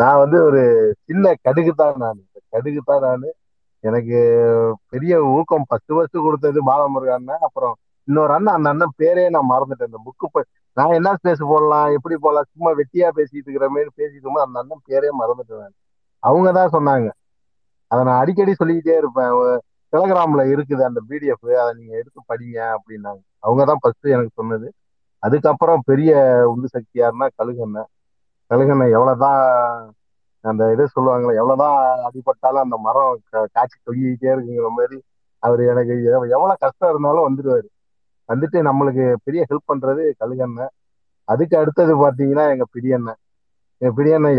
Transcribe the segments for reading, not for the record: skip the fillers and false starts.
நான் வந்து ஒரு சின்ன கடுகுதான் நான் எனக்கு பெரிய ஊக்கம் ஃபர்ஸ்ட் கொடுத்தது பாலமுருகன். அப்புறம் இன்னொரு அண்ணன், அந்த அண்ணன் பேரே நான் மறந்துட்டேன். இந்த புக்கு நான் என்ன பேச போடலாம் எப்படி போடலாம் சும்மா வெட்டியா பேசிட்டு இருக்கிற மாதிரி பேசிட்டு இருக்கும்போது அந்த அண்ணன் பேரே மறந்துட்டேன் நான். அவங்க தான் சொன்னாங்க, அதை நான் அடிக்கடி சொல்லிக்கிட்டே இருப்பேன், டெலகிராமில் இருக்குது அந்த பிடிஎஃப், அதை நீங்கள் எடுத்து படிங்க அப்படின்னாங்க. அவங்க தான் ஃபஸ்ட்டு எனக்கு சொன்னது. அதுக்கப்புறம் பெரிய உந்து சக்தியாருன்னா கழுகுண்ண எவ்வளோ தான் அந்த இதை சொல்லுவாங்களே, எவ்வளோ தான் அடிபட்டாலும் அந்த மரம் காய்ச்சி தொங்கிக்கிட்டே இருக்குங்கிற மாதிரி அவர் எனக்கு எவ்வளோ கஷ்டம் இருந்தாலும் வந்துடுவார். வந்துட்டு நம்மளுக்கு பெரிய ஹெல்ப் பண்ணுறது கழுகுண்ண. அதுக்கு அடுத்தது பார்த்தீங்கன்னா எங்கள் பிடியண்ணன்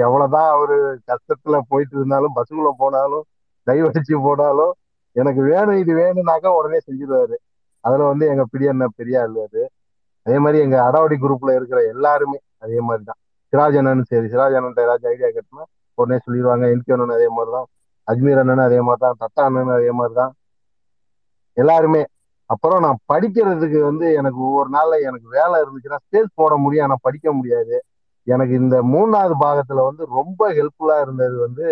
எவ்வளோதான் அவர் கஷ்டத்தில் போயிட்டு இருந்தாலும், பஸ்ஸுக்குள்ளே போனாலும் டைவடிச்சு போனாலும் எனக்கு வேணும் இது வேணும்னாக்கா உடனே செஞ்சிருவாரு. அதில் வந்து எங்கள் பிடியண்ணன் பெரிய ஆளு. அதே மாதிரி எங்கள் அடாவடி குரூப்பில் இருக்கிற எல்லாருமே அதே மாதிரி தான். சிராஜ் அண்ணன், சரி சிராஜ் அண்ணன் ஏதாச்சும் ஐடியா கேட்டோம்னா உடனே சொல்லிடுவாங்க. என்கே அண்ணன் அதே மாதிரி தான், அஜ்மீர் அண்ணன் அதே மாதிரி தான், தத்தா அண்ணன் அதே மாதிரி தான், எல்லாருமே. அப்புறம் நான் படிக்கிறதுக்கு வந்து எனக்கு ஒவ்வொரு நாளில் எனக்கு வேலை இருந்துச்சுன்னா ஸ்டேஜ் போட முடியும், ஆனால் படிக்க முடியாது. எனக்கு இந்த மூணாவது பாகத்தில் வந்து ரொம்ப ஹெல்ப்ஃபுல்லாக இருந்தது வந்து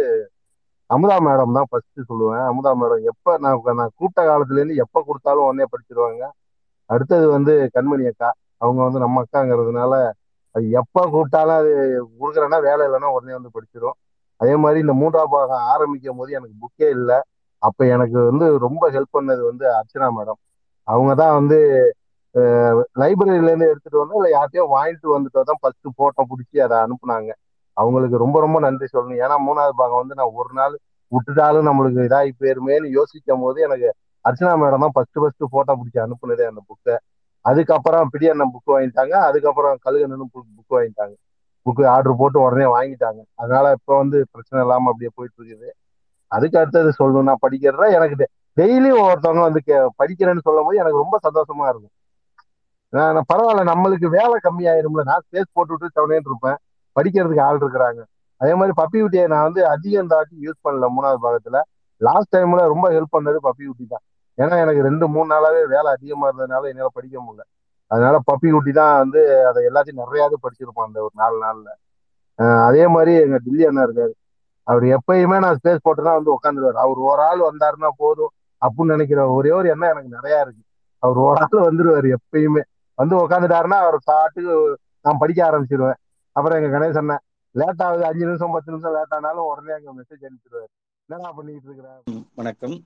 அமுதா மேடம் தான் ஃபர்ஸ்ட்டு சொல்லுவேன். அமுதா மேடம் எப்போ நான் கூட்ட காலத்துலேருந்து எப்போ கொடுத்தாலும் உடனே படிச்சிருவாங்க. அடுத்தது வந்து கண்மணி அக்கா, அவங்க வந்து நம்ம அக்காங்கிறதுனால அது எப்போ கூப்பிட்டாலும் அது கொடுக்குறேன்னா வேலை இல்லைன்னா உடனே வந்து படிச்சிடும். அதே மாதிரி இந்த மூன்றாம் பாகம் ஆரம்பிக்கும் போது எனக்கு புக்கே இல்லை, அப்போ எனக்கு வந்து ரொம்ப ஹெல்ப் பண்ணது வந்து அர்ச்சனா மேடம். அவங்க தான் வந்து லைப்ரரியிலேருந்து எடுத்துகிட்டு வந்தோம், இல்லை யார்கிட்டயோ வாங்கிட்டு வந்துட்டு தான் ஃபஸ்ட்டு ஃபோட்டோ பிடிச்சி அதை அனுப்புனாங்க. அவங்களுக்கு ரொம்ப ரொம்ப நன்றி சொல்லணும். ஏன்னா மூணாவது பாகம் வந்து நான் ஒரு நாள் விட்டுட்டாலும் நம்மளுக்கு இதாகி போயிருமேன்னு யோசிக்கும் போது எனக்கு அர்ச்சனா மேடம் தான் ஃபர்ஸ்ட் ஃபோட்டோ பிடிச்சி அனுப்புனதே அந்த புக்கை. அதுக்கப்புறம் பிடியண்ணன் புக்கு வாங்கிட்டாங்க, அதுக்கப்புறம் கழுகுண்ணனும் புக்கு வாங்கிட்டாங்க, புக்கு ஆர்டர் போட்டு உடனே வாங்கிட்டாங்க. அதனால இப்போ வந்து பிரச்சனை இல்லாமல் அப்படியே போயிட்டு இருக்குது. அதுக்கு அடுத்தது சொல்லணும்னா படிக்கிறதா எனக்கு டெய்லியும் ஒவ்வொருத்தவங்க வந்து படிக்கிறேன்னு சொல்லும் போது எனக்கு ரொம்ப சந்தோஷமா இருக்கும். பரவாயில்ல, நம்மளுக்கு வேலை கம்மியாயிரும்ல, நான் ஸ்பேஸ் போட்டு விட்டு தவணைன்னு இருப்பேன், படிக்கிறதுக்கு ஆள் இருக்கிறாங்க. அதே மாதிரி பப்பிக்குட்டியை நான் வந்து அதிகம் தாட்டி யூஸ் பண்ணல மூணாவது பாகத்துல. லாஸ்ட் டைம்ல ரொம்ப ஹெல்ப் பண்ணது பப்பிக்குட்டி தான். ஏன்னா எனக்கு 2-3 நாளாவே வேலை அதிகமா இருந்ததுனால என்னால் படிக்க முடியல. அதனால பப்பிக்குட்டி தான் வந்து அதை எல்லாத்தையும் நிறையாவது படிச்சிருப்பான் அந்த ஒரு 4 நாள்ல. அதே மாதிரி எங்க தில்லி அண்ணா இருக்காரு, அவர் எப்பயுமே நான் ஸ்பேஸ் போட்டுதான் வந்து உட்காந்துருவார். அவர் ஒரு ஆள் வந்தாருன்னா போதும் அப்படின்னு நினைக்கிற ஒரே ஒரு எண்ணம் எனக்கு நிறையா இருக்கு. அவர் ஒரு ஆள் வந்துருவாரு, எப்பயுமே வந்து உக்காந்துட்டாருன்னா அவர் சாட்டுக்கு நான் படிக்க ஆரம்பிச்சிருவேன். அப்புறம் எங்க கணேசன் லேட் ஆகுது, 5 நிமிஷம் 10 நிமிஷம் லேட் ஆனாலும் உடனே எங்க மெசேஜ் அனுப்பிடுவார், என்னடா பண்ணிட்டு இருக்கிறேன். வணக்கம்.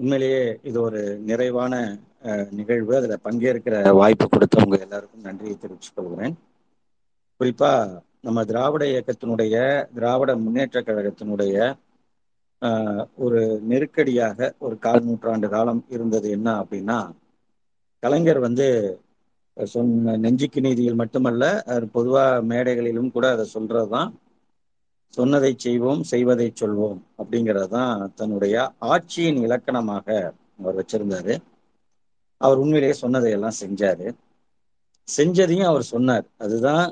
உண்மையிலேயே இது ஒரு நிறைவான நிகழ்வு. அதுல பங்கேற்கிற வாய்ப்பு கொடுத்தவங்க எல்லாருக்கும் நன்றியை தெரிவித்துக் கொள்கிறேன். குறிப்பா நம்ம திராவிட இயக்கத்தினுடைய, திராவிட முன்னேற்ற கழகத்தினுடைய ஒரு நெருக்கடியாக ஒரு 4/4 காலம் இருந்தது. என்ன அப்படின்னா, கலைஞர் வந்து சொன்ன நெஞ்சுக்கு நீதியில் மட்டுமல்ல, பொதுவாக மேடைகளிலும் கூட அதை சொல்கிறது தான், சொன்னதை செய்வோம் செய்வதை சொல்வோம் அப்படிங்கிறது தான் தன்னுடைய ஆட்சியின் இலக்கணமாக அவர் வச்சிருந்தார். அவர் உண்மையிலேயே சொன்னதையெல்லாம் செஞ்சார், செஞ்சதையும் அவர் சொன்னார். அதுதான்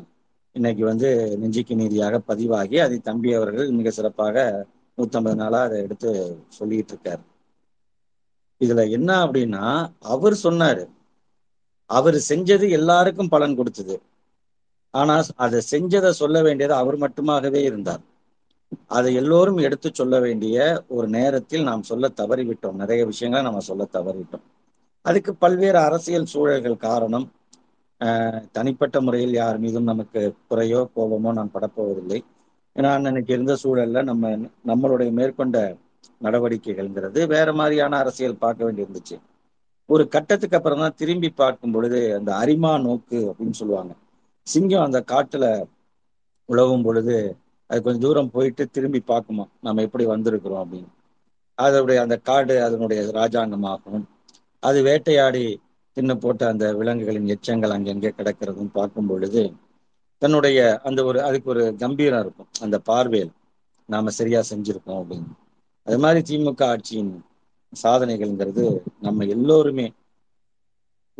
இன்னைக்கு வந்து நெஞ்சுக்கு நீதியாக பதிவாகி அதை தம்பி அவர்கள் மிக சிறப்பாக 150 நாளாக அதை எடுத்து சொல்லிட்டு இருக்காரு. இதுல என்ன அப்படின்னா, அவர் சொன்னாரு, அவர் செஞ்சது எல்லாருக்கும் பலன் கொடுத்தது. ஆனா அதை செஞ்சதை சொல்ல வேண்டியது அவர் மட்டுமாகவே இருந்தார். அதை எல்லோரும் எடுத்து சொல்ல வேண்டிய ஒரு நேரத்தில் நாம் சொல்ல தவறிவிட்டோம். நிறைய விஷயங்களை நம்ம சொல்ல தவறிவிட்டோம். அதுக்கு பல்வேறு அரசியல் சூழல்கள் காரணம். தனிப்பட்ட முறையில் யார் மீதும் நமக்கு குறையோ கோபமோ நான் படப்போவதில்லை. ஏன்னா அன்னைக்கு இருந்த சூழல்ல நம்மளுடைய மேற்கொண்ட நடவடிக்கைகள்ங்கிறது வேற மாதிரியான அரசியல் பார்க்க வேண்டி இருந்துச்சு. ஒரு கட்டத்துக்கு அப்புறம் தான் திரும்பி பார்க்கும் பொழுது அந்த அரிமா நோக்கு அப்படின்னு சொல்லுவாங்க. சிங்கம் அந்த காட்டுல உழவும் பொழுது அது கொஞ்சம் தூரம் போயிட்டு திரும்பி பார்க்குமா நம்ம எப்படி வந்திருக்கிறோம் அப்படின்னு. அதோடைய அந்த காடு அதனுடைய ராஜாங்கமாகும். அது வேட்டையாடி தின்னு போட்ட அந்த விலங்குகளின் எச்சங்கள் அங்கெங்கே கிடக்கிறதும் பார்க்கும் பொழுது தன்னுடைய அந்த ஒரு அதுக்கு ஒரு கம்பீரம் இருக்கும் அந்த பார்வையில், நாம சரியா செஞ்சிருக்கோம் அப்படின்னு. அது மாதிரி திமுக ஆட்சியின் சாதனைகள்ங்கிறது நம்ம எல்லோருமே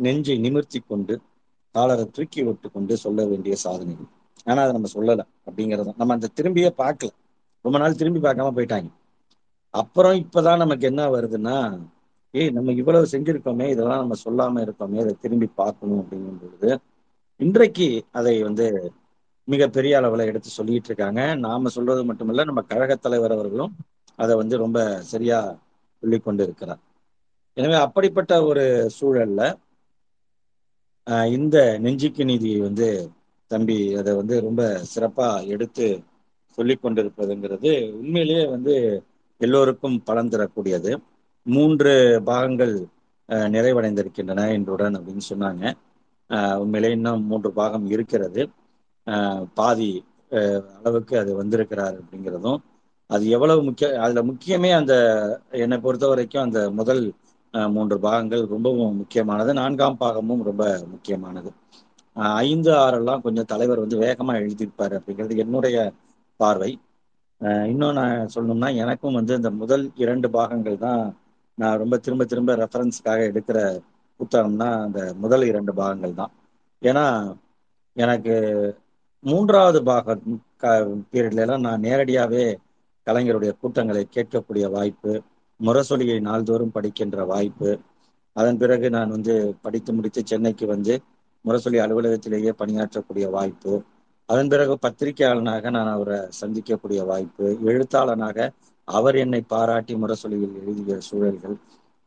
நெஞ்சை நிமிர்த்தி கொண்டு காலரை தூக்கி விட்டு கொண்டு சொல்ல வேண்டிய சாதனைகள். ஆனா அதை நம்ம சொல்லலை அப்படிங்கிறத நம்ம அந்த திரும்பியே பார்க்கல. ரொம்ப நாள் திரும்பி பார்க்காம போயிட்டாங்க. அப்புறம் இப்பதான் நமக்கு என்ன வருதுன்னா, நம்ம இவ்வளவு செஞ்சிருக்கோமே, இதெல்லாம் நம்ம சொல்லாம இருக்கோமே, அதை திரும்பி பார்க்கணும் அப்படிங்கும் பொழுது இன்றைக்கு அதை வந்து மிகப்பெரிய அளவில் எடுத்து சொல்லிட்டு இருக்காங்க. நாம சொல்றது மட்டுமல்ல, நம்ம கழகத் தலைவர் அவர்களும் அதை வந்து ரொம்ப சரியா சொல்லி கொண்டு இருக்கிறார். எனவே அப்படிப்பட்ட ஒரு சூழல்ல இந்த நெஞ்சுக்கு நீதி வந்து தம்பி அதை வந்து ரொம்ப சிறப்பா எடுத்து சொல்லி கொண்டிருப்பதுங்கிறது உண்மையிலேயே வந்து எல்லோருக்கும் பலன் தரக்கூடியது. 3 பாகங்கள் நிறைவடைந்திருக்கின்றன என்றுடன் அப்படின்னு சொன்னாங்க. உண்மையிலே இன்னும் 3 பாகம் இருக்கிறது. பாதி அளவுக்கு அது வந்திருக்கிறார் அப்படிங்கிறதும் அது எவ்வளவு முக்கியம். அதுல முக்கியமே அந்த என்னை பொறுத்த வரைக்கும் அந்த முதல் 3 பாகங்கள் ரொம்பவும் முக்கியமானது. 4ஆம் பாகமும் ரொம்ப முக்கியமானது. 5, 6 கொஞ்சம் தலைவர் வந்து வேகமா எழுதியிருப்பாரு அப்படிங்கிறது என்னுடைய பார்வை. இன்னும் நான் சொல்லணும்னா எனக்கும் வந்து இந்த முதல் 2 பாகங்கள் தான் நான் ரொம்ப திரும்ப ரெஃபரன்ஸுக்காக எடுக்கிற புத்தகம்னா அந்த முதல் 2 பாகங்கள் தான். ஏன்னா எனக்கு 3வது பாகம் பீரியட்லாம் நான் நேரடியாகவே கலைஞருடைய கூட்டங்களை கேட்கக்கூடிய வாய்ப்பு, முரசொலியை நாள்தோறும் படிக்கின்ற வாய்ப்பு, அதன் பிறகு நான் வந்து படித்து முடித்து சென்னைக்கு வந்து முரசொலி அலுவலகத்திலேயே பணியாற்றக்கூடிய வாய்ப்பு, அதன் பிறகு பத்திரிகையாளனாக நான் அவரை சந்திக்கக்கூடிய வாய்ப்பு, எழுத்தாளனாக அவர் என்னை பாராட்டி முரசொலியில் எழுதிய சூழல்கள்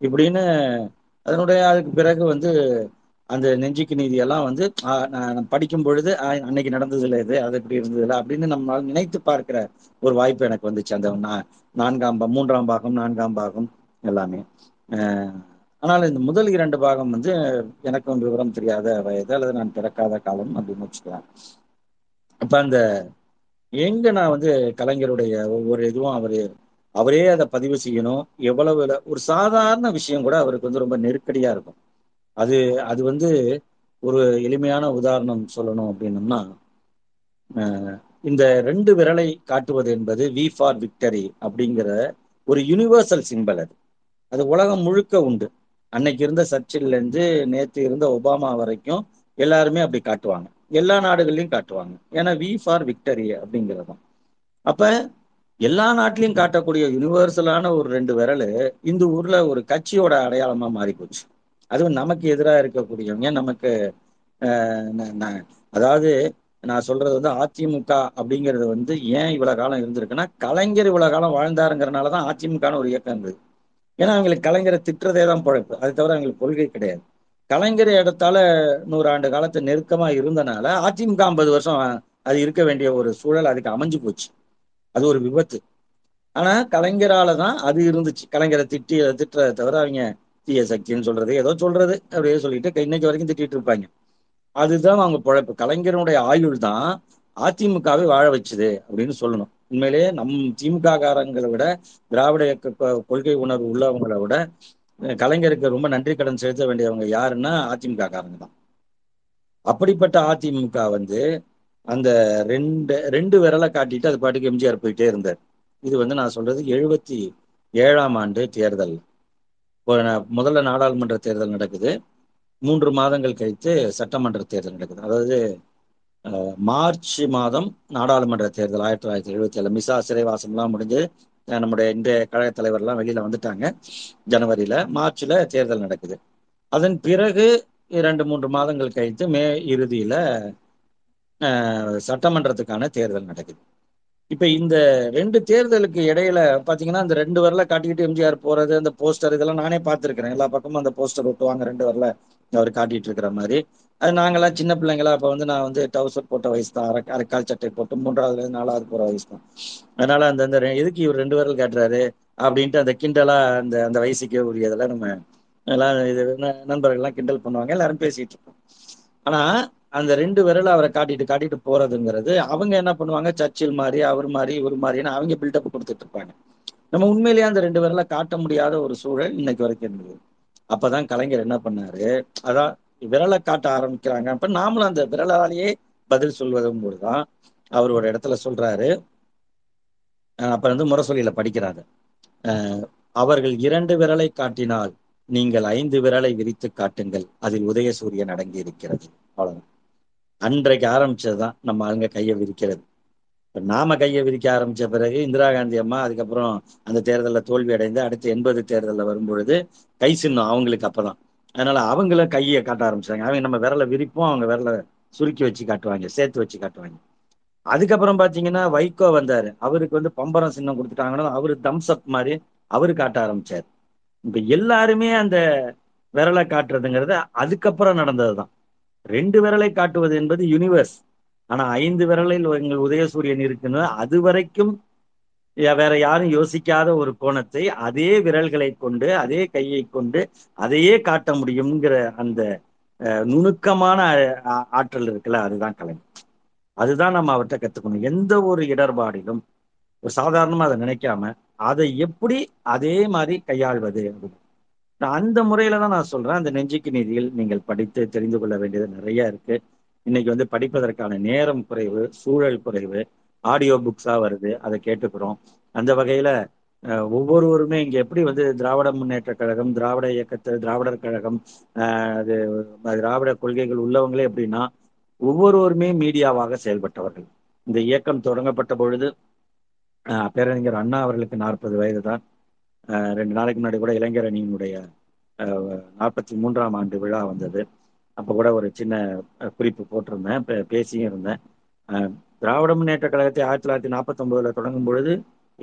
இப்படின்னு அதனுடைய அதுக்கு பிறகு வந்து அந்த நெஞ்சுக்கு நீதியெல்லாம் வந்து நான் படிக்கும் பொழுது அன்னைக்கு நடந்ததில்லை, இது அது இப்படி இருந்ததில்லை அப்படின்னு நம்மளால் நினைத்து பார்க்கிற ஒரு வாய்ப்பு எனக்கு வந்துச்சு அந்த 3ஆம் பாகம் 4ஆம் பாகம் எல்லாமே. ஆனால் இந்த முதல் 2 பாகம் வந்து எனக்கு விவரம் தெரியாத வயது அல்லது நான் பிறக்காத காலம் அப்படின்னு வச்சுக்கலாம். அப்ப அந்த எங்க நான் வந்து கலைஞருடைய ஒவ்வொரு இதுவும் அவரே அதை பதிவு செய்யணும். எவ்வளவு ஒரு சாதாரண விஷயம் கூட அவருக்கு வந்து ரொம்ப நெருக்கடியா இருக்கும். அது வந்து ஒரு எளிமையான உதாரணம் சொல்லணும் அப்படின்னம்னா, இந்த 2 விரலை காட்டுவது என்பது வி ஃபார் விக்டரி அப்படிங்கிற ஒரு யூனிவர்சல் சிம்பல். அது உலகம் முழுக்க உண்டு. அன்னைக்கு இருந்த சர்ச்சில் இருந்து நேற்று இருந்த ஒபாமா வரைக்கும் எல்லாருமே அப்படி காட்டுவாங்க, எல்லா நாடுகள்லையும் காட்டுவாங்க. ஏன்னா வி ஃபார் விக்டரி அப்படிங்கிறதும் அப்ப எல்லா நாட்டிலையும் காட்டக்கூடிய யூனிவர்சலான ஒரு 2 விரல் இந்த ஊர்ல ஒரு கட்சியோட அடையாளமா மாறி போச்சு. அதுவும் நமக்கு எதிராக இருக்கக்கூடியவங்க நமக்கு அதாவது நான் சொல்றது வந்து அதிமுக அப்படிங்கிறது வந்து ஏன் இவ்வளவு காலம் இருந்திருக்குன்னா, கலைஞர் இவ்வளவு காலம் வாழ்ந்தாருங்கிறனாலதான் அதிமுகன்னு ஒரு இயக்கம் இருந்தது. ஏன்னா அவங்களுக்கு கலைஞரை திட்டுறதே தான் பழப்பு, அது தவிர அவங்களுக்கு கொள்கை கிடையாது. கலைஞர் இடத்தால 100 ஆண்டு காலத்து நெருக்கமா இருந்தனால அதிமுக 50 வருஷம் அது இருக்க வேண்டிய ஒரு சூழல் அதுக்கு அமைஞ்சு போச்சு. அது ஒரு விபத்து. ஆனா கலைஞரால தான் அது இருந்துச்சு. கலைஞரை திட்டுறதை தவிர அவங்க தீய சக்தின்னு சொல்றது ஏதோ சொல்றது அப்படியே சொல்லிட்டு இன்னைக்கு வரைக்கும் திட்டிட்டு இருப்பாங்க. அதுதான் அவங்க பொழைப்பு. கலைஞருடைய ஆயுள் தான் அதிமுகவை வாழ வச்சுது அப்படின்னு சொல்லணும். உண்மையிலேயே நம் திமுக காரங்களை விட, திராவிட கொள்கை உணர்வு உள்ளவங்களை விட கலைஞருக்கு ரொம்ப நன்றி கடன் செலுத்த வேண்டியவங்க யாருன்னா அதிமுக காரங்க தான். அப்படிப்பட்ட அதிமுக வந்து அந்த 2 விரலை காட்டிட்டு அது பாட்டுக்கு எம்ஜிஆர் போயிட்டே இருந்தார். இது வந்து நான் சொல்றது 77ஆம் ஆண்டு தேர்தல். முதல்ல நாடாளுமன்ற தேர்தல் நடக்குது, 3 மாதங்கள் கழித்து சட்டமன்ற தேர்தல் நடக்குது. அதாவது மார்ச் நாடாளுமன்ற தேர்தல் 1977 மிசா சிறைவாசம்லாம் முடிஞ்சு நம்முடைய இந்த கழக தலைவர்லாம் வெளியில வந்துட்டாங்க. ஜனவரியில மார்ச்ல தேர்தல் நடக்குது. அதன் பிறகு 2-3 மாதங்கள் கழித்து மே இறுதியில சட்டமன்றத்துக்கான தேர்தல் நடக்குது. இப்ப இந்த 2 தேர்தலுக்கு இடையில பாத்தீங்கன்னா அந்த 2 வரல காட்டிக்கிட்டு எம்ஜிஆர் போறது, அந்த போஸ்டர் இதெல்லாம் நானே பார்த்திருக்கிறேன். எல்லா பக்கமும் அந்த போஸ்டர் ஒட்டுவாங்க 2 வரல அவர் காட்டிட்டு இருக்கிற மாதிரி. அது நாங்கெல்லாம் சின்ன பிள்ளைங்களா, அப்ப வந்து நான் வந்து டவுசர் போட்ட வயசு தான், அரைக்கால் சட்டை போட்டு 3ஆவது 4ஆவது போற வயசு தான். அதனால அந்த எதுக்கு இவர் 2 வரல் காட்டுறாரு அப்படின்ட்டு அந்த கிண்டலா அந்த அந்த வயசுக்கே உரியதெல்லாம் நம்ம எல்லாம் இது நண்பர்கள்லாம் கிண்டல் பண்ணுவாங்க, எல்லாரும் பேசிட்டு இருக்கோம். ஆனா அந்த 2 விரலை அவரை காட்டிட்டு போறதுங்கிறது அவங்க என்ன பண்ணுவாங்க, சர்ச்சில் மாதிரி அவர் மாதிரி இவர் மாதிரின்னு அவங்க பில்டப் கொடுத்துட்டு இருப்பாங்க. நம்ம உண்மையிலேயே அந்த 2 விரலை காட்ட முடியாத ஒரு சூழல் இன்னைக்கு வரைக்கும் இருந்தது. அப்பதான் கலைஞர் என்ன பண்ணாரு, அதான் விரலை காட்ட ஆரம்பிக்கிறாங்க. அப்ப நாமளும் அந்த விரலாலேயே பதில் சொல்வதும் போதுதான் அவர் ஒரு இடத்துல சொல்றாரு. அப்ப வந்து முரசொலியில படிக்கிறாரு, அவர்கள் 2 விரலை காட்டினால் நீங்கள் 5 விரலை விரித்து காட்டுங்கள், அதில் உதய சூரியன் அடங்கி இருக்கிறது. அவ்வளவுதான். அன்றைக்கு ஆரம்பிச்சதுதான் நம்ம ஆளுங்க கையை விரிக்கிறது. இப்போ நாம கையை விரிக்க ஆரம்பிச்ச பிறகு இந்திரா காந்தி அம்மா அதுக்கப்புறம் அந்த தேர்தலில் தோல்வி அடைந்து அடுத்து 80 தேர்தலில் வரும்பொழுது கை சின்னம் அவங்களுக்கு அப்பதான். அதனால அவங்கள கையை காட்ட ஆரம்பிச்சாங்க. அவங்க நம்ம விரலை விரிப்போம், அவங்க விரலை சுருக்கி வச்சு காட்டுவாங்க, சேர்த்து வச்சு காட்டுவாங்க. அதுக்கப்புறம் பாத்தீங்கன்னா வைகோ வந்தாரு, அவருக்கு வந்து பம்பரம் சின்னம் கொடுத்துட்டாங்கன்னா அவரு தம்ஸ் அப் மாதிரி அவரு காட்ட ஆரம்பிச்சாரு. இப்ப எல்லாருமே அந்த விரலை காட்டுறதுங்கிறது அதுக்கப்புறம் நடந்ததுதான். 2 விரலை காட்டுவது என்பது யூனிவர்ஸ், ஆனா 5 விரலில் எங்கள் உதயசூரியன் இருக்குன்னு அது வரைக்கும் வேற யாரும் யோசிக்காத ஒரு கோணத்தை அதே விரல்களை கொண்டு அதே கையை கொண்டு அதையே காட்ட முடியும்ங்கிற அந்த நுணுக்கமான ஆற்றல் இருக்குல்ல, அதுதான் கலைஞர். அதுதான் நம்ம அவர்கிட்ட கத்துக்கணும். எந்த ஒரு இடர்பாடிலும் சாதாரணமா அதை நினைக்காம அதை எப்படி அதே மாதிரி கையாள்வது அப்படின்னு அந்த முறையில தான் நான் சொல்றேன். அந்த நெஞ்சுக்கு நீதியில் நீங்கள் படித்து தெரிந்து கொள்ள வேண்டியது நிறைய இருக்கு. இன்னைக்கு வந்து படிப்பதற்கான நேரம் குறைவு, சூழல் குறைவு, ஆடியோ புக்ஸா வருது, அதை கேட்டுக்கிறோம். அந்த வகையில ஒவ்வொருவருமே இங்க எப்படி வந்து திராவிட முன்னேற்ற கழகம், திராவிட இயக்கத்தை, திராவிடர் கழகம், அது திராவிட கொள்கைகள் உள்ளவங்களே எப்படின்னா ஒவ்வொருவருமே மீடியாவாக செயல்பட்டவர்கள். இந்த இயக்கம் தொடங்கப்பட்ட பொழுது பேரறிஞர் அண்ணா அவர்களுக்கு 40 வயது தான். 2 நாளைக்கு முன்னாடி கூட இளைஞர் அணியினுடைய 43ஆம் ஆண்டு விழா வந்தது. அப்போ கூட ஒரு சின்ன குறிப்பு போட்டிருந்தேன், பேசியும் இருந்தேன். திராவிட முன்னேற்ற கழகத்தை 1949 தொடங்கும் பொழுது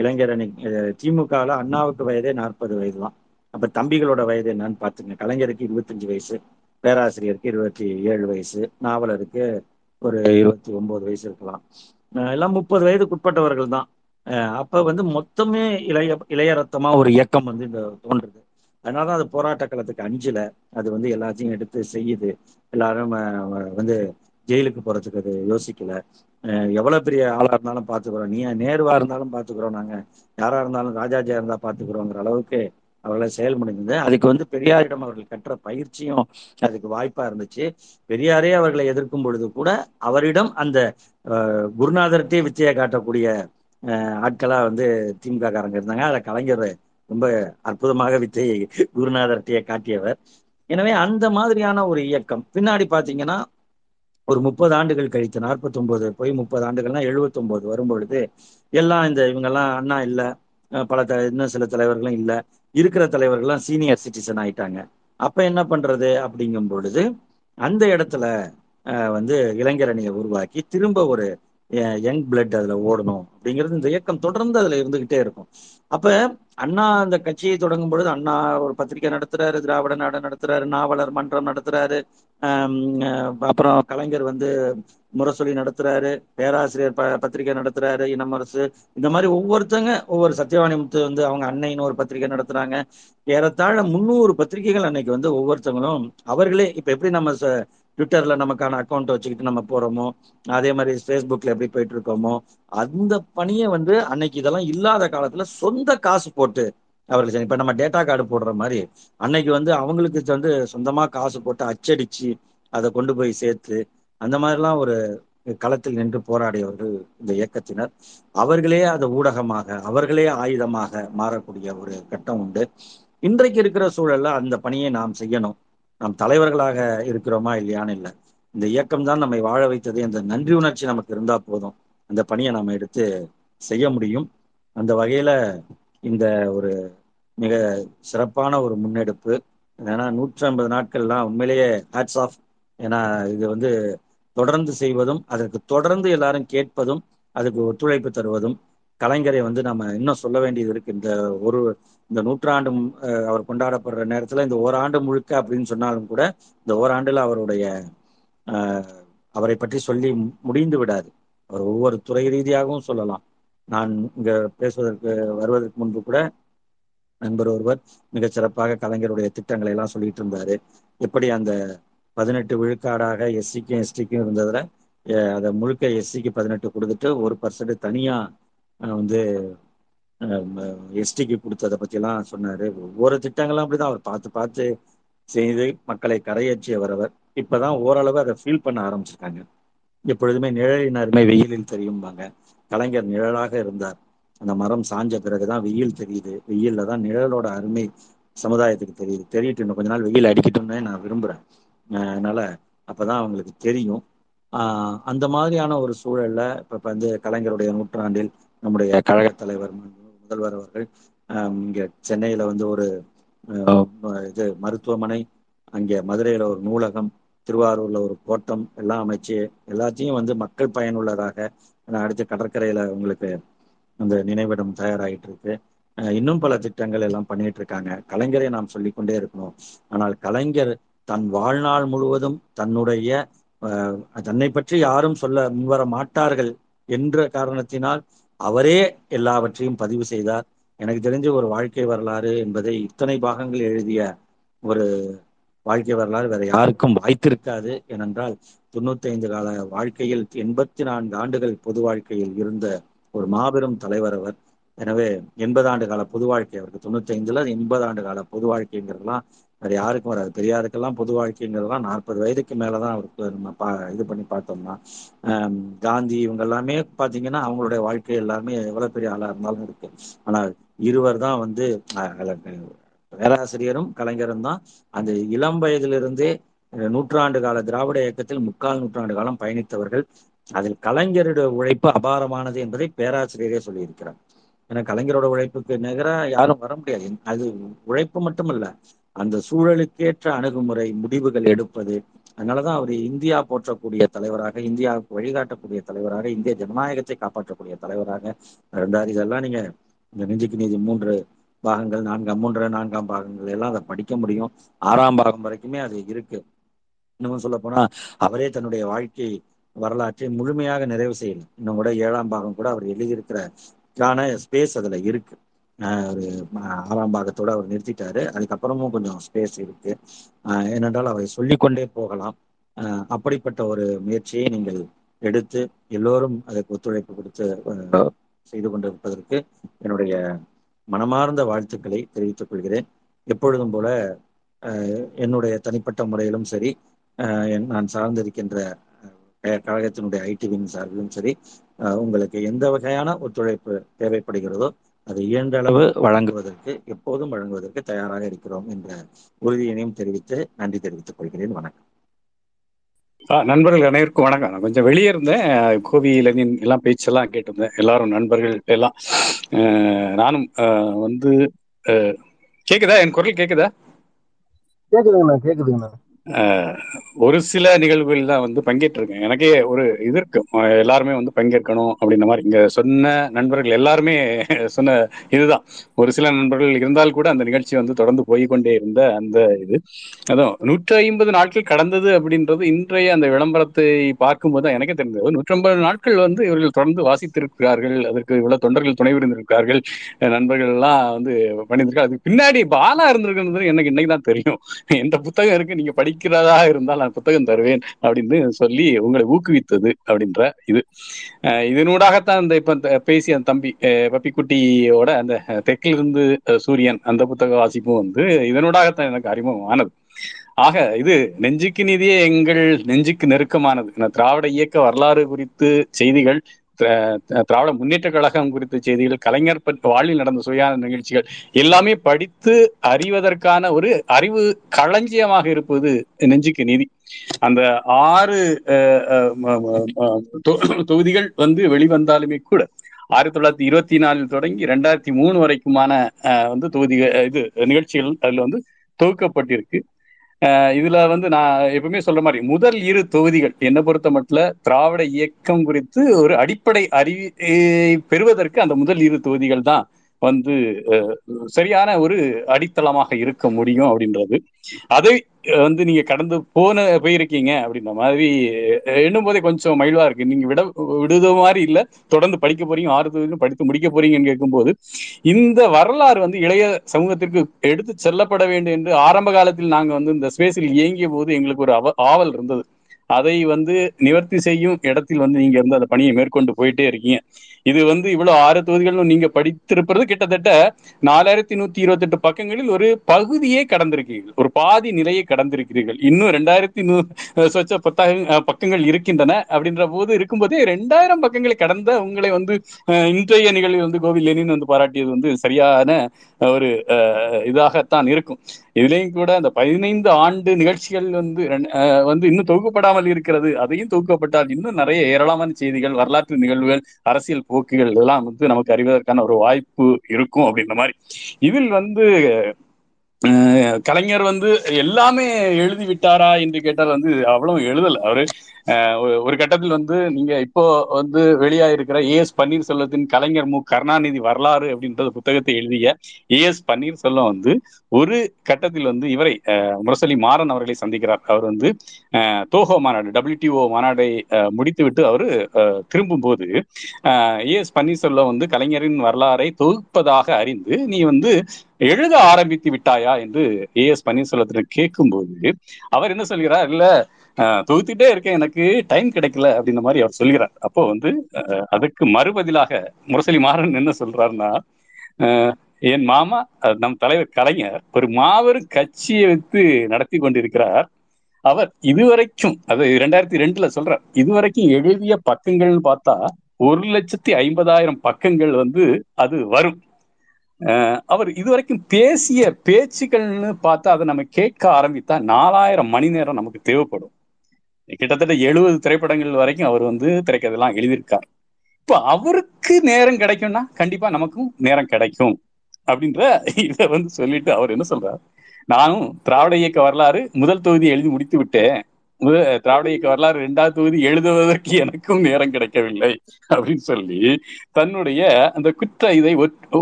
இளைஞர் அணி திமுகவில் அண்ணாவுக்கு வயதே 40 வயது தான். அப்போ தம்பிகளோட வயது என்னன்னு பார்த்துங்க. கலைஞருக்கு 25 வயசு, பேராசிரியருக்கு 27 வயசு, நாவலருக்கு ஒரு 29 வயசு இருக்கலாம். எல்லாம் 30 வயதுக்கு உட்பட்டவர்கள் தான். அப்போ வந்து மொத்தமே இளைய ரத்தமா ஒரு இயக்கம் வந்து இந்த தோன்றுது. அதனாலதான் அது போராட்ட காலத்துக்கு அஞ்சல அது வந்து எல்லாத்தையும் எடுத்து செய்யுது. எல்லாரும் வந்து ஜெயிலுக்கு போறதுக்கு அது யோசிக்கல. எவ்வளவு பெரிய ஆளா இருந்தாலும் பாத்துக்கிறோம், நீ நேருவா இருந்தாலும் பாத்துக்கிறோம், நாங்க யாரா இருந்தாலும் ராஜாஜியா இருந்தா பாத்துக்கிறோங்கிற அளவுக்கு அவர்களை செயல் முடிந்தது. அதுக்கு வந்து பெரியாரிடம் அவர்கள் கற்ற பயிற்சியும் அதுக்கு வாய்ப்பா இருந்துச்சு. பெரியாரே அவர்களை எதிர்க்கும் பொழுது கூட அவரிடம் அந்த குருநாதர்கிட்டே வித்தையை காட்டக்கூடிய ஆட்களா வந்து திமுக காரங்க இருந்தாங்க. அதை கலைஞர் ரொம்ப அற்புதமாக வித்தையை குருநாதர்கிட்டயே காட்டியவர். எனவே அந்த மாதிரியான ஒரு இயக்கம் பின்னாடி பார்த்தீங்கன்னா ஒரு 30 ஆண்டுகள் கழித்து 49 போய் 30 ஆண்டுகள்னா 79 வரும்பொழுது எல்லாம் இந்த இவங்கெல்லாம் அண்ணா இல்லை, பல இன்னும் சில தலைவர்களும் இல்லை, இருக்கிற தலைவர்கள்லாம் சீனியர் சிட்டிசன் ஆயிட்டாங்க. அப்போ என்ன பண்றது அப்படிங்கும் பொழுது அந்த இடத்துல வந்து இளைஞர் அணியை உருவாக்கி திரும்ப ஒரு யங் பிளட் அதுல ஓடணும் அப்படிங்கிறது இந்த இயக்கம் தொடர்ந்து அதுல இருந்துகிட்டே இருக்கும். அப்ப அண்ணா அந்த கட்சியை தொடங்கும் பொழுது அண்ணா ஒரு பத்திரிகை நடத்துறாரு, திராவிட நாடு நடத்துறாரு, நாவலர் மன்றம் நடத்துறாரு, அப்புறம் கலைஞர் வந்து முரசொலி நடத்துறாரு, பேராசிரியர் பத்திரிகை நடத்துறாரு, இனமரசு, இந்த மாதிரி ஒவ்வொருத்தங்க ஒவ்வொரு சத்தியவாணி முத்து வந்து அவங்க அன்னைன்னு ஒரு பத்திரிகை நடத்துறாங்க. ஏறத்தாழ 300 பத்திரிகைகள் அன்னைக்கு வந்து ஒவ்வொருத்தங்களும் அவர்களே இப்ப எப்படி நம்ம ட்விட்டர்ல நமக்கான அக்கௌண்ட் வச்சுக்கிட்டு நம்ம போறோமோ அதே மாதிரி ஃபேஸ்புக்ல எப்படி போயிட்டு இருக்கோமோ அந்த பணியை வந்து அன்னைக்கு இதெல்லாம் இல்லாத காலத்துல சொந்த காசு போட்டு அவர்கள் இப்ப நம்ம டேட்டா கார்டு போடுற மாதிரி அன்னைக்கு வந்து அவங்களுக்கு வந்து சொந்தமா காசு போட்டு அச்சடிச்சு அதை கொண்டு போய் சேர்த்து அந்த மாதிரிலாம் ஒரு களத்தில் நின்று போராடியவர்கள் இந்த இயக்கத்தினர். அவர்களே அதை ஊடகமாக அவர்களே ஆயுதமாக மாறக்கூடிய ஒரு கட்டம் உண்டு. இன்றைக்கு இருக்கிற சூழல்ல அந்த பணியை நாம் செய்யணும். நாம் தலைவர்களாக இருக்கிறோமா இல்லையான்னு இல்லை, இந்த இயக்கம் தான் நம்மை வாழ வைத்தது. அந்த நன்றி உணர்ச்சி நமக்கு இருந்தா போதும், அந்த பணியை நாம் எடுத்து செய்ய முடியும். அந்த வகையில இந்த ஒரு மிக சிறப்பான ஒரு முன்னெடுப்பு. ஏன்னா 150 நாட்கள்லாம் உண்மையிலேயே ஹேட்ஸ் ஆஃப். ஏன்னா இது வந்து தொடர்ந்து செய்வதும் அதற்கு தொடர்ந்து எல்லாரும் கேட்பதும் அதுக்கு ஒத்துழைப்பு தருவதும் கலைஞரை வந்து நம்ம இன்னும் சொல்ல வேண்டியது இருக்கு. இந்த 100 ஆண்டு அவர் கொண்டாடப்படுற நேரத்துல இந்த ஓராண்டு முழுக்க அப்படின்னு சொன்னாலும் கூட இந்த ஓராண்டுல அவருடைய அவரை பற்றி சொல்லி முடிந்து விடாது. அவர் ஒவ்வொரு துறை ரீதியாகவும் சொல்லலாம். நான் இங்க வருவதற்கு முன்பு கூட நண்பர் ஒருவர் மிக சிறப்பாக கலைஞருடைய திட்டங்களை எல்லாம் சொல்லிட்டு இருந்தாரு. எப்படி அந்த 18 விழுக்காடாக எஸ்சிக்கும் எஸ்டிக்கும் இருந்ததுல அதை முழுக்க எஸ்சிக்கு 18 கொடுத்துட்டு 1% தனியா வந்து எஸ்டிக்கு கொடுத்ததை பற்றிலாம் சொன்னார். ஒவ்வொரு திட்டங்களும் அப்படிதான் அவர் பார்த்து பார்த்து செய்து மக்களை கரையேற்றியவர் அவர். இப்போதான் ஓரளவு அதை ஃபீல் பண்ண ஆரம்பிச்சிருக்காங்க. எப்பொழுதுமே நிழலினாருமே வெயிலில் தெரியும்பாங்க. கலைஞர் நிழலாக இருந்தார். அந்த மரம் சாஞ்ச பிறகுதான் வெயில் தெரியுது. வெயிலில் தான் நிழலோட அருமை சமுதாயத்துக்கு தெரியுது. தெரியிட்டு இன்னும் கொஞ்ச நாள் வெயில் அடிக்கட்டும்னே நான் விரும்புகிறேன். அதனால அப்போதான் அவங்களுக்கு தெரியும். அந்த மாதிரியான ஒரு சூழல்ல இப்போ வந்து கலைஞருடைய 100ஆண்டில் நம்முடைய கழக தலைவர் முதல்வர் அவர்கள் இங்கே சென்னையில வந்து ஒரு இது மருத்துவமனை, அங்கே மதுரையில ஒரு நூலகம், திருவாரூர்ல ஒரு கோட்டம் எல்லாம் அமைச்சு எல்லாத்தையும் வந்து மக்கள் பயனுள்ளதாக அடுத்த கடற்கரையில உங்களுக்கு அந்த நினைவிடம் தயாராகிட்டு இருக்கு. இன்னும் பல திட்டங்கள் எல்லாம் பண்ணிட்டு இருக்காங்க. கலைஞரை நாம் சொல்லிக்கொண்டே இருக்கணும். ஆனால் கலைஞர் தன் வாழ்நாள் முழுவதும் தன்னுடைய தன்னை பற்றி யாரும் சொல்ல முன்வர மாட்டார்கள் என்ற காரணத்தினால் அவரே எல்லாவற்றையும் பதிவு செய்தார். எனக்கு தெரிஞ்ச ஒரு வாழ்க்கை வரலாறு என்பதை இத்தனை பாகங்கள் எழுதிய ஒரு வாழ்க்கை வரலாறு வேற யாருக்கும் வாய்த்திருக்காது. ஏனென்றால் 95 கால வாழ்க்கையில் 84 ஆண்டுகள் பொது வாழ்க்கையில் இருந்த ஒரு மாபெரும் தலைவர் அவர். எனவே 80 ஆண்டு கால பொது வாழ்க்கை அவருக்கு, 95ல் 80 ஆண்டு கால பொது வாழ்க்கைங்கிறதுலாம் வேற யாருக்கும் வராது. பெரியாருக்கெல்லாம் பொது வாழ்க்கைங்கிறதுலாம் 40 வயதுக்கு மேலதான் அவருக்கு நம்ம இது பண்ணி பார்த்தோம்னா. காந்தி இவங்க எல்லாமே பார்த்தீங்கன்னா அவங்களுடைய வாழ்க்கை எல்லாமே எவ்வளவு பெரிய ஆளா இருந்தாலும் இருக்கு. ஆனால் இருவர் தான் வந்து பேராசிரியரும் கலைஞரும் தான் அந்த இளம் வயதிலிருந்தே 100 ஆண்டு கால திராவிட இயக்கத்தில் 3/4 நூற்றாண்டு காலம் பயணித்தவர்கள். அதில் கலைஞருடைய உழைப்பு அபாரமானது என்பதை பேராசிரியரே சொல்லியிருக்கிறார். ஏன்னா கலைஞரோட உழைப்புக்கு நிகராக யாரும் வர முடியாது. அது உழைப்பு மட்டுமல்ல, அந்த சூழலுக்கேற்ற அணுகுமுறை, முடிவுகள் எடுப்பது. அதனாலதான் அவர் இந்தியா போற்றக்கூடிய தலைவராக, இந்தியாவுக்கு வழிகாட்டக்கூடிய தலைவராக, இந்திய ஜனநாயகத்தை காப்பாற்றக்கூடிய தலைவராக இருந்தார். இதெல்லாம் நீங்க இந்த நெஞ்சுக்கு நீதி 3 பாகங்கள், 4 மூன்று 4ஆம் பாகங்கள் எல்லாம் அதை படிக்க முடியும். 6ஆம் பாகம் வரைக்குமே அது இருக்கு. இன்னமும் சொல்ல போனா அவரே தன்னுடைய வாழ்க்கை வரலாற்றை முழுமையாக நிறைவு செய்யல. இன்னும் கூட 7ஆம் பாகம் கூட அவர் எழுதியிருக்கிறான ஸ்பேஸ் அதுல இருக்கு. ஒரு 6ஆம் பாகத்தோட அவர் நிறுத்திட்டாரு. அதுக்கப்புறமும் கொஞ்சம் ஸ்பேஸ் இருக்கு. ஏனென்றால் அவரை சொல்லிக்கொண்டே போகலாம். அப்படிப்பட்ட ஒரு முயற்சியை நீங்கள் எடுத்து எல்லோரும் அதற்கு ஒத்துழைப்பு கொடுத்து செய்து கொண்டிருப்பதற்கு என்னுடைய மனமார்ந்த வாழ்த்துக்களை தெரிவித்துக் கொள்கிறேன். எப்பொழுதும் போல என்னுடைய தனிப்பட்ட முறையிலும் சரி, நான் சார்ந்திருக்கின்ற கழகத்தினுடைய ஐடி விங் சார்பிலும் சரி, உங்களுக்கு எந்த வகையான ஒத்துழைப்பு தேவைப்படுகிறதோ அது இயன்ற அளவு வழங்குவதற்கு, எப்போதும் வழங்குவதற்கு தயாராக இருக்கிறோம் என்ற உறுதியினையும் தெரிவித்து நன்றி தெரிவித்துக் கொள்கிறேன். வணக்கம் நண்பர்கள் அனைவருக்கும் வணக்கம். நான் கொஞ்சம் வெளியே இருந்தேன், கோவி லெனின் எல்லாம் பேச்செல்லாம் கேட்டிருந்தேன். எல்லாரும் நண்பர்கள் எல்லாம் நானும் வந்து கேக்குதா? என் குரல் கேக்குதா? கேக்குதுங்கண்ணா. ஒரு சில நிகழ்வுகள் தான் வந்து பங்கேற்றிருக்கேன். எனக்கே ஒரு இது இருக்கும், எல்லாருமே வந்து பங்கேற்கணும் அப்படின்ற மாதிரி. இங்க சொன்ன நண்பர்கள் எல்லாருமே சொன்ன இதுதான். ஒரு சில நண்பர்கள் இருந்தால் கூட அந்த நிகழ்ச்சி வந்து தொடர்ந்து போய்கொண்டே இருந்த அந்த இது. அதுவும் 150 நாட்கள் கடந்தது அப்படின்றது இன்றைய அந்த விளம்பரத்தை பார்க்கும்போது தான் எனக்கே தெரிந்தது. 150 நாட்கள் வந்து இவர்கள் தொடர்ந்து வாசித்திருக்கிறார்கள். அதற்கு இவ்வளவு தொண்டர்கள் துணை புரிந்திருக்கிறார்கள், நண்பர்கள் எல்லாம் வந்து பண்ணியிருக்காங்க. அதுக்கு பின்னாடி பாலா இருந்திருக்கிறது எனக்கு இன்னைக்கு தான் தெரியும். எந்த புத்தகம் இருக்கு, நீங்க படி இருக்கிறதா இருந்தால் நான் புத்தகம் தருவேன் அப்படின்னு சொல்லி உங்களை ஊக்குவித்தது அப்படின்ற இது. இதனூடாகத்தான் அந்த இப்ப பேசிய தம்பி பப்பிக்குட்டியோட அந்த தெற்கில் இருந்து சூரியன் அந்த புத்தக வாசிப்பும் வந்து இதனூடாகத்தான் எனக்கு அறிமுகமானது. ஆக இது நெஞ்சுக்கு நீதியே எங்கள் நெஞ்சுக்கு நெருக்கமானது. திராவிட இயக்க வரலாறு குறித்து செய்திகள், திராவிட முன்னேற்ற கழகம் குறித்த செய்திகள், கலைஞர் பற்றி வாழ்வில் நடந்த சுவையான நிகழ்ச்சிகள் எல்லாமே படித்து அறிவதற்கான ஒரு அறிவு களஞ்சியமாக இருப்பது நெஞ்சுக்கு நீதி. அந்த 6 தொகுதிகள் வந்து வெளிவந்தாலுமே கூட 1924 தொடங்கி 2003 வரைக்குமான வந்து தொகுதிகள் இது நிகழ்ச்சிகள் அதுல வந்து தொகுக்கப்பட்டிருக்கு. இதுல வந்து நான் எப்பவுமே சொல்ற மாதிரி முதல் 2 தொகுதிகள் என்னை பொறுத்த மட்டும் திராவிட இயக்கம் குறித்து ஒரு அடிப்படை அறிவை பெறுவதற்கு அந்த முதல் 2 தொகுதிகள் தான் வந்து சரியான ஒரு அடித்தளமாக இருக்க முடியும் அப்படின்றது. அதை வந்து நீங்க கடந்து போயிருக்கீங்க அப்படின்ற மாதிரி எண்ணும் போதே கொஞ்சம் மகிழ்வா இருக்கு. நீங்க விடுத மாதிரி இல்லை, தொடர்ந்து படிக்க போறீங்க, 6 தொகுதியிலும் படித்து முடிக்க போறீங்கன்னு கேட்கும்போது இந்த வரலாறு வந்து இளைய சமூகத்திற்கு எடுத்து செல்லப்பட வேண்டும் என்று ஆரம்ப காலத்தில் நாங்க வந்து இந்த ஸ்பேஸில் இயங்கிய போது எங்களுக்கு ஒரு ஆவல் இருந்தது. அதை வந்து நிவர்த்தி செய்யும் இடத்தில் வந்து நீங்க இருந்து அந்த பணியை மேற்கொண்டு போயிட்டே இருக்கீங்க. இது வந்து இவ்வளவு 6 தொகுதிகளும் நீங்க படித்திருப்பது கிட்டத்தட்ட 4128 பக்கங்களில் ஒரு பகுதியே கடந்திருக்கிறீர்கள், ஒரு பாதி நிலையை கடந்திருக்கிறீர்கள். இன்னும் 2100 பக்கங்கள் இருக்கின்றன. அப்படின்ற போது இருக்கும்போதே 2000 பக்கங்களை கடந்த உங்களை வந்து இன்றைய நிகழ்வில் வந்து கோவி லெனின் வந்து பாராட்டியது வந்து சரியான ஒரு இதாகத்தான் இருக்கும். இதுலேயும் கூட அந்த 15 ஆண்டு நிகழ்ச்சிகள் வந்து இன்னும் தொகுக்கப்படாமல் இருக்கிறது. அதையும் தொகுக்கப்பட்டால் இன்னும் நிறைய ஏராளமான செய்திகள், வரலாற்று நிகழ்வுகள், அரசியல் போக்குகள் எல்லாம் வந்து நமக்கு அறிவதற்கான ஒரு வாய்ப்பு இருக்கும் அப்படின்ற மாதிரி. இதில் வந்து கலைஞர் வந்து எல்லாமே எழுதி விட்டாரா என்று கேட்டால் வந்து அவ்வளவு எழுதல. அவரு ஒரு கட்டத்தில் வந்து நீங்க இப்போ வந்து வெளியாயிருக்கிற A.S. பன்னீர்செல்வத்தின் கலைஞர் மு கருணாநிதி வரலாறு அப்படின்றது புத்தகத்தை எழுதிய A.S. பன்னீர்செல்வம் வந்து ஒரு கட்டத்தில் வந்து இவரை முரசொலி மாறன் அவர்களை சந்திக்கிறார். அவர் வந்து தோஹோ மாநாடு WTO மாநாடை முடித்துவிட்டு அவரு திரும்பும் போது A.S. பன்னீர்செல்வம் வந்து கலைஞரின் வரலாறை தொகுப்பதாக அறிந்து நீ வந்து எழுத ஆரம்பித்து விட்டாயா என்று A.S. பன்னீர்செல்வத்திற்கு கேட்கும்போது அவர் என்ன சொல்கிறார், இல்ல தொகுத்துட்டே இருக்கேன், எனக்கு டைம் கிடைக்கல அப்படின்ற மாதிரி அவர் சொல்கிறார். அப்போ வந்து அதுக்கு மறுபதிலாக முரசொலி மாறன் என்ன சொல்றாருன்னா, என் மாமா நம் தலைவர் கலைஞர் ஒரு மாபெரும் கட்சியை வைத்து நடத்தி கொண்டிருக்கிறார். அவர் இதுவரைக்கும், அது 2002 சொல்றார், இதுவரைக்கும் எழுதிய பக்கங்கள்னு பார்த்தா 1,50,000 பக்கங்கள் வந்து அது வரும். அவர் இதுவரைக்கும் பேசிய பேச்சுக்கள்னு பார்த்தா அதை நம்ம கேட்க ஆரம்பித்தா 4000 மணி நேரம் நமக்கு தேவைப்படும். கிட்டத்தட்ட 70 திரைப்படங்கள் வரைக்கும் அவர் வந்து திரைக்கதெல்லாம் எழுதியிருக்கார். இப்போ அவருக்கு நேரம் கிடைக்கும்னா கண்டிப்பா நமக்கும் நேரம் கிடைக்கும் அப்படின்ற இதை வந்து சொல்லிட்டு அவர் என்ன சொல்றார், நானும் திராவிட இயக்க வரலாறு முதல் தொகுதி எழுதி முடித்து விட்டேன், திராவிட இயக்க வரலாறு 2வது தொகுதி எழுதுவதற்கு எனக்கும் நேரம் கிடைக்கவில்லை அப்படின்னு சொல்லி தன்னுடைய அந்த குற்ற இதை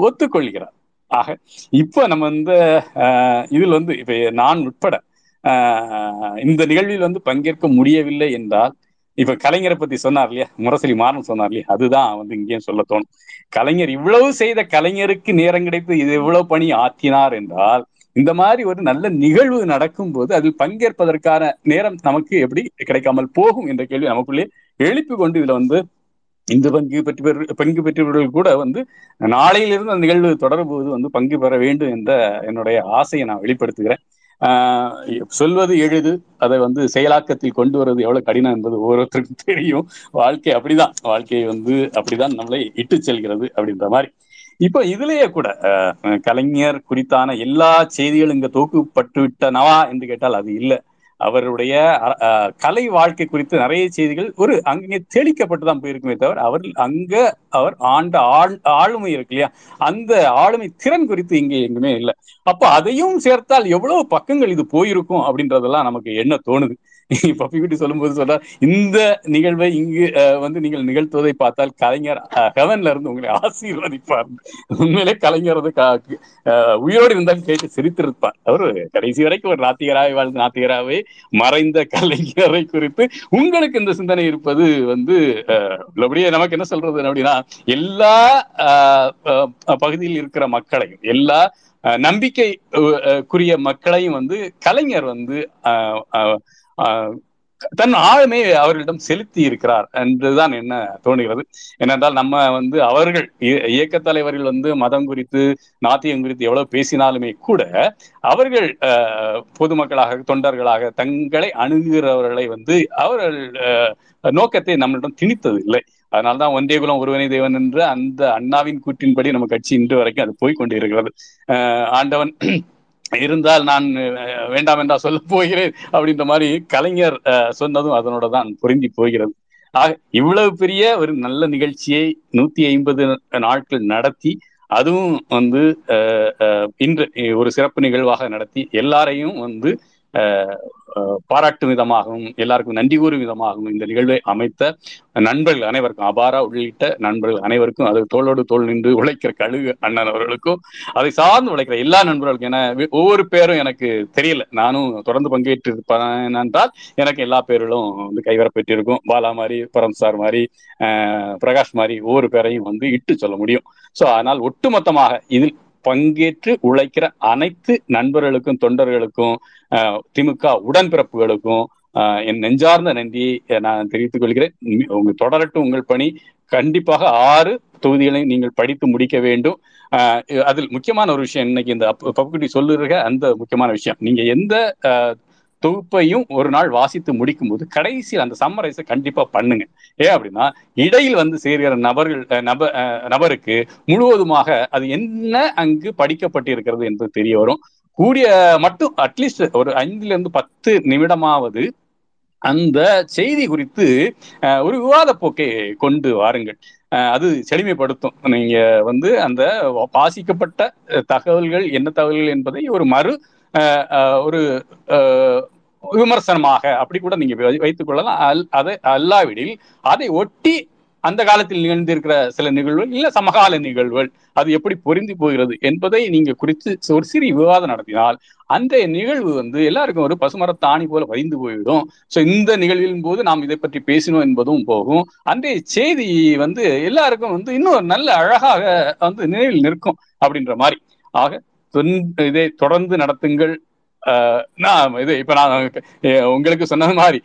ஒத்துக்கொள்கிறார். ஆக இப்ப நம்ம வந்து இதில் வந்து இப்ப நான் உட்பட இந்த நிகழ்வில் வந்து பங்கேற்க முடியவில்லை என்றால், இப்ப கலைஞரை பத்தி சொன்னார் இல்லையா, முரசொலி மாறன் சொன்னார் இல்லையா, அதுதான் வந்து இங்கேயும் சொல்ல தோணும். கலைஞர் இவ்வளவு செய்த கலைஞருக்கு நேரம் கிடைத்து இது இவ்வளவு பணி ஆற்றினார் என்றால், இந்த மாதிரி ஒரு நல்ல நிகழ்வு நடக்கும்போது அதில் பங்கேற்பதற்கான நேரம் நமக்கு எப்படி கிடைக்காமல் போகும் என்ற கேள்வி நமக்குள்ளே எழுப்பி கொண்டு இதுல வந்து இந்த பங்கு பெற்றவர்கள் கூட வந்து நாளையிலிருந்து அந்த நிகழ்வு தொடரும்போது வந்து பங்கு பெற வேண்டும் என்ற என்னுடைய ஆசையை நான் வெளிப்படுத்துகிறேன். சொல்வது எழுது, அதை வந்து செயலாக்கத்தில் கொண்டு வருவது எவ்வளவு கடினம் என்பது ஒவ்வொருத்தருக்கும் தெரியும். வாழ்க்கை அப்படிதான், வாழ்க்கையை வந்து அப்படிதான் நம்மளை இட்டு செல்கிறது அப்படின்ற மாதிரி. இப்போ இதுலயே கூட கலைஞர் குறித்தான எல்லா செய்திகளும் இங்க தொகுக்கப்பட்டு விட்டனவா என்று கேட்டால் அது இல்லை. அவருடைய கலை வாழ்க்கை குறித்து நிறைய செய்திகள் ஒரு அங்கே தெளிக்கப்பட்டுதான் போயிருக்குமே தவிர, அவர் அங்க அவர் ஆண்ட ஆளுமை இருக்கு இல்லையா, அந்த ஆளுமை திறன் குறித்து இங்கே எங்குமே இல்லை. அப்போ அதையும் சேர்த்தால் எவ்வளவு பக்கங்கள் இது போயிருக்கும் அப்படின்றதெல்லாம் நமக்கு என்ன தோணுது. பப்பிக்குட்டி சொல்லும்போது சொல்ற, இந்த நிகழ்வை இங்கு வந்து நீங்கள் நிகழ்த்துவதை பார்த்தால் கலைஞர் ஹெவன்ல இருந்து உங்களை ஆசீர்வதிப்பார். உண்மையிலே கலைஞர் உயிரோடு இருந்தாலும் கேட்டு சிரித்திருப்பார். அவரு கடைசி வரைக்கும் ஒரு நாத்திகராகவே வாழ்ந்த நாத்திகராகவே மறைந்த கலைஞரை குறித்து உங்களுக்கு இந்த சிந்தனை இருப்பது வந்து அப்படியே நமக்கு என்ன சொல்றது அப்படின்னா, எல்லா பகுதியில் இருக்கிற மக்களையும் எல்லா நம்பிக்கைக்குரிய மக்களையும் வந்து கலைஞர் வந்து தன் ஆளுமே அவர்களிடம் செலுத்தி இருக்கிறார் என்றுதான் என்ன தோணுகிறது. ஏனென்றால் நம்ம வந்து அவர்கள் இயக்க தலைவர்கள் வந்து மதம் குறித்து நாத்தியம் குறித்து எவ்வளவு பேசினாலுமே கூட அவர்கள் பொதுமக்களாக தொண்டர்களாக தங்களை அணுகுகிறவர்களை வந்து அவர்கள் நோக்கத்தை நம்மளிடம் திணித்தது இல்லை. அதனால்தான் ஒன்றே குலம் ஒருவனை தேவன் என்ற அந்த அண்ணாவின் கூற்றின்படி நம்ம கட்சி இன்று வரைக்கும் அது போய்கொண்டு இருக்கிறது. ஆண்டவன் இருந்தால் நான் வேண்டாம் என்றா சொல்ல போகிறேன் அப்படின்ற மாதிரி கலைஞர் சொன்னதும் அதனோட தான் பொருந்தி போகிறது. ஆக இவ்வளவு பெரிய ஒரு நல்ல நிகழ்ச்சியை 150 நாட்கள் நடத்தி, அதுவும் வந்து இன்று ஒரு சிறப்பு நிகழ்வாக நடத்தி எல்லாரையும் வந்து பாராட்டும் விதமாகவும் எல்லாருக்கும் நன்றி கூறும் விதமாகவும் இந்த நிகழ்வை அமைத்த நண்பர்கள் அனைவருக்கும், அபாரா உள்ளிட்ட நண்பர்கள் அனைவருக்கும், அது தோளோடு தோள் நின்று உழைக்கிற கழுகு அண்ணன் அவர்களுக்கும், அதை சார்ந்து உழைக்கிற எல்லா நண்பர்களுக்கும், என ஒவ்வொரு பேரும் எனக்கு தெரியல, நானும் தொடர்ந்து பங்கேற்று இருப்பேன் என்றால் எனக்கு எல்லா பேர்களும் வந்து கைவரப்பெற்றிருக்கும். பாலா மாதிரி, பரம்ஸ் சார் மாதிரி, பிரகாஷ் மாதிரி ஒவ்வொரு பேரையும் வந்து இட்டு சொல்ல முடியும். ஸோ அதனால் ஒட்டுமொத்தமாக இதில் பங்கேற்று உழைக்கிற அனைத்து நண்பர்களுக்கும் தொண்டர்களுக்கும் திமுக உடன்பிறப்புகளுக்கும் என் நெஞ்சார்ந்த நன்றியை நான் தெரிவித்துக் கொள்கிறேன். உங்கள் தொடரட்டும் உங்கள் பணி. கண்டிப்பாக 6 தொகுதிகளையும் நீங்கள் படித்து முடிக்க வேண்டும். அதில் முக்கியமான ஒரு விஷயம் இன்னைக்கு இந்த பப்பிக்குட்டி சொல்லுற அந்த முக்கியமான விஷயம், நீங்க எந்த தொகுப்பையும் ஒரு நாள் வாசித்து முடிக்கும் போது கடைசியில் அந்த சம்மரைஸை கண்டிப்பா பண்ணுங்க. ஏன் அப்படின்னா, இடையில் வந்து சேர்கிற நபருக்கு முழுவதுமாக அது என்ன அங்கு படிக்கப்பட்டிருக்கிறது என்று தெரிய வரும். கூடிய மட்டும் அட்லீஸ்ட் ஒரு 5-10 நிமிடமாவது அந்த செய்தி குறித்து ஒரு விவாத போக்கை கொண்டு வாருங்கள். அது செழுமைப்படுத்தும். நீங்க வந்து அந்த வாசிக்கப்பட்ட தகவல்கள் என்ன தகவல்கள் என்பதை ஒரு ஒரு விமர்சனமாக அப்படி கூட நீங்க வைத்துக் கொள்ளலாம். அதை அல்லாவிடில் அதை ஒட்டி அந்த காலத்தில் நிகழ்ந்திருக்கிற சில நிகழ்வுகள் இல்ல சமகால நிகழ்வுகள் அது எப்படி பொருந்தி போகிறது என்பதை நீங்க குறித்து ஒரு சிறிய விவாதம் நடத்தினால் அந்த நிகழ்வு வந்து எல்லாருக்கும் ஒரு பசுமரத்தாணி போல பதிந்து போய்விடும். ஸோ இந்த நிகழ்வின் போது நாம் இதை பற்றி பேசினோம் என்பதும் போகும். அந்த செய்தி வந்து எல்லாருக்கும் வந்து இன்னும் நல்ல அழகாக வந்து நினைவில் நிற்கும் அப்படின்ற மாதிரி. ஆக இதை தொடர்ந்து நடத்துங்கள். நான் உங்களுக்கு சொன்னது மாதிரி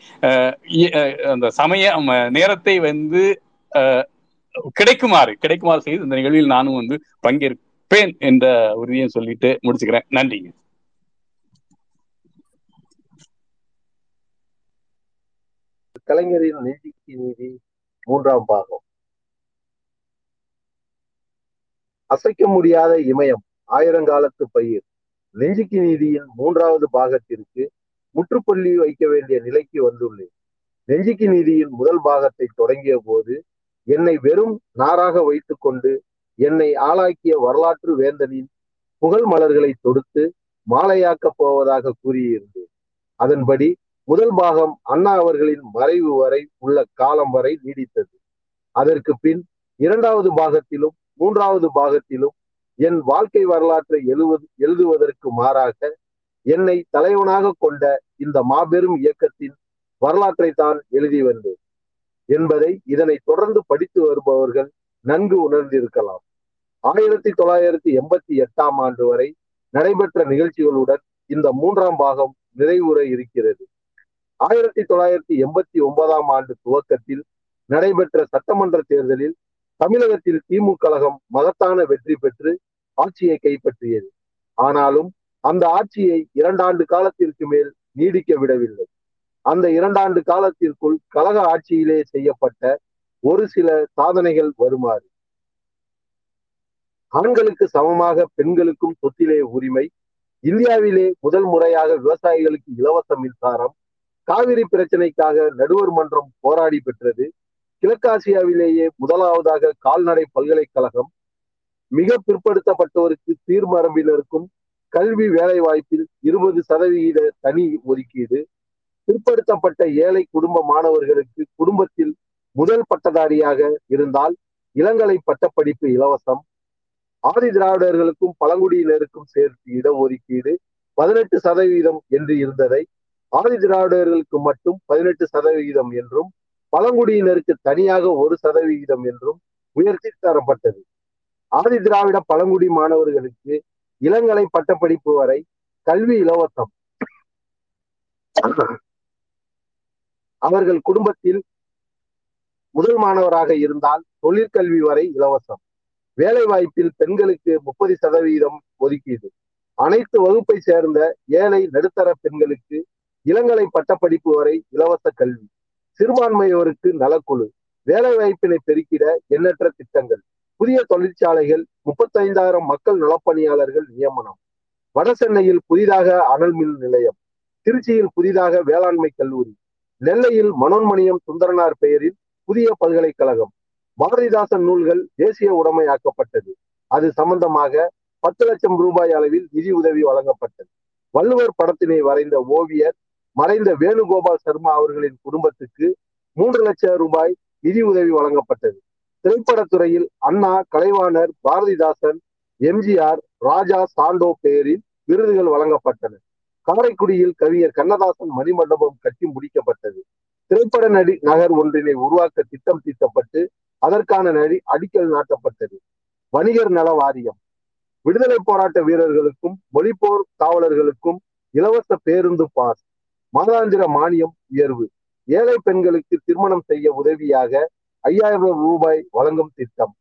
அந்த சமய நேரத்தை வந்து கிடைக்குமாறு செய்து இந்த நிகழ்வில் நானும் வந்து பங்கேற்பேன் என்ற உறுதியை சொல்லிட்டு முடிச்சுக்கிறேன். நன்றிங்க. கலைஞரின் நெஞ்சுக்கு நீதி 3ஆம் பாகம். அசைக்க முடியாத இமயம், ஆயிரங்காலத்து பயிர். நெஞ்சுக்கு நீதியின் 3வது பாகத்திற்கு முற்றுப்புள்ளி வைக்க வேண்டிய நிலைக்கு வந்துள்ளேன். நெஞ்சுக்கு நீதியின் முதல் பாகத்தை தொடங்கிய போது என்னை வெறும் நாராக வைத்து கொண்டு என்னை ஆளாக்கிய வரலாற்று வேந்தனின் புகழ் மலர்களை தொடுத்து மாலையாக்கப் போவதாக கூறியிருந்தேன். அதன்படி முதல் பாகம் அண்ணா அவர்களின் மறைவு வரை உள்ள காலம் வரை நீடித்தது. அதற்கு பின் 2வது பாகத்திலும் 3வது பாகத்திலும் என் வாழ்க்கை வரலாற்றை எழுதுவதற்கு மாறாக என்னை தலைவனாக கொண்ட இந்த மாபெரும் இயக்கத்தின் வரலாற்றை தான் எழுதி வந்தேன் என்பதை இதனை தொடர்ந்து படித்து வருபவர்கள் நன்கு உணர்ந்திருக்கலாம். 1988ஆம் ஆண்டு வரை நடைபெற்ற நிகழ்ச்சிகளுடன் இந்த 3ஆம் பாகம் நிறைவுற இருக்கிறது. 1989ஆம் ஆண்டு துவக்கத்தில் நடைபெற்ற சட்டமன்ற தேர்தலில் தமிழகத்தில் திமுக கழகம் மகத்தான வெற்றி பெற்று ஆட்சியை கைப்பற்றியது. ஆனாலும் அந்த ஆட்சியை 2 ஆண்டு காலத்திற்கு மேல் நீடிக்க விடவில்லை. அந்த 2 ஆண்டு காலத்திற்குள் கழக ஆட்சியிலே செய்யப்பட்ட ஒரு சில சாதனைகள் வருமாறு: ஆண்களுக்கு சமமாக பெண்களுக்கும் சொத்திலே உரிமை, இந்தியாவிலே முதல் முறையாக விவசாயிகளுக்கு இலவச மின்சாரம், காவிரி பிரச்சனைக்காக நடுவர் மன்றம் போராடி பெற்றது, கிழக்காசியாவிலேயே முதலாவதாக கால்நடை பல்கலைக்கழகம், மிக பிற்படுத்தப்பட்டோருக்கு சீர்மரபினருக்கும் கல்வி வேலைவாய்ப்பில் 20% தனி ஒதுக்கீடு, பிற்படுத்தப்பட்ட ஏழை குடும்ப மாணவர்களுக்கு குடும்பத்தில் முதல் பட்டதாரியாக இருந்தால் இளங்கலை பட்டப்படிப்பு இலவசம், ஆதி திராவிடர்களுக்கும் பழங்குடியினருக்கும் சேர்த்து இடஒதுக்கீடு 18% என்று இருந்ததை ஆதி திராவிடர்களுக்கு மட்டும் 18% என்றும் பழங்குடியினருக்கு தனியாக 1% என்றும் உயர்த்தி தரப்பட்டது. ஆதி திராவிட பழங்குடி மாணவர்களுக்கு இளங்கலை பட்டப்படிப்பு வரை கல்வி இலவசம், அவர்கள் குடும்பத்தில் முதல் மாணவராக இருந்தால் தொழிற்கல்வி வரை இலவசம், வேலைவாய்ப்பில் பெண்களுக்கு 30% ஒதுக்கீடு, அனைத்து வகுப்பை சேர்ந்த ஏழை நடுத்தர பெண்களுக்கு இளங்கலை பட்டப்படிப்பு வரை இலவச கல்வி, சிறுபான்மையோருக்கு நலக்குழு, வேலைவாய்ப்பினை பெருக்கிட எண்ணற்ற திட்டங்கள், புதிய தொழிற்சாலைகள், 35,000 மக்கள் நலப்பணியாளர்கள் நியமனம், வட சென்னையில் புதிதாக அனல் மின் நிலையம், திருச்சியில் புதிதாக வேளாண்மை கல்லூரி, நெல்லையில் மனோன்மணியம் சுந்தரனார் பெயரில் புதிய பல்கலைக்கழகம், பாரதிதாசன் நூல்கள் தேசிய உடைமையாக்கப்பட்டது, அது சம்பந்தமாக 10 லட்சம் ரூபாய் அளவில் நிதி உதவி வழங்கப்பட்டது, வள்ளுவர் படத்தினை வரைந்த ஓவியர் மறைந்த வேணுகோபால் சர்மா அவர்களின் குடும்பத்துக்கு 3 லட்சம் ரூபாய் நிதி உதவி வழங்கப்பட்டது, திரைப்படத்துறையில் அண்ணா, கலைவாணர், பாரதிதாசன், எம்ஜிஆர், ராஜா, சாண்டோ பெயரில் விருதுகள் வழங்கப்பட்டன, காரைக்குடியில் கவிஞர் கண்ணதாசன் மணிமண்டபம் கட்டி முடிக்கப்பட்டது, திரைப்பட நகர் ஒன்றினை உருவாக்க திட்டம் தீட்டப்பட்டு அதற்கான அடிக்கல் நாட்டப்பட்டது, வணிகர் நல வாரியம், விடுதலை போராட்ட வீரர்களுக்கும் மொழிப்போர் காவலர்களுக்கும் இலவச பேருந்து பாஸ், மாதாந்திர மானியம் உயர்வு, ஏழை பெண்களுக்கு திருமணம் செய்ய உதவியாக 5,000 ரூபாய் வழங்கும் திட்டம்,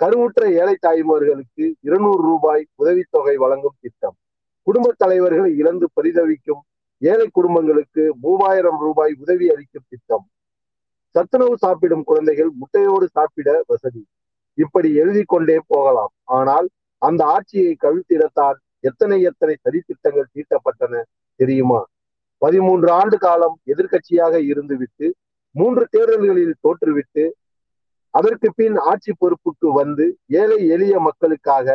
கருவுற்ற ஏழை தாய்மார்களுக்கு 200 ரூபாய் உதவித்தொகை வழங்கும் திட்டம், குடும்ப தலைவர்களை இழந்து பரிதவிக்கும் ஏழை குடும்பங்களுக்கு 3,000 ரூபாய் உதவி அளிக்கும் திட்டம், சத்துணவு சாப்பிடும் குழந்தைகள் முட்டையோடு சாப்பிட வசதி. இப்படி எழுதி கொண்டே போகலாம். ஆனால் அந்த ஆட்சியை கவிழ்த்திடத்தான் எத்தனை சதி திட்டங்கள் தீட்டப்பட்டன தெரியுமா? 13 ஆண்டு காலம் எதிர்கட்சியாக இருந்துவிட்டு 3 தேர்தல்களில் தோற்றுவிட்டு அதற்கு பின் ஆட்சி பொறுப்புக்கு வந்து ஏழை எளிய மக்களுக்காக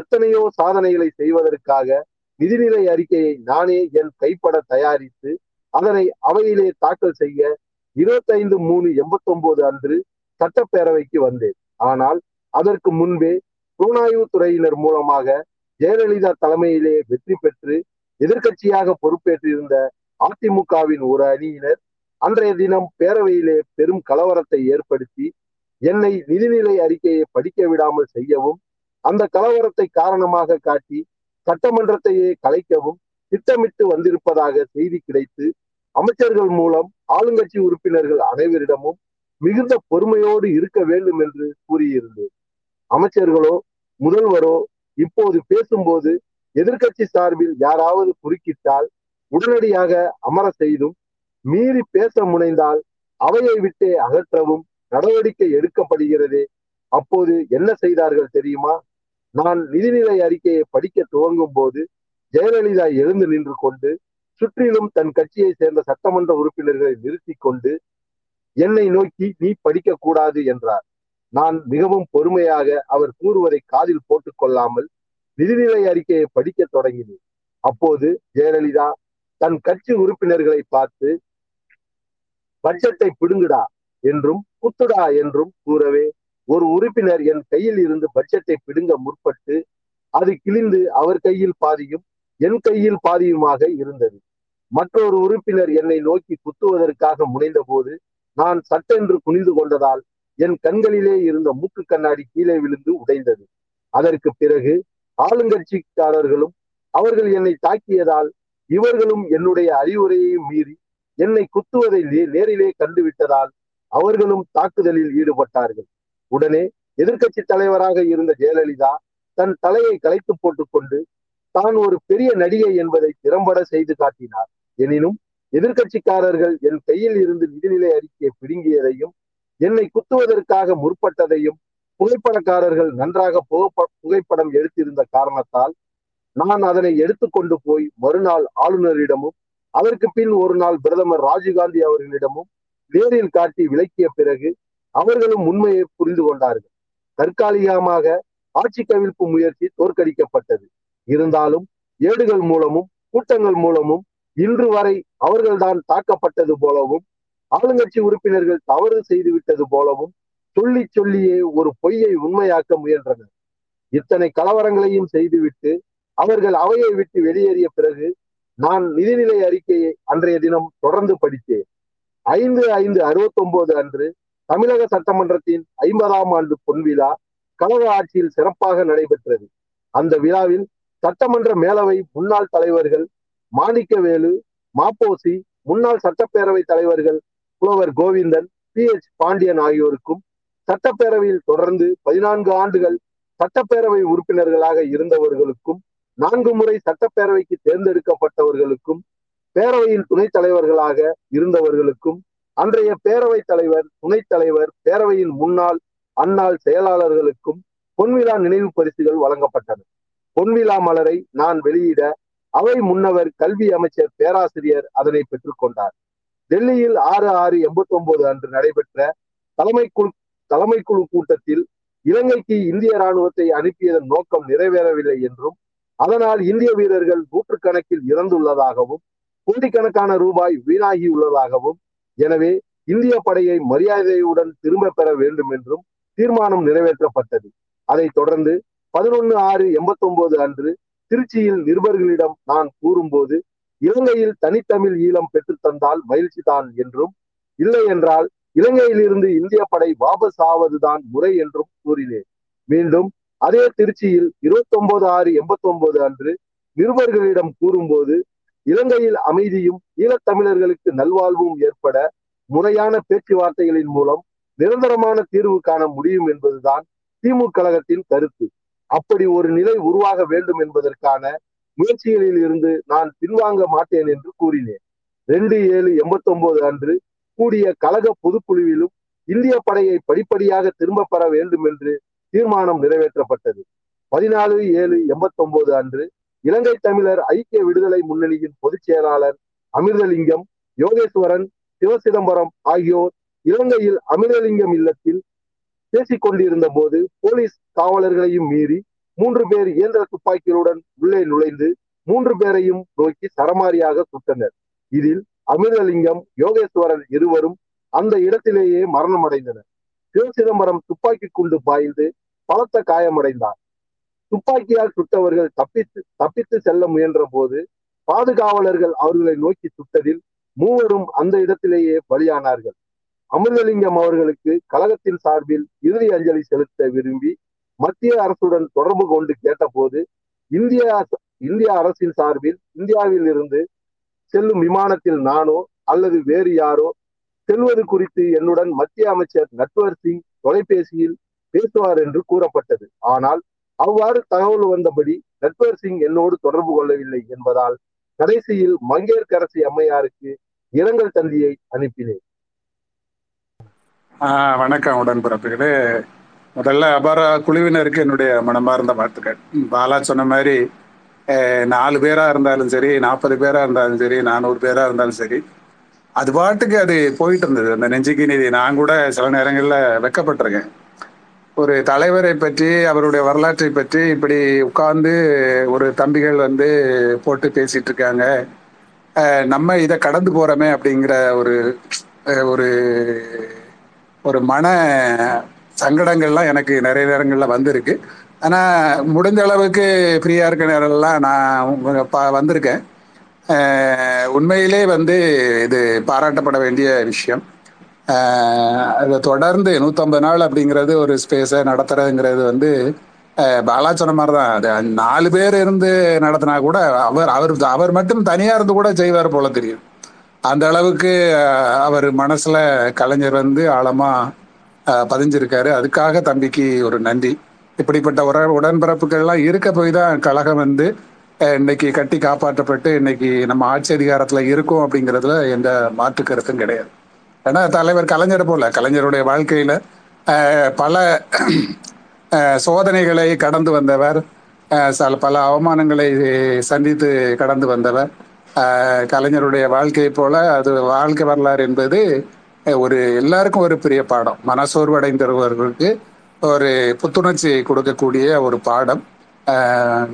எத்தனையோ சாதனைகளை செய்வதற்காக நிதிநிலை அறிக்கையை நானே என் கைப்பட தயாரித்து அதனை அவையிலே தாக்கல் செய்ய 25/3/89 அன்று சட்டப்பேரவைக்கு வந்தேன். ஆனால் அதற்கு முன்பே புலனாய்வு துறையினர் மூலமாக ஜெயலலிதா தலைமையிலே வெற்றி பெற்று எதிர்கட்சியாக பொறுப்பேற்றிருந்த அதிமுகவின் ஒரு அணியினர் அன்றைய தினம் பேரவையிலே பெரும் கலவரத்தை ஏற்படுத்தி என்னை நிதிநிலை அறிக்கையை படிக்க விடாமல் செய்யவும், அந்த கலவரத்தை காரணமாக காட்டி சட்டமன்றத்தையே கலைக்கவும் திட்டமிட்டு வந்திருப்பதாக செய்தி கிடைத்து அமைச்சர்கள் மூலம் ஆளுங்கட்சி உறுப்பினர்கள் அனைவரிடமும் மிகுந்த பொறுமையோடு இருக்க வேண்டும் என்று கூறியிருந்தேன். அமைச்சர்களோ முதல்வரோ இப்போது பேசும்போது எதிர்கட்சி சார்பில் யாராவது குறுக்கிட்டால் உடனடியாக அமர செய்தும், மீறி பேச முனைந்தால் அவையை விட்டே அகற்றவும் நடவடிக்கை எடுக்கப்படுகிறதே. அப்போது என்ன செய்தார்கள் தெரியுமா? நான் நிதிநிலை அறிக்கையை படிக்க துவங்கும் போது ஜெயலலிதா எழுந்து நின்று கொண்டு சுற்றிலும் தன் கட்சியை சேர்ந்த சட்டமன்ற உறுப்பினர்களை நிறுத்தி கொண்டு என்னை நோக்கி நீ படிக்க கூடாது என்றார். நான் மிகவும் பொறுமையாக அவர் கூறுவதை காதில் போட்டுக் கொள்ளாமல் நிதிநிலை அறிக்கையை படிக்க தொடங்கினேன். அப்போது ஜெயலலிதா தன் கட்சி உறுப்பினர்களை பார்த்து பட்ஜெட்டை பிடுங்குடா என்றும் குத்துடா என்றும் கூறவே, ஒரு உறுப்பினர் என் கையில் இருந்து பட்ஜெட்டை பிடுங்க முற்பட்டு அது கிழிந்து அவர் கையில் பாதியும் என் கையில் பாதியுமாக இருந்தது. மற்றொரு உறுப்பினர் என்னை நோக்கி குத்துவதற்காக முனைந்த போது நான் சட்டென்று குனிந்து கொண்டதால் என் கண்களிலே இருந்த மூக்கு கண்ணாடி கீழே விழுந்து உடைந்தது. அதற்கு பிறகு ஆளுங்கட்சிக்காரர்களும் அவர்கள் என்னை தாக்கியதால் இவர்களும் என்னுடைய அறிவுரையை மீறி என்னை குத்துவதை நேரிலே கண்டுவிட்டதால் அவர்களும் தாக்குதலில் ஈடுபட்டார்கள். உடனே எதிர்கட்சி தலைவராக இருந்த ஜெயலலிதா தன் தலையை கலைத்து போட்டுக்கொண்டு தான் ஒரு பெரிய நடிகை என்பதை திறம்பட செய்து காட்டினார். எனினும் எதிர்கட்சிக்காரர்கள் என் கையில் இருந்து நிதிநிலை அறிக்கையை பிடுங்கியதையும் என்னை குத்துவதற்காக முற்பட்டதையும் புகைப்படக்காரர்கள் நன்றாக புகைப்படம் எடுத்திருந்த காரணத்தால் நான் அதனை எடுத்துக்கொண்டு போய் மறுநாள் ஆளுநரிடமும் அதற்கு பின் ஒரு நாள் பிரதமர் ராஜீவ்காந்தி அவர்களிடமும் நேரில் காட்டி விளக்கிய பிறகு அவர்களும் உண்மையை புரிந்து கொண்டார்கள். தற்காலிகமாக ஆட்சி கவிழ்ப்பு முயற்சி தோற்கடிக்கப்பட்டது. இருந்தாலும் ஏடுகள் மூலமும் கூட்டங்கள் மூலமும் இன்று வரை அவர்கள்தான் தாக்கப்பட்டது போலவும் ஆளுங்கட்சி உறுப்பினர்கள் தவறு செய்து விட்டது போலவும் சொல்லி சொல்லியே ஒரு பொய்யை உண்மையாக்க முயன்றனர். இத்தனை கலவரங்களையும் செய்துவிட்டு அவர்கள் அவையை விட்டு வெளியேறிய பிறகு நான் நிதிநிலை அறிக்கையை அன்றைய தினம் தொடர்ந்து படித்தேன். 5/5/69 அன்று தமிழக சட்டமன்றத்தின் 50ஆம் ஆண்டு பொன்விழா கழக ஆட்சியில் சிறப்பாக நடைபெற்றது. அந்த விழாவில் சட்டமன்ற மேலவை முன்னாள் தலைவர்கள் மாணிக்கவேலு, மாப்போசி, முன்னாள் சட்டப்பேரவை தலைவர்கள் புலவர் கோவிந்தன், PH பாண்டியன் ஆகியோருக்கும் சட்டப்பேரவையில் தொடர்ந்து 14 ஆண்டுகள் சட்டப்பேரவை உறுப்பினர்களாக இருந்தவர்களுக்கும் 4 முறை சட்டப்பேரவைக்கு தேர்ந்தெடுக்கப்பட்டவர்களுக்கும் பேரவையில் துணைத் தலைவர்களாக இருந்தவர்களுக்கும் அன்றைய பேரவைத் தலைவர், துணைத் தலைவர், பேரவையின் முன்னாள் அன்னாள் செயலாளர்களுக்கும் பொன்விழா நினைவு பரிசுகள் வழங்கப்பட்டன. பொன்விழா மலரை நான் வெளியிட அவை முன்னவர் கல்வி அமைச்சர் பேராசிரியர் அதனை பெற்றுக் கொண்டார். டெல்லியில் 6/6/89 அன்று நடைபெற்ற தலைமைக்குழு கூட்டத்தில் இலங்கைக்கு இந்திய இராணுவத்தை அனுப்பியதன் நோக்கம் நிறைவேறவில்லை என்றும் அதனால் இந்திய வீரர்கள் நூற்றுக்கணக்கில் இறந்துள்ளதாகவும் கோடிக்கணக்கான ரூபாய் வீணாகியுள்ளதாகவும் எனவே இந்திய படையை மரியாதையுடன் திரும்ப பெற வேண்டும் என்றும் தீர்மானம் நிறைவேற்றப்பட்டது. அதைத் தொடர்ந்து 11/6/89 அன்று திருச்சியில் நிருபர்களிடம் நான் கூறும்போது இலங்கையில் தனித்தமிழ் ஈழம் பெற்றுத் தந்தால் மகிழ்ச்சி தான் என்றும், இல்லை என்றால் இலங்கையிலிருந்து இந்திய படை வாபஸ் ஆவதுதான் முறை என்றும் கூறினேன். மீண்டும் அதே திருச்சியில் 29/6/89 அன்று நிருபர்களிடம் கூறும்போது இலங்கையில் அமைதியும் ஈழத்தமிழர்களுக்கு நல்வாழ்வும் ஏற்பட முறையான பேச்சுவார்த்தைகளின் மூலம் நிரந்தரமான தீர்வு காண முடியும் என்பதுதான் திமுக கழகத்தின் கருத்து. அப்படி ஒரு நிலை உருவாக வேண்டும் என்பதற்கான முயற்சிகளில் இருந்து நான் பின்வாங்க மாட்டேன் என்று கூறினேன். 2/7/89 அன்று கூடிய கழக பொதுக்குழுவிலும் இந்திய படையை படிப்படியாக திரும்ப பெற வேண்டும் என்று தீர்மானம் நிறைவேற்றப்பட்டது. 14/7/89 அன்று இலங்கை தமிழர் ஐக்கிய விடுதலை முன்னணியின் பொதுச் செயலாளர் அமிர்தலிங்கம், யோகேஸ்வரன், சிவசிதம்பரம் ஆகியோர் இலங்கையில் அமிர்தலிங்கம் இல்லத்தில் பேசிக் கொண்டிருந்த போது போலீஸ் காவலர்களையும் மீறி 3 பேர் இயந்திர துப்பாக்கிகளுடன் உள்ளே நுழைந்து 3 பேரையும் நோக்கி சரமாரியாக சுட்டனர். இதில் அமிர்தலிங்கம், யோகேஸ்வரன் இருவரும் அந்த இடத்திலேயே மரணமடைந்தனர். சிதம்பரம் துப்பாக்கி குண்டு பாய்ந்து பலத்த காயமடைந்தார். துப்பாக்கியால் சுட்டவர்கள் தப்பித்து செல்ல முயன்ற போது பாதுகாவலர்கள் அவர்களை நோக்கி சுட்டதில் 3வரும் அந்த இடத்திலேயே பலியானார்கள். அமிர்தலிங்கம் அவர்களுக்கு கழகத்தின் சார்பில் இறுதி அஞ்சலி செலுத்த விரும்பி மத்திய அரசுடன் தொடர்பு கொண்டு கேட்டபோது இந்திய அரசின் சார்பில் இந்தியாவில் இருந்து செல்லும் விமானத்தில் நானோ அல்லது வேறு யாரோ செல்வது குறித்து என்னுடன் மத்திய அமைச்சர் நட்வர் சிங் தொலைபேசியில் பேசுவார் என்று கூறப்பட்டது. ஆனால் அவ்வாறு தகவல் வந்தபடி நட்வர் சிங் என்னோடு தொடர்பு கொள்ளவில்லை என்பதால் கடைசியில் மங்கையர்கரசி அம்மையாருக்கு இரங்கல் தந்தியை அனுப்பினேன். வணக்கம் உடன்பிறப்புகளே. முதல்ல அபார குழுவினருக்கு என்னுடைய மனமார்ந்த வாழ்த்துக்கள். பாலா சொன்ன மாதிரி 4 பேரா இருந்தாலும் சரி, 40 பேரா இருந்தாலும் சரி, 400 பேரா இருந்தாலும் சரி, அது பாட்டுக்கு அது போயிட்டு இருந்தது. அந்த நெஞ்சுக்கு நீதி நான் கூட சில நேரங்களில் வெக்கப்பட்டிருக்கேன். ஒரு தலைவரை பற்றி, அவருடைய வரலாற்றை பற்றி இப்படி உட்கார்ந்து ஒரு தம்பிகள் வந்து போட்டு பேசிட்டு இருக்காங்க, நம்ம இதை கடந்து போறோமே அப்படிங்கிற ஒரு ஒரு ஒரு மன சங்கடங்கள்லாம் எனக்கு நிறைய நேரங்களில் வந்திருக்கு. ஆனால் முடிஞ்ச அளவுக்கு ஃப்ரீயாக இருக்கிற நேரம்லாம் நான் வந்திருக்கேன். உண்மையிலே வந்து இது பாராட்டப்பட வேண்டிய விஷயம். அதை தொடர்ந்து 150 நாள் அப்படிங்கிறது ஒரு ஸ்பேஸை நடத்துறதுங்கிறது வந்து பாலா சொன்ன மாதிரி தான். அது 4 பேர் இருந்து நடத்தினா கூட அவர் மட்டும் தனியாக இருந்து கூட செய்வார் போல தெரியும். அந்த அளவுக்கு அவர் மனசில் கலைஞர் வந்து ஆழமாக பதிஞ்சிருக்காரு. அதுக்காக தம்பிக்கு ஒரு நன்றி. இப்படிப்பட்ட உடன்பிறப்புகள்லாம் இருக்க போய் தான் கழகம் வந்து இன்னைக்கு கட்டி காப்பாற்றப்பட்டு இன்னைக்கு நம்ம ஆட்சி அதிகாரத்தில் இருக்கோம் அப்படிங்கிறதுல எந்த மாற்று கருத்தும் கிடையாது. ஏன்னா தலைவர் கலைஞரை போல கலைஞருடைய வாழ்க்கையில் பல சோதனைகளை கடந்து வந்தவர், பல அவமானங்களை சந்தித்து கடந்து வந்தவர். கலைஞருடைய வாழ்க்கையை போல அது வாழ்க்கை வரலாறு என்பது ஒரு எல்லாருக்கும் ஒரு பெரிய பாடம். மனசோர்வடைந்தவர்களுக்கு ஒரு புத்துணர்ச்சி கொடுக்கக்கூடிய ஒரு பாடம்.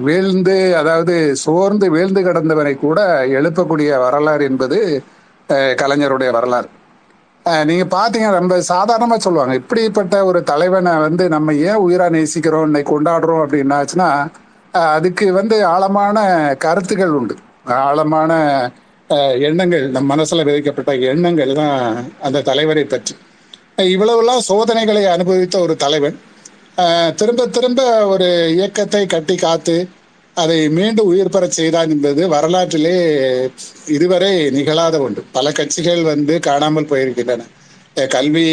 வீழ்ந்து, அதாவது சோர்ந்து வீழ்ந்து கிடந்தவனை கூட எழுப்பக்கூடிய வரலாறு என்பது கலைஞருடைய வரலாறு. நீங்கள் பார்த்தீங்க, ரொம்ப சாதாரணமாக சொல்லுவாங்க, இப்படிப்பட்ட ஒரு தலைவனை வந்து நம்ம ஏன் உயிராக நேசிக்கிறோம், இன்னைக்கு கொண்டாடுறோம் அப்படின்னாச்சுன்னா அதுக்கு வந்து ஆழமான கருத்துக்கள் உண்டு, ஆழமான எண்ணங்கள், நம் மனசில் விதைக்கப்பட்ட எண்ணங்கள் தான் அந்த தலைவரை பற்றி. இவ்வளவுலாம் சோதனைகளை அனுபவித்த ஒரு தலைவன் திரும்ப திரும்ப ஒரு இயக்கத்தை கட்டி காத்து அதை மீண்டும் உயிர் பெறச் செய்தான் என்பது வரலாற்றிலே இதுவரை நிகழாத ஒன்று. பல கட்சிகள் வந்து காணாமல் போயிருக்கின்றன. கல்வி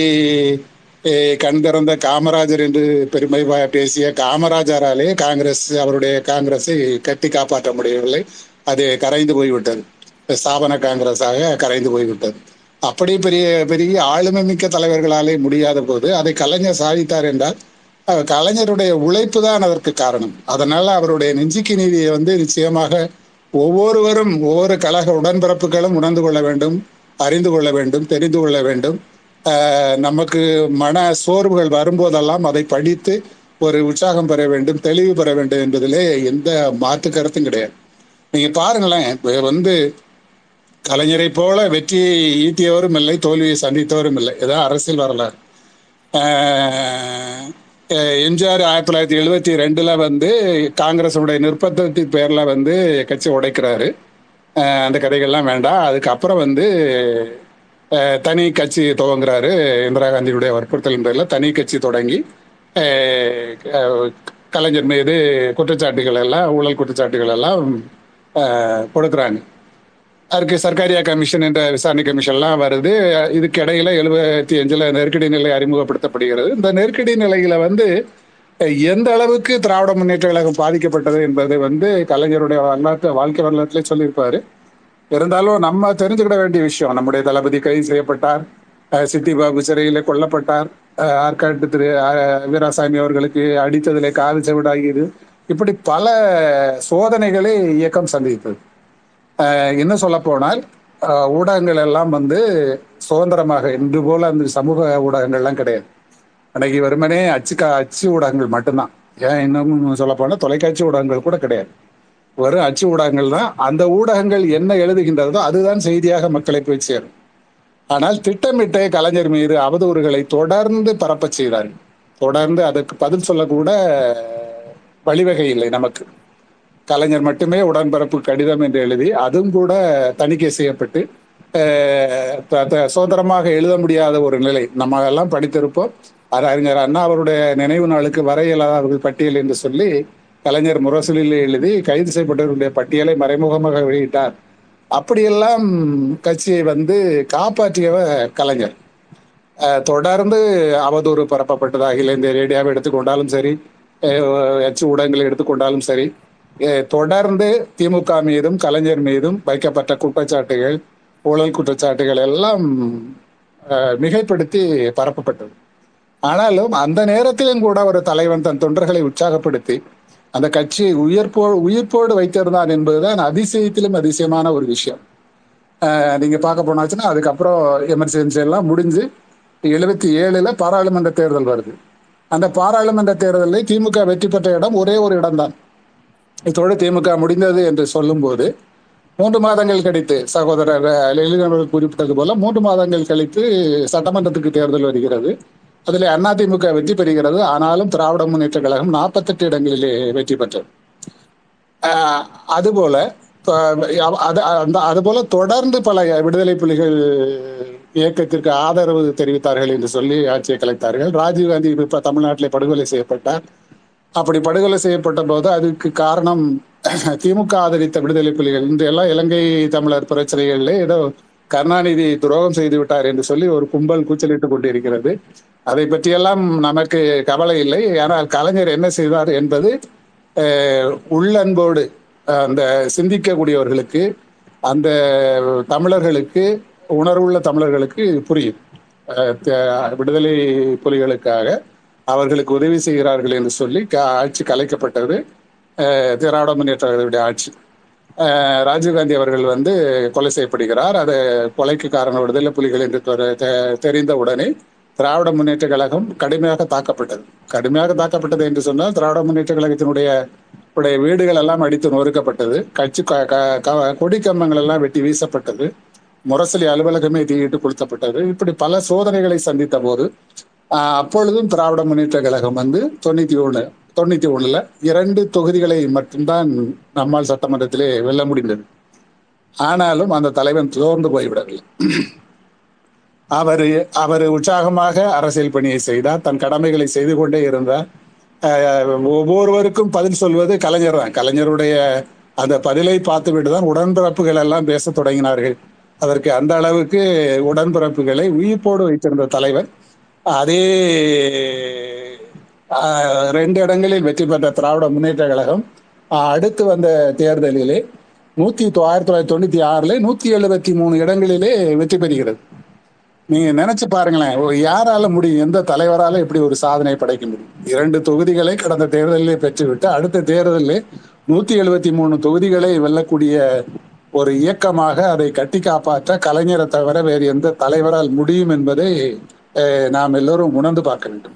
கண் திறந்த காமராஜர் என்று பெருமை பேசிய காமராஜராலே காங்கிரஸ், அவருடைய காங்கிரஸை கட்டி காப்பாற்ற முடியவில்லை. அது கரைந்து போய்விட்டது, ஸ்தாபன காங்கிரஸாக கரைந்து போய்விட்டது. அப்படி பெரிய பெரிய ஆளுமை மிக்க தலைவர்களாலே முடியாத போது அதை கலைஞர் சாதித்தார் என்றால் கலைஞருடைய உழைப்பு தான் அதற்கு காரணம். அதனால அவருடைய நெஞ்சுக்கு நீதியை வந்து நிச்சயமாக ஒவ்வொருவரும், ஒவ்வொரு கழக உடன்பிறப்புகளும் உணர்ந்து கொள்ள வேண்டும், அறிந்து கொள்ள வேண்டும், தெரிந்து கொள்ள வேண்டும். நமக்கு மன சோர்வுகள் வரும்போதெல்லாம் அதை படித்து ஒரு உற்சாகம் பெற வேண்டும், தெளிவு பெற வேண்டும் என்பதிலே எந்த மாற்று கருத்தும் கிடையாது. நீங்க பாருங்களேன், வந்து கலைஞரை போல வெற்றியை ஈட்டியவரும் இல்லை, தோல்வியை சந்தித்தவரும் இல்லை. இதான் அரசியல் வரலாறு. எம்ஜிஆர் 1972 வந்து காங்கிரஸுடைய நிர்பந்தத்தின் பேரில் வந்து கட்சி உடைக்கிறாரு. அந்த கதைகள்லாம் வேண்டாம். அதுக்கப்புறம் வந்து தனி கட்சி துவங்குறாரு. இந்திரா காந்தியுடைய வற்புறுத்தலின் பேரில் தனி கட்சி தொடங்கி கலைஞர் மீது குற்றச்சாட்டுகள் எல்லாம், ஊழல் குற்றச்சாட்டுகள் எல்லாம் கொடுக்குறாங்க. அதுக்கு சர்க்காரியா கமிஷன் என்ற விசாரணை கமிஷன்லாம் வருது. இதுக்கிடையில் 75 நெருக்கடி நிலை அறிமுகப்படுத்தப்படுகிறது. இந்த நெருக்கடி நிலையில வந்து எந்த அளவுக்கு திராவிட முன்னேற்ற கழகம் பாதிக்கப்பட்டது என்பது வந்து கலைஞருடைய வாழ்க்கை வரலாற்றிலே சொல்லியிருப்பாரு. இருந்தாலும் நம்ம தெரிஞ்சுக்கிட வேண்டிய விஷயம், நம்முடைய தளபதி கைது செய்யப்பட்டார், சிட்டி பாபு சிறையிலே கொல்லப்பட்டார், ஆற்காட்டு திரு வீராசாமி அவர்களுக்கு அடித்ததிலே காது செவிடாகியது, இப்படி பல சோதனைகளை இயக்கம் சந்தித்தது. இன்னும் சொல்ல போனால் ஊடகங்கள் எல்லாம் வந்து சுதந்திரமாக இன்று போல அந்த சமூக ஊடகங்கள்லாம் கிடையாது. அன்னைக்கு வெறுமனே அச்சு ஊடகங்கள் மட்டும்தான். ஏன் இன்னும் சொல்ல போனா தொலைக்காட்சி ஊடகங்கள் கூட கிடையாது, வெறும் அச்சு ஊடகங்கள் தான். அந்த ஊடகங்கள் என்ன எழுதுகின்றதோ அதுதான் செய்தியாக மக்களை போய் சேரும். ஆனால் திட்டமிட்டே கலைஞர் மீது அவதூறுகளை தொடர்ந்து பரப்ப செய்தார்கள். தொடர்ந்து அதற்கு பதில் சொல்லக்கூட வழிவகை இல்லை நமக்கு. கலைஞர் மட்டுமே உடன்பரப்பு கடிதம் என்று எழுதி அதுவும் கூட தணிக்கை செய்யப்பட்டு சுதந்திரமாக எழுத முடியாத ஒரு நிலை. நம்ம எல்லாம் படித்திருப்போம். அது அறிஞர் அண்ணா அவருடைய நினைவு நாளுக்கு வர இயலாதவர்கள் பட்டியல் என்று சொல்லி கலைஞர் முரசொலியில் எழுதி கைது செய்யப்பட்டவர்களுடைய பட்டியலை மறைமுகமாக வெளியிட்டார். அப்படியெல்லாம் கட்சியை வந்து காப்பாற்றியவர் கலைஞர். தொடர்ந்து அவதூறு பரப்பப்பட்டதாக இல்லை, இந்த ரேடியாவை எடுத்துக்கொண்டாலும் சரி, அச்சு ஊடகங்களை எடுத்துக்கொண்டாலும் சரி, தொடர்ந்து திமுக மீதும் கலைஞர் மீதும் வைக்கப்பட்ட குற்றச்சாட்டுகள், ஊழல் குற்றச்சாட்டுகள் எல்லாம் மிகைப்படுத்தி பரப்பப்பட்டது. ஆனாலும் அந்த நேரத்திலும் கூட ஒரு தலைவன் தன் தொண்டர்களை உற்சாகப்படுத்தி அந்த கட்சியை உயிர்ப்போடு வைத்திருந்தான் என்பதுதான் அதிசயத்திலும் அதிசயமான ஒரு விஷயம். நீங்க பார்க்க போனாச்சுன்னா அதுக்கப்புறம் எமர்ஜென்சி எல்லாம் முடிஞ்சு 1977 பாராளுமன்ற தேர்தல் வருது. அந்த பாராளுமன்ற தேர்தலில் திமுக வெற்றி பெற்ற இடம் ஒரே ஒரு இடம்தான். இதோடு திமுக முடிந்தது என்று சொல்லும் போது 3 மாதங்கள் கழித்து, சகோதரர் எழிலவர்கள் குறிப்பிட்டது போல, 3 மாதங்கள் கழித்து சட்டமன்றத்துக்கு தேர்தல் வருகிறது. அதில் அதிமுக வெற்றி பெறுகிறது. ஆனாலும் திராவிட முன்னேற்ற கழகம் 48 இடங்களிலே வெற்றி பெற்றது. அதுபோல தொடர்ந்து பல விடுதலை புலிகள் இயக்கத்திற்கு ஆதரவு தெரிவித்தார்கள் என்று சொல்லி ஆட்சியை கலைத்தார்கள். ராஜீவ் காந்தி தமிழ்நாட்டிலே படுகொலை செய்யப்பட்டார். அப்படி படுகொலை செய்யப்பட்ட போது அதுக்கு காரணம் திமுக ஆதரித்த விடுதலை புலிகள். இன்றையெல்லாம் இலங்கை தமிழர் பிரச்சனைகளிலே ஏதோ கருணாநிதி துரோகம் செய்து விட்டார் என்று சொல்லி ஒரு கும்பல் கூச்சலிட்டுக் கொண்டிருக்கிறது. அதை பற்றியெல்லாம் நமக்கு கவலை இல்லை. ஆனால் கலைஞர் என்ன செய்தார் என்பது உள்ளன்போடு அந்த சிந்திக்கக்கூடியவர்களுக்கு, அந்த தமிழர்களுக்கு, உணர்வுள்ள தமிழர்களுக்கு புரியும். விடுதலை புலிகளுக்காக அவர்களுக்கு உதவி செய்கிறார்கள் என்று சொல்லி ஆட்சி கலைக்கப்பட்டது. திராவிட முன்னேற்ற கழகத்துடைய ஆட்சி. ராஜீவ்காந்தி அவர்கள் வந்து கொலை செய்யப்படுகிறார். அது கொலைக்கு காரணம் விடுதலை புலிகள் என்று தெரிந்த உடனே திராவிட முன்னேற்ற கழகம் கடுமையாக தாக்கப்பட்டது. கடுமையாக தாக்கப்பட்டது என்று சொன்னால் திராவிட முன்னேற்ற கழகத்தினுடைய வீடுகள் எல்லாம் அடித்து நொறுக்கப்பட்டது. கட்சி கொடி கம்பங்கள் எல்லாம் வெட்டி வீசப்பட்டது. முரசொலி அலுவலகமே தீயிட்டு கொளுத்தப்பட்டது. இப்படி பல சோதனைகளை சந்தித்த போது அப்பொழுதும் திராவிட முன்னேற்ற கழகம் வந்து 91 2 தொகுதிகளை மட்டும்தான் நம்மால் சட்டமன்றத்திலே வெல்ல முடிந்தது. ஆனாலும் அந்த தலைவன் தோர்ந்து போய்விடவில்லை. அவர் உற்சாகமாக அரசியல் பணியை செய்தார். தன் கடமைகளை செய்து கொண்டே இருந்தார். ஒவ்வொருவருக்கும் பதில் சொல்வது கலைஞர் தான். கலைஞருடைய அந்த பதிலை பார்த்துவிட்டு தான் உடன்பிறப்புகள் எல்லாம் பேச தொடங்கினார்கள். அதற்கு அந்த அளவுக்கு உடன்பிறப்புகளை உயிர்ப்போடு வைத்திருந்த தலைவர், அதே 2 இடங்களில் வெற்றி பெற்ற திராவிட முன்னேற்ற கழகம் அடுத்து வந்த தேர்தலிலே 1996 173 இடங்களிலே வெற்றி பெறுகிறது. நீங்க நினைச்சு பாருங்களேன், யாரால முடியும், எந்த தலைவரால இப்படி ஒரு சாதனை படைக்க முடியும்? 2 தொகுதிகளை கடந்த தேர்தலிலே பெற்றுவிட்டு அடுத்த தேர்தலில் 173 தொகுதிகளை வெல்லக்கூடிய ஒரு இயக்கமாக அதை கட்டி காப்பாற்ற கலைஞரை தவிர வேறு எந்த தலைவரால் முடியும் என்பதை நாம் எல்லோரும் உணர்ந்து பார்க்க வேண்டும்.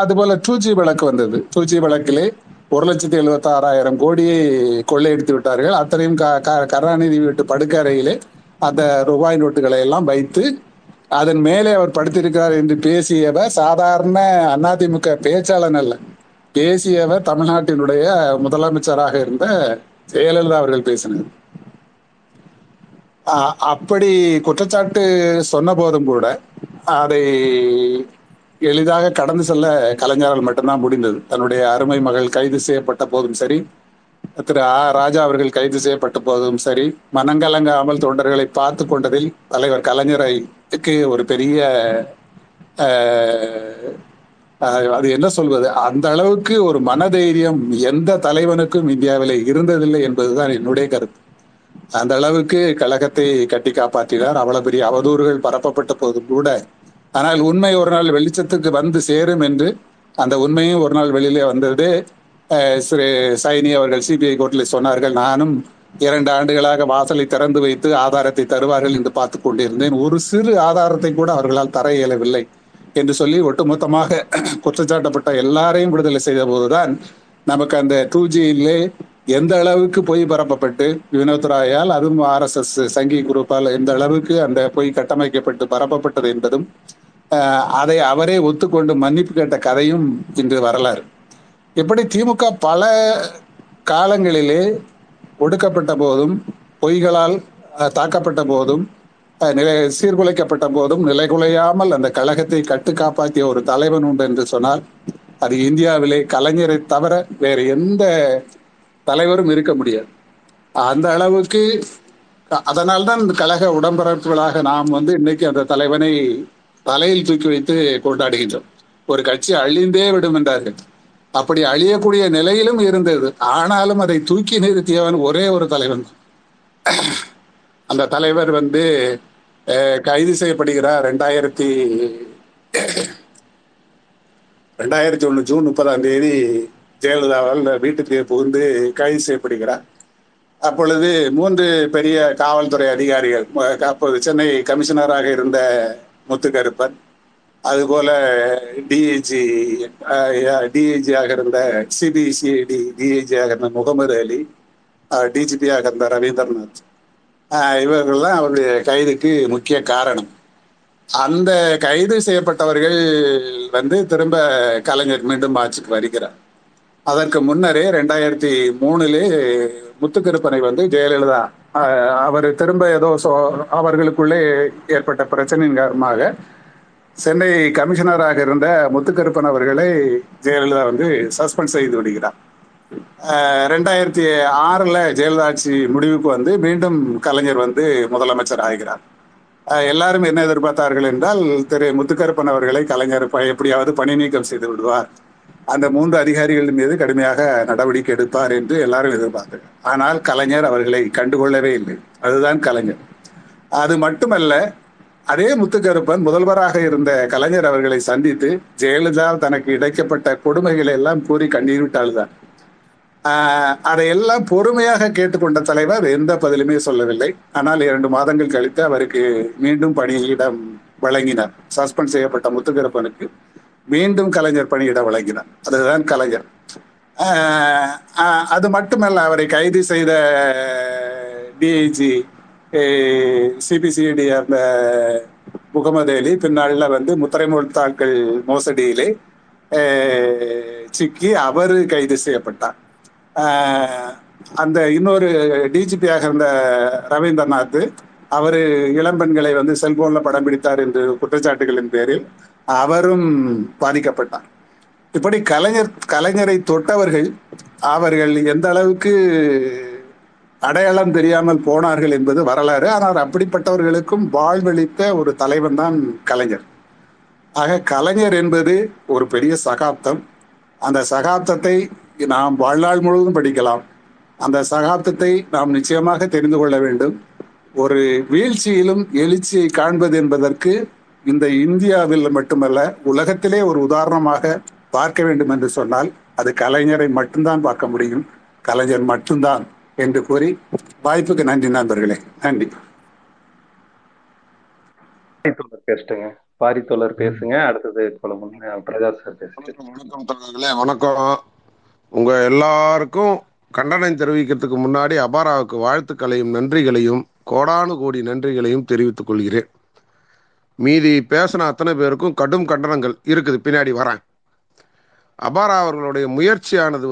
அதுபோல 2G வழக்கு வந்தது. 2G வழக்கிலே 1,76,000 கோடியை கொள்ளையடித்து விட்டார்கள். அத்தனையும் கருணாநிதி வீட்டு படுக்கறையிலே அந்த ரூபாய் நோட்டுகளை எல்லாம் வைத்து அதன் மேலே அவர் படுத்திருக்கிறார் என்று பேசியவர் சாதாரண அதிமுக பேச்சாளன் அல்ல. பேசியவர் தமிழ்நாட்டினுடைய முதலமைச்சராக இருந்த ஜெயலலிதா அவர்கள் பேசினார். அப்படி குற்றச்சாட்டு சொன்ன போதும் கூட அதை எளிதாக கடந்து செல்ல கலைஞரால் மட்டும்தான் முடிந்தது. தன்னுடைய அருமை மகள் கைது செய்யப்பட்ட போதும் சரி, திரு ராஜா அவர்கள் கைது செய்யப்பட்ட போதும் சரி, மனங்கலங்காமல் தொண்டர்களை பார்த்து கொண்டதில் தலைவர் கலைஞருக்கு ஒரு பெரிய அது என்ன சொல்வது, அந்த அளவுக்கு ஒரு மனதைரியம் எந்த தலைவனுக்கும் இந்தியாவிலே இருந்ததில்லை என்பதுதான் என்னுடைய கருத்து. அந்த அளவுக்கு கழகத்தை கட்டி காப்பாற்றினார். அவ்வளவு பெரிய அவதூறுகள் பரப்பப்பட்ட போதும் கூட. ஆனால் உண்மை ஒரு நாள் வெளிச்சத்துக்கு வந்து சேரும் என்று அந்த உண்மையும் ஒரு நாள் வெளியிலே வந்தது. சைனி அவர்கள் சிபிஐ கோர்ட்டில் சொன்னார்கள், நானும் 2 ஆண்டுகளாக வாசலை திறந்து வைத்து ஆதாரத்தை தருவார்கள் என்று பார்த்து கொண்டிருந்தேன். ஒரு சிறு ஆதாரத்தை கூட அவர்களால் தர இயலவில்லை. என்று சொல்லி ஒட்டுமொத்தமாக குற்றச்சாட்டப்பட்ட எல்லாரையும் விடுதலை செய்த போதுதான் நமக்கு அந்த 2Gயிலே எந்த அளவுக்கு பொய் பரப்பப்பட்டு வினோத் ராயால், அதுவும் RSS சங்கி குரூப்பால் எந்த அளவுக்கு அந்த பொய் கட்டமைக்கப்பட்டு பரப்பப்பட்டது என்பதும் அதை அவரே ஒத்துக்கொண்டு மன்னிப்பு கேட்ட கதையும் இன்று வரலாறு. இப்படி திமுக பல காலங்களிலே ஒடுக்கப்பட்ட போதும், பொய்களால் தாக்கப்பட்ட போதும், சீர்குலைக்கப்பட்ட போதும் நிலைகுலையாமல் அந்த கழகத்தை கட்டுக்காப்பாற்றிய ஒரு தலைவன் உண்டு என்று சொன்னால் அது இந்தியாவிலே கலைஞரை தவிர வேறு எந்த தலைவரும் இருக்க முடியாது. அந்த அளவுக்கு. அதனால்தான் இந்த கழக உடம்பரப்புகளாக நாம் இன்னைக்கு அந்த தலைவனை தலையில் தூக்கி வைத்து கொண்டாடுகின்றோம். ஒரு கட்சி அழிந்தே விடும் என்றார்கள். அப்படி அழியக்கூடிய நிலையிலும் இருந்தது. ஆனாலும் அதை தூக்கி நிறுத்தியவன் ஒரே ஒரு தலைவன். அந்த தலைவர் கைது செய்யப்படுகிறார் 2001 ஜூன் 30 ஜெயலலிதாவால் வீட்டுக்கு புகுந்து கைது செய்யப்படுகிறார். அப்பொழுது 3 பெரிய காவல்துறை அதிகாரிகள், அப்போது சென்னை கமிஷனராக இருந்த முத்து கருப்பன், அதுபோல டிஐஜியாக இருந்த CBCID DIG-யாக இருந்த முகமது அலி, DGP-யாக இருந்த ரவீந்திரநாத், இவர்கள்லாம் அவருடைய கைதுக்கு முக்கிய காரணம். அந்த கைது செய்யப்பட்டவர்கள் திரும்ப கலைஞர் மீண்டும் ஆட்சிக்கு வருகிறார். அதற்கு முன்னரே 2003 முத்துக்கருப்பனை ஜெயலலிதா அவர் திரும்ப ஏதோ அவர்களுக்குள்ளே ஏற்பட்ட பிரச்சனையின் காரணமாக சென்னை கமிஷனராக இருந்த முத்துக்கருப்பன் அவர்களை ஜெயலலிதா சஸ்பெண்ட் செய்து விடுகிறார். 2006 ஜெயலலிதா ஆட்சி முடிவுக்கு மீண்டும் கலைஞர் முதலமைச்சர் ஆகிறார். எல்லாரும் என்ன எதிர்பார்த்தார்கள் என்றால் திரு முத்துக்கருப்பன் அவர்களை கலைஞர் எப்படியாவது பணி நீக்கம் செய்து விடுவார், அந்த 3 அதிகாரிகள் மீது கடுமையாக நடவடிக்கை எடுப்பார் என்று எல்லாரும் எதிர்பார்த்தார்கள். ஆனால் கலைஞர் அவர்களை கண்டுகொள்ளவே இல்லை. அதுதான் கலைஞர். அது மட்டுமல்ல, அதே முத்துக்கருப்பன் முதல்வராக இருந்த கலைஞர் அவர்களை சந்தித்து ஜெயலலிதா தனக்கு இழைக்கப்பட்ட கொடுமைகளை எல்லாம் கூறி கண்ணீர் விட்டால்தான். அதையெல்லாம் பொறுமையாக கேட்டுக்கொண்ட தலைவர் எந்த பதிலுமே சொல்லவில்லை. ஆனால் 2 மாதங்கள் கழித்து அவருக்கு மீண்டும் பணியிடம் வழங்கினார். சஸ்பெண்ட் செய்யப்பட்ட முத்துக்கருப்பனுக்கு மீண்டும் கலைஞர் பணியிடம் வழங்கினார். அதுதான் கலைஞர். அது மட்டுமல்ல, அவரை கைது செய்த DIG CBCID அந்த முகமது அலி பின்னாளில் முத்திரைமுத்தாட்கள் மோசடியிலே சிக்கி அவர் கைது செய்யப்பட்டார். அந்த இன்னொரு DGP-யாக இருந்த ரவீந்திரநாத் அவர் இளம்பெண்களை செல்போனில் படம் பிடித்தார் என்று குற்றச்சாட்டுகளின் பேரில் அவரும் பாதிக்கப்பட்டார். இப்படி கலைஞரை தொட்டவர்கள் அவர்கள் எந்த அளவுக்கு அடையாளம் தெரியாமல் போனார்கள் என்பது வரலாறு. ஆனால் அப்படிப்பட்டவர்களுக்கும் வாழ்வளித்த ஒரு தலைவன் தான் கலைஞர். ஆக கலைஞர் என்பது ஒரு பெரிய சகாப்தம். அந்த சகாப்தத்தை நாம் வாழ்நாள் முழுவதும் படிக்கலாம். அந்த சகாப்தத்தை நாம் நிச்சயமாக தெரிந்து கொள்ள வேண்டும். ஒரு வீழ்ச்சியிலும் எழுச்சியை காண்பது என்பதற்கு இந்த இந்தியாவில் மட்டுமல்ல உலகத்திலே ஒரு உதாரணமாக பார்க்க வேண்டும் என்று சொன்னால் அது கலைஞரை மட்டும்தான் பார்க்க முடியும். கலைஞர் மட்டும்தான் என்று கூறி வாய்ப்புக்கு நன்றி நண்பர்களே. நன்றி. பாரித்தோழர் பேசுங்க. அடுத்தது பிரகாஷ் சார் பேசுங்க. வணக்கம் தோழர்களே, வணக்கம். உங்க எல்லாருக்கும் கண்டனம் தெரிவிக்கிறதுக்கு முன்னாடி அபாராவுக்கு வாழ்த்துக்களையும் நன்றிகளையும் கோடானு கோடி நன்றிகளையும் தெரிவித்துக் கொள்கிறேன். மீதி பேசின அத்தனை பேருக்கும் கடும் கண்டனங்கள் இருக்குது, பின்னாடி வரேன். அபாரா அவர்களுடைய முயற்சியானது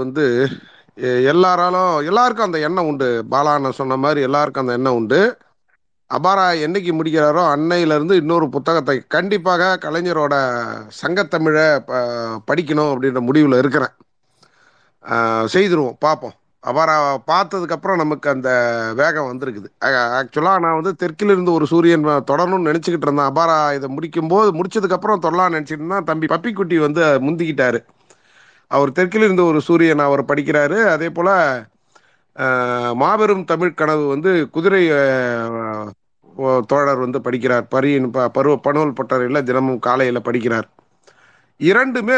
எல்லாராலும் எல்லாருக்கும் அந்த எண்ணம் உண்டு. பாலான்னு சொன்ன மாதிரி எல்லாருக்கும் அந்த எண்ணம் உண்டு. அபாரா என்னைக்கு முடிக்கிறாரோ அன்னையிலேருந்து இன்னொரு புத்தகத்தை கண்டிப்பாக கலைஞரோட சங்கத்தமிழை படிக்கணும் அப்படின்ற முடிவில் இருக்கிறேன். செய்திருவோம், பார்ப்போம். அபாராவை பார்த்ததுக்கப்புறம் நமக்கு அந்த வேகம் வந்திருக்குது. ஆக்சுவலாக நான் தெற்கில் இருந்து ஒரு சூரியன் தொடரணும்னு நினச்சிக்கிட்டு இருந்தேன். அபாரா இதை முடிச்சதுக்கப்புறம் தொடரலாம்னு நினச்சிட்டு இருந்தேன். தம்பி பப்பிக்குட்டி முந்திக்கிட்டாரு. அவர் தெற்கில் இருந்து ஒரு சூரியன் அவர் படிக்கிறாரு. அதே போல் மாபெரும் தமிழ் கனவு குதிரை தோழர் படிக்கிறார். பனுவல் பட்டறையில் தினமும் காலையில் படிக்கிறார். இரண்டுமே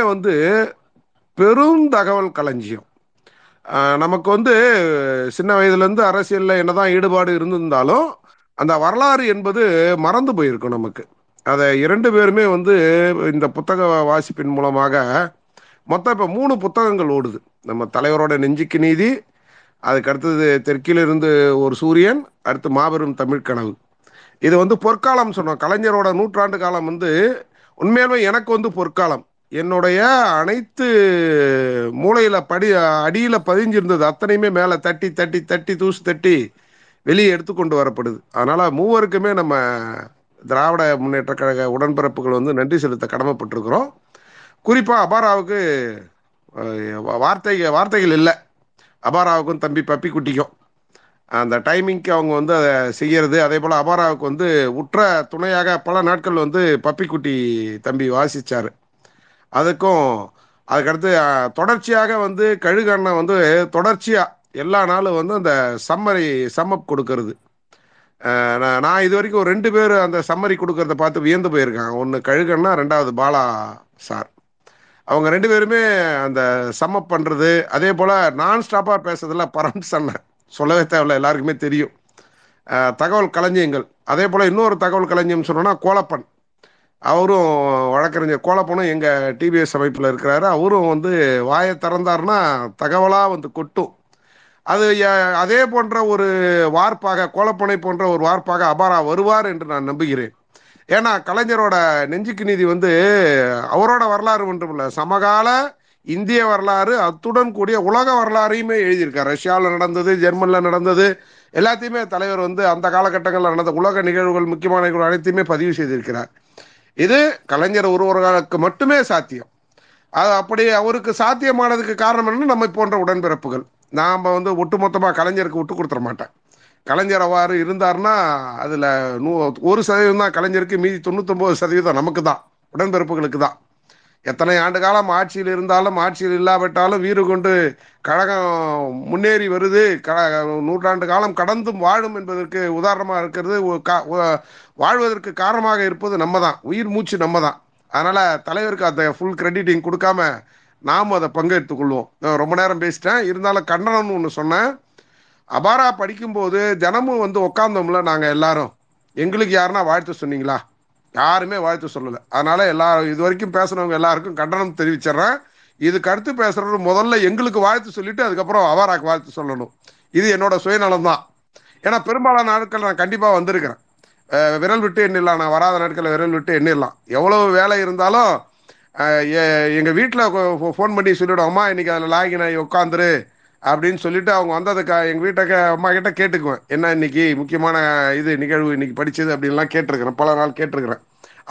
பெரும் தகவல் களஞ்சியம். நமக்கு சின்ன வயதுலேருந்து அரசியலில் என்னதான் ஈடுபாடு இருந்திருந்தாலும் அந்த வரலாறு என்பது மறந்து போயிருக்கும் நமக்கு. அதை இரண்டு பேருமே வந்து இந்த புத்தக வாசிப்பின் மூலமாக மொத்தம் இப்போ 3 புத்தகங்கள் ஓடுது. நம்ம தலைவரோட நெஞ்சுக்கு நீதி, அதுக்கு அடுத்தது தெற்கில் இருந்து ஒரு சூரியன், அடுத்து மாபெரும் தமிழ் கனவு. இது வந்து பொற்காலம் சொன்னோம். கலைஞரோட 100 ஆண்டு காலம் வந்து உண்மையாலுமே எனக்கு வந்து பொற்காலம். என்னுடைய அனைத்து மூளையில் அடியில் பதிஞ்சிருந்தது அத்தனையுமே மேலே தட்டி தட்டி தட்டி தூசு தட்டி வெளியே எடுத்து கொண்டு வரப்படுது. அதனால் மூவருக்குமே நம்ம திராவிட முன்னேற்ற கழக உடன்பிறப்புகள் வந்து நன்றி செலுத்த கடமைப்பட்டிருக்கிறோம். குறிப்பாக அபாராவுக்கு வார்த்தைகள் இல்லை. அபாராவுக்கும் தம்பி பப்பிக்குட்டிக்கும் அந்த டைமிங்க்கு அவங்க வந்து அதை செய்கிறது. அதே போல் அபாராவுக்கு வந்து உற்ற துணையாக பல நாட்கள் வந்து பப்பிக்குட்டி தம்பி வாசித்தார். அதுக்கும் அதுக்கடுத்து தொடர்ச்சியாக வந்து கழுகு அண்ணா வந்து தொடர்ச்சியாக எல்லா நாளும் வந்து அந்த சம்மப் கொடுக்கறது. நான் இது வரைக்கும் 2 பேர் அந்த சம்மரி கொடுக்கறத பார்த்து வியந்து போயிருக்காங்க. ஒன்று கழுகு அண்ணா, 2வது பாலா சார். அவங்க 2 பேருமே அந்த சம்மப் பண்ணுறது. அதே போல் நான் ஸ்டாப்பாக பேசுறதுல பரம்ஸ் அண்ணன் சொல்லவே தேவையில்லை, எல்லாருக்குமே தெரியும். தகவல் களஞ்சியங்கள். அதே போல் இன்னொரு தகவல் களஞ்சியம் சொன்னோன்னா கோலப்பன், அவரும் வழக்கறிஞர் கோலப்பனும் எங்கள் டிபிஎஸ் அமைப்பில் இருக்கிறாரு. அவரும் வந்து வாயை திறந்தாருன்னா தகவலாக வந்து கொட்டும். அது அதே போன்ற ஒரு வார்ப்பாக, கோலப்பனை போன்ற ஒரு வார்ப்பாக அபாரா வருவார் என்று நான் நம்புகிறேன். ஏன்னா கலைஞரோட நெஞ்சுக்கு நீதி வந்து அவரோட வரலாறு ஒன்றுமில்லை, சமகால இந்திய வரலாறு, அத்துடன் கூடிய உலக வரலாறையுமே எழுதியிருக்கார். ரஷ்யாவில் நடந்தது, ஜெர்மனியில் நடந்தது எல்லாத்தையுமே தலைவர் வந்து அந்த காலகட்டங்களில் நடந்த உலக நிகழ்வுகள், முக்கியமான நிகழ்வுகள் அனைத்தையுமே பதிவு செய்திருக்கிறார். இது கலைஞர் ஒருவர்களுக்கு மட்டுமே சாத்தியம். அது அப்படி அவருக்கு சாத்தியமானதுக்கு காரணம் என்ன? நம்ம போன்ற உடன்பிறப்புகள். நாம் வந்து ஒட்டுமொத்தமாக கலைஞருக்கு விட்டு கொடுத்துட மாட்டேன். கலைஞர் அவ்வாறு இருந்தார்னா அதில் 1% தான் கலைஞருக்கு, மீதி 99% நமக்கு தான், உடன்பிறப்புகளுக்கு தான். எத்தனை ஆண்டு காலம் ஆட்சியில் இருந்தாலும் ஆட்சியில் இல்லாவிட்டாலும் வீறு கொண்டு கழகம் முன்னேறி வருது. 100 ஆண்டு காலம் கடந்தும் வாழும் என்பதற்கு உதாரணமாக இருக்கிறது, வாழ்வதற்கு காரணமாக இருப்பது நம்ம தான், உயிர் மூச்சு நம்ம தான். அதனால் தலைவருக்கு அந்த ஃபுல் கிரெடிட்டிங் கொடுக்காம நாம் அதை பங்கெடுத்துக்கொள்வோம். ரொம்ப நேரம் பேசிட்டேன், இருந்தாலும் கண்டனம்னு ஒன்று சொன்னேன். அபாரா படிக்கும்போது தினமும் வந்து உக்காந்தோம்ல நாங்கள் எல்லாரும். எங்களுக்கு யாருன்னா வாழ்த்து சொன்னீங்களா? யாருமே வாழ்த்து சொல்லலை. அதனால் எல்லாரும், இது வரைக்கும் பேசுகிறவங்க எல்லாருக்கும் கண்டனம் தெரிவிச்சிட்றேன். இதுக்கு அடுத்து பேசுகிறவங்க முதல்ல எங்களுக்கு வாழ்த்து சொல்லிவிட்டு அதுக்கப்புறம் அபாராக்கு வாழ்த்து சொல்லணும். இது என்னோட சுயநலம் தான். ஏன்னா பெரும்பாலான நாட்கள் நான் கண்டிப்பாக வந்திருக்கிறேன். விரல் விட்டு எண்ணிடலாம், நான் வராத நாட்களில் விரல் விட்டு எண்ணிடலாம். எவ்வளோ வேலை இருந்தாலும் எங்கள் வீட்டில் ஃபோன் பண்ணி சொல்லிவிடுவோம்மா, இன்றைக்கி அதில் லாகின் ஆகி உட்காந்துரு அப்படின்னு சொல்லிட்டு அவங்க வந்ததுக்கா எங்கள் வீட்டை அம்மா கிட்ட கேட்டுக்குவேன், என்ன இன்றைக்கி முக்கியமான இது நிகழ்வு, இன்றைக்கி படித்தது அப்படின்லாம் கேட்டிருக்கிறேன், பல நாள் கேட்டிருக்கிறேன்.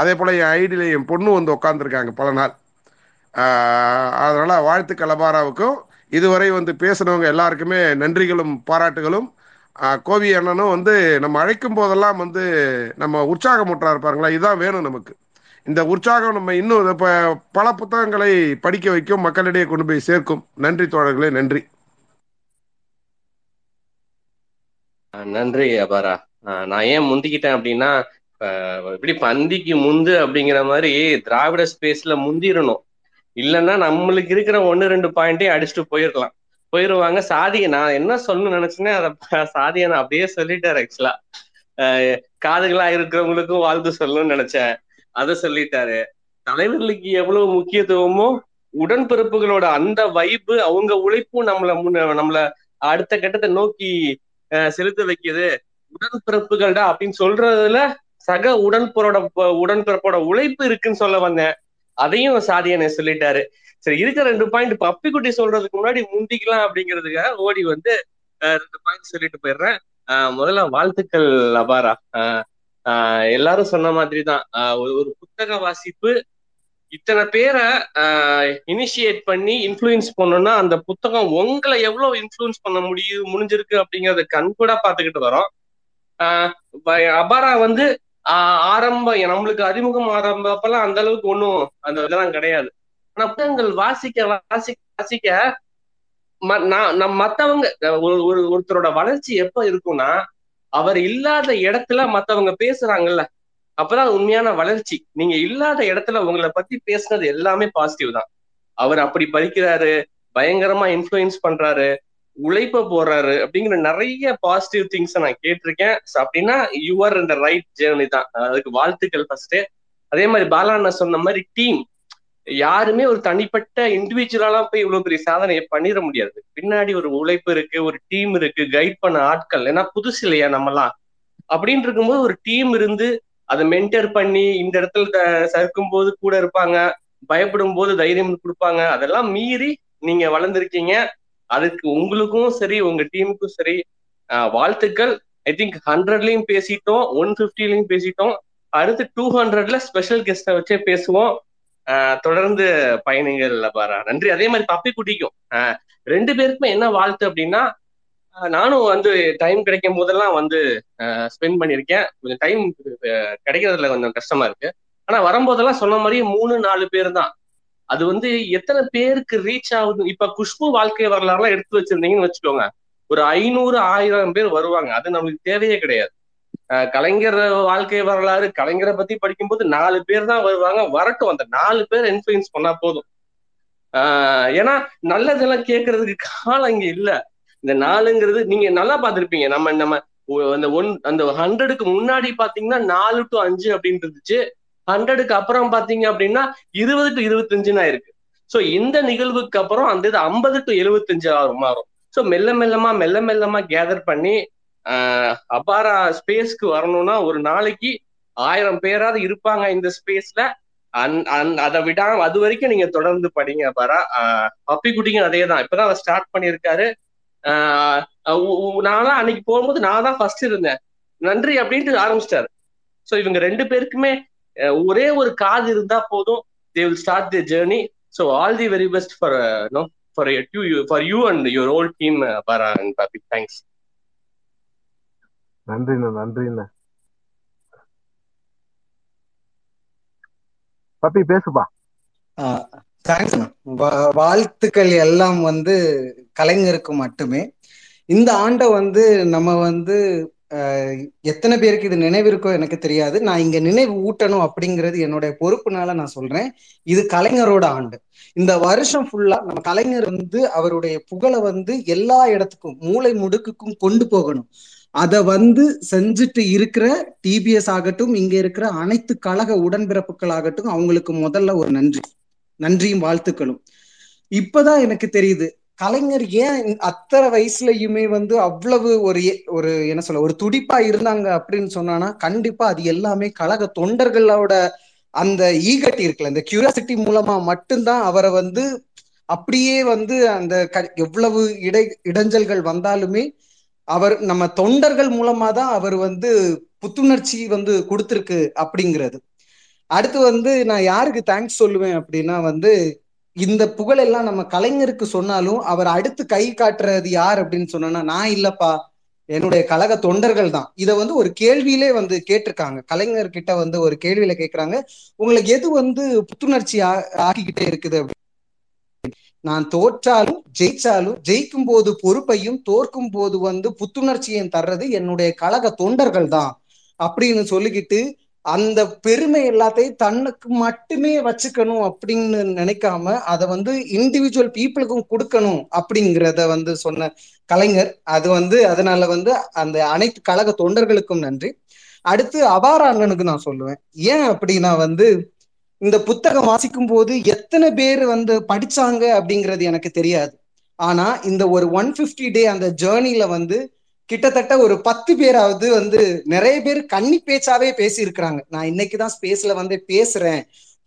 அதே போல் என் ஐடியில் என் பொண்ணு வந்து உட்காந்துருக்காங்க பல நாள். அதனால் வாழ்த்துக்கள் அபாராவுக்கும். இதுவரை வந்து பேசினவங்க எல்லாருக்குமே நன்றிகளும் பாராட்டுகளும். கோவி அண்ணனும் வந்து நம்ம அழைக்கும் போதெல்லாம் வந்து நம்ம உற்சாகமூட்டா இருப்பாருங்களா, இதுதான் வேணும் நமக்கு. இந்த உற்சாகம் நம்ம இன்னும் இப்போ பல புத்தகங்களை படிக்க வைக்கும், மக்களிடையே கொண்டு போய் சேர்க்கும். நன்றி தோழர்களே, நன்றி நன்றி அபாரா. நான் ஏன் முந்திக்கிட்டேன் அப்படின்னா, இப்படி பந்திக்கு முந்து அப்படிங்கிற மாதிரி திராவிட ஸ்பேஸ்ல முந்திரணும். இல்லைன்னா நம்மளுக்கு இருக்கிற 1-2 பாயிண்டையும் அடிச்சுட்டு போயிருவாங்க. சாதியை நான் என்ன சொல்லணும்னு நினைச்சேன்னா அதை சாதியை நான் அப்படியே சொல்லிட்டார். ஆக்சுவலா காதுகளா இருக்கிறவங்களுக்கும் வாழ்த்து சொல்லணும்னு நினைச்சேன், அதை சொல்லிட்டாரு. தலைவர்களுக்கு எவ்வளவு முக்கியத்துவமோ உடன்பிறப்புகளோட அந்த வைப்பு, அவங்க உழைப்பும் நம்மளை அடுத்த கட்டத்தை நோக்கி செலுத்த வைக்கிது. உடன்பிறப்புகள்டா அப்படின்னு சொல்றதுல சக உடன்பிறப்போட உழைப்பு இருக்குன்னு சொல்ல வந்தேன். அதையும் சாதியனை சொல்லிட்டாரு. சரி, இருக்க 2 பாயிண்ட் பப்பிக்குட்டி சொல்றதுக்கு முன்னாடி முந்திக்கலாம் அப்படிங்கிறதுக்காக ஓடி வந்து 2 பாயிண்ட் சொல்லிட்டு போயிடுறேன். முதல்ல வாழ்த்துக்கள் அபாரா. எல்லாரும் சொன்ன மாதிரி தான், ஒரு புத்தக வாசிப்பு இத்தனை பேரை இனிஷியேட் பண்ணி இன்ஃப்ளூயன்ஸ் பண்ணோம்னா அந்த புத்தகம் உங்களை எவ்வளவு இன்ஃப்ளூயன்ஸ் பண்ண முடிஞ்சிருக்கு அப்படிங்கறத கண்கூடா பாத்துக்கிட்டு வரோம். அபாரா வந்து ஆரம்பம் நம்மளுக்கு அறிமுகம் ஆரம்பப்பெல்லாம் அந்த அளவுக்கு ஒன்றும் அந்த இதெல்லாம் கிடையாது. ஆனா புத்தகங்கள் வாசிக்க வாசிக்க வாசிக்க நம் மற்றவங்க ஒருத்தரோட வளர்ச்சி எப்ப இருக்கும்னா அவர் இல்லாத இடத்துல மற்றவங்க பேசுறாங்கல்ல, அப்பதான் உண்மையான வளர்ச்சி. நீங்க இல்லாத இடத்துல உங்களை பத்தி பேசுனது எல்லாமே பாசிட்டிவ் தான். அவர் அப்படி படிக்கிறாரு, பயங்கரமா இன்ஃப்ளூயன்ஸ் பண்றாரு, உழைப்ப போறாரு அப்படிங்கிற நிறைய பாசிட்டிவ் திங்ஸ் நான் கேட்டிருக்கேன். அப்படின்னா யூஆர் இந்த ரைட் ஜேர்னி தான். அதுக்கு வாழ்த்துக்கள் ஃபர்ஸ்ட். அதே மாதிரி பாலா சொன்ன மாதிரி டீம், யாருமே ஒரு தனிப்பட்ட இண்டிவிஜுவலாம் போய் இவ்வளவு பெரிய சாதனையை பண்ணிட முடியாது. பின்னாடி ஒரு உழைப்பு இருக்கு, ஒரு டீம் இருக்கு, கைட் பண்ண ஆட்கள். ஏன்னா புதுசு இல்லையா நம்மலாம், அப்படின்னு இருக்கும்போது ஒரு டீம் இருந்து அதை மென்டர் பண்ணி இந்த இடத்துல சறுக்கும் போது கூட இருப்பாங்க, பயப்படும் போது தைரியம் கொடுப்பாங்க. அதெல்லாம் மீறி நீங்க வளர்ந்துருக்கீங்க. அதுக்கு உங்களுக்கும் சரி உங்க டீமுக்கும் சரி வாழ்த்துக்கள். ஐ திங்க் 100 பேசிட்டோம், 150 பேசிட்டோம். அடுத்து 200 ஸ்பெஷல் கெஸ்ட வச்சே பேசுவோம். தொடர்ந்து பயணிகள் பாரா நன்றி. அதே மாதிரி பப்பிக்குட்டிக்கும் ரெண்டு பேருக்குமே என்ன வாழ்த்து அப்படின்னா, நானும் டைம் கிடைக்கும் போதெல்லாம் ஸ்பெண்ட் பண்ணியிருக்கேன். கொஞ்சம் டைம் கிடைக்கிறதுல கொஞ்சம் கஷ்டமா இருக்கு. ஆனா வரும்போதெல்லாம் சொன்ன மாதிரி 3-4 பேர் தான். அது எத்தனை பேருக்கு ரீச் ஆகுது. இப்ப குஷ்பு வாழ்க்கை வரலாறுலாம் எடுத்து வச்சிருந்தீங்கன்னு வச்சுக்கோங்க, ஒரு 500-1000 பேர் வருவாங்க. அது நம்மளுக்கு தேவையே கிடையாது. கலைஞர் வாழ்க்கை வரலாறு, கலைஞரை பத்தி படிக்கும்போது 4 பேர் தான் வருவாங்க. வரட்டும், அந்த 4 பேர் இன்ஃபுளுயன்ஸ் பண்ணா போதும். ஏன்னா நல்லதெல்லாம் கேட்கறதுக்கு காலம் இங்க இல்லை. இந்த 4ங்கிறது நீங்க நல்லா பார்த்துருப்பீங்க. நம்ம அந்த 100க்கு முன்னாடி பாத்தீங்கன்னா 4 to 5 அப்படின்னு இருந்துச்சு. 100க்கு அப்புறம் பாத்தீங்க அப்படின்னா 20 to 25 இருக்கு. ஸோ இந்த நிகழ்வுக்கு அப்புறம் அந்த இது 50 to 75 மாறும். ஸோ மெல்ல மெல்லமா கேதர் பண்ணி அபாரா ஸ்பேஸ்க்கு வரணும்னா ஒரு நாளைக்கு 1000 பேராவது இருப்பாங்க இந்த ஸ்பேஸ்ல. அதை விடாம அது வரைக்கும் நீங்க தொடர்ந்து படிங்க அபாரா. பப்பிக்குட்டிங்க அதே தான், இப்பதான் அதை ஸ்டார்ட் பண்ணியிருக்காரு. நான்லாம் அன்னைக்கு போகும்போது நான் தான் ஃபர்ஸ்ட் இருந்தேன் நன்றி அப்படின்ட்டு ஆரம்பிச்சிட்டாரு. ஸோ இவங்க ரெண்டு பேருக்குமே ஒரே ஒரு காது இருந்தா போதும், they will start the journey. So all the very best for you and your whole team Para and puppy. Thanks. நன்றிண்ணா. பப்பி பேசுப்பா. தேங்க்ஸ்ண்ணா. வாழ்த்துக்கள் எல்லாம் கலைஞருக்கு மட்டுமே. இந்த ஆண்டை நம்ம எத்தனை பேருக்கு இது நினைவு இருக்கோ எனக்கு தெரியாது. நான் இங்க நினைவு ஊட்டணும் அப்படிங்கிறது என்னுடைய பொறுப்புனால நான் சொல்றேன். இது கலைஞரோட ஆண்டு. இந்த வருஷம் ஃபுல்லா நம்ம கலைஞர் அவருடைய புகழை எல்லா இடத்துக்கும் மூளை முடுக்குக்கும் கொண்டு போகணும். அதை செஞ்சுட்டு இருக்கிற டிபிஎஸ் ஆகட்டும், இங்க இருக்கிற அனைத்து கழக உடன்பிறப்புகள் ஆகட்டும், அவங்களுக்கு முதல்ல ஒரு நன்றியும் வாழ்த்துக்களும். இப்பதான் எனக்கு தெரியுது கலைஞர் ஏன் அத்தனை வயசுலயுமே அவ்வளவு ஒரு என்ன சொல்ல ஒரு துடிப்பா இருந்தாங்க அப்படின்னு சொன்னானா, கண்டிப்பா அது எல்லாமே கழக தொண்டர்களோட அந்த ஈகட்டி இருக்குல்ல, இந்த கியூரியாசிட்டி மூலமா மட்டும்தான் அவரை அப்படியே அந்த எவ்வளவு இடைஞ்சல்கள் வந்தாலுமே அவர் நம்ம தொண்டர்கள் மூலமா தான் அவர் புத்துணர்ச்சி கொடுத்திருக்கு அப்படிங்கிறது. அடுத்து நான் யாருக்கு தேங்க்ஸ் சொல்லுவேன் அப்படின்னா, இந்த புகழெல்லாம் நம்ம கலைஞருக்கு சொன்னாலும் அவர் அடுத்து கை காட்டுறது யார் அப்படின்னு சொன்னா, நான் இல்லப்பா, என்னுடைய கழக தொண்டர்கள் தான். இதை ஒரு கேள்வியிலே கேட்டிருக்காங்க கலைஞர்கிட்ட. ஒரு கேள்வியில கேட்கிறாங்க, உங்களுக்கு எது புத்துணர்ச்சி ஆகிக்கிட்டே இருக்குது அப்படின்னு. நான் ஜெயிச்சாலும் ஜெயிக்கும் போது பொறுப்பையும் தோற்கும் போது புத்துணர்ச்சியும் தர்றது என்னுடைய கழக தொண்டர்கள் தான் அப்படின்னு சொல்லிக்கிட்டு அந்த பெருமை எல்லாத்தையும் தன்னுக்கு மட்டுமே வச்சுக்கணும் அப்படின்னு நினைக்காம அதை இண்டிவிஜுவல் பீப்புளுக்கும் கொடுக்கணும் அப்படிங்கிறத சொன்ன கலைஞர். அது அதனால அந்த அனைத்து கழக தொண்டர்களுக்கும் நன்றி. அடுத்து அபார அண்ணனுக்கு நான் சொல்லுவேன். ஏன் அப்படின்னா இந்த புத்தகம் வாசிக்கும் போது எத்தனை பேர் படிச்சாங்க அப்படிங்கிறது எனக்கு தெரியாது. ஆனா இந்த ஒரு 150 day அந்த ஜேர்னில கிட்டத்தட்ட ஒரு 10 பேராவது நிறைய பேர் கன்னி பேச்சாவே பேசியிருக்கிறாங்க. நான் இன்னைக்குதான் ஸ்பேஸ்ல பேசுறேன்,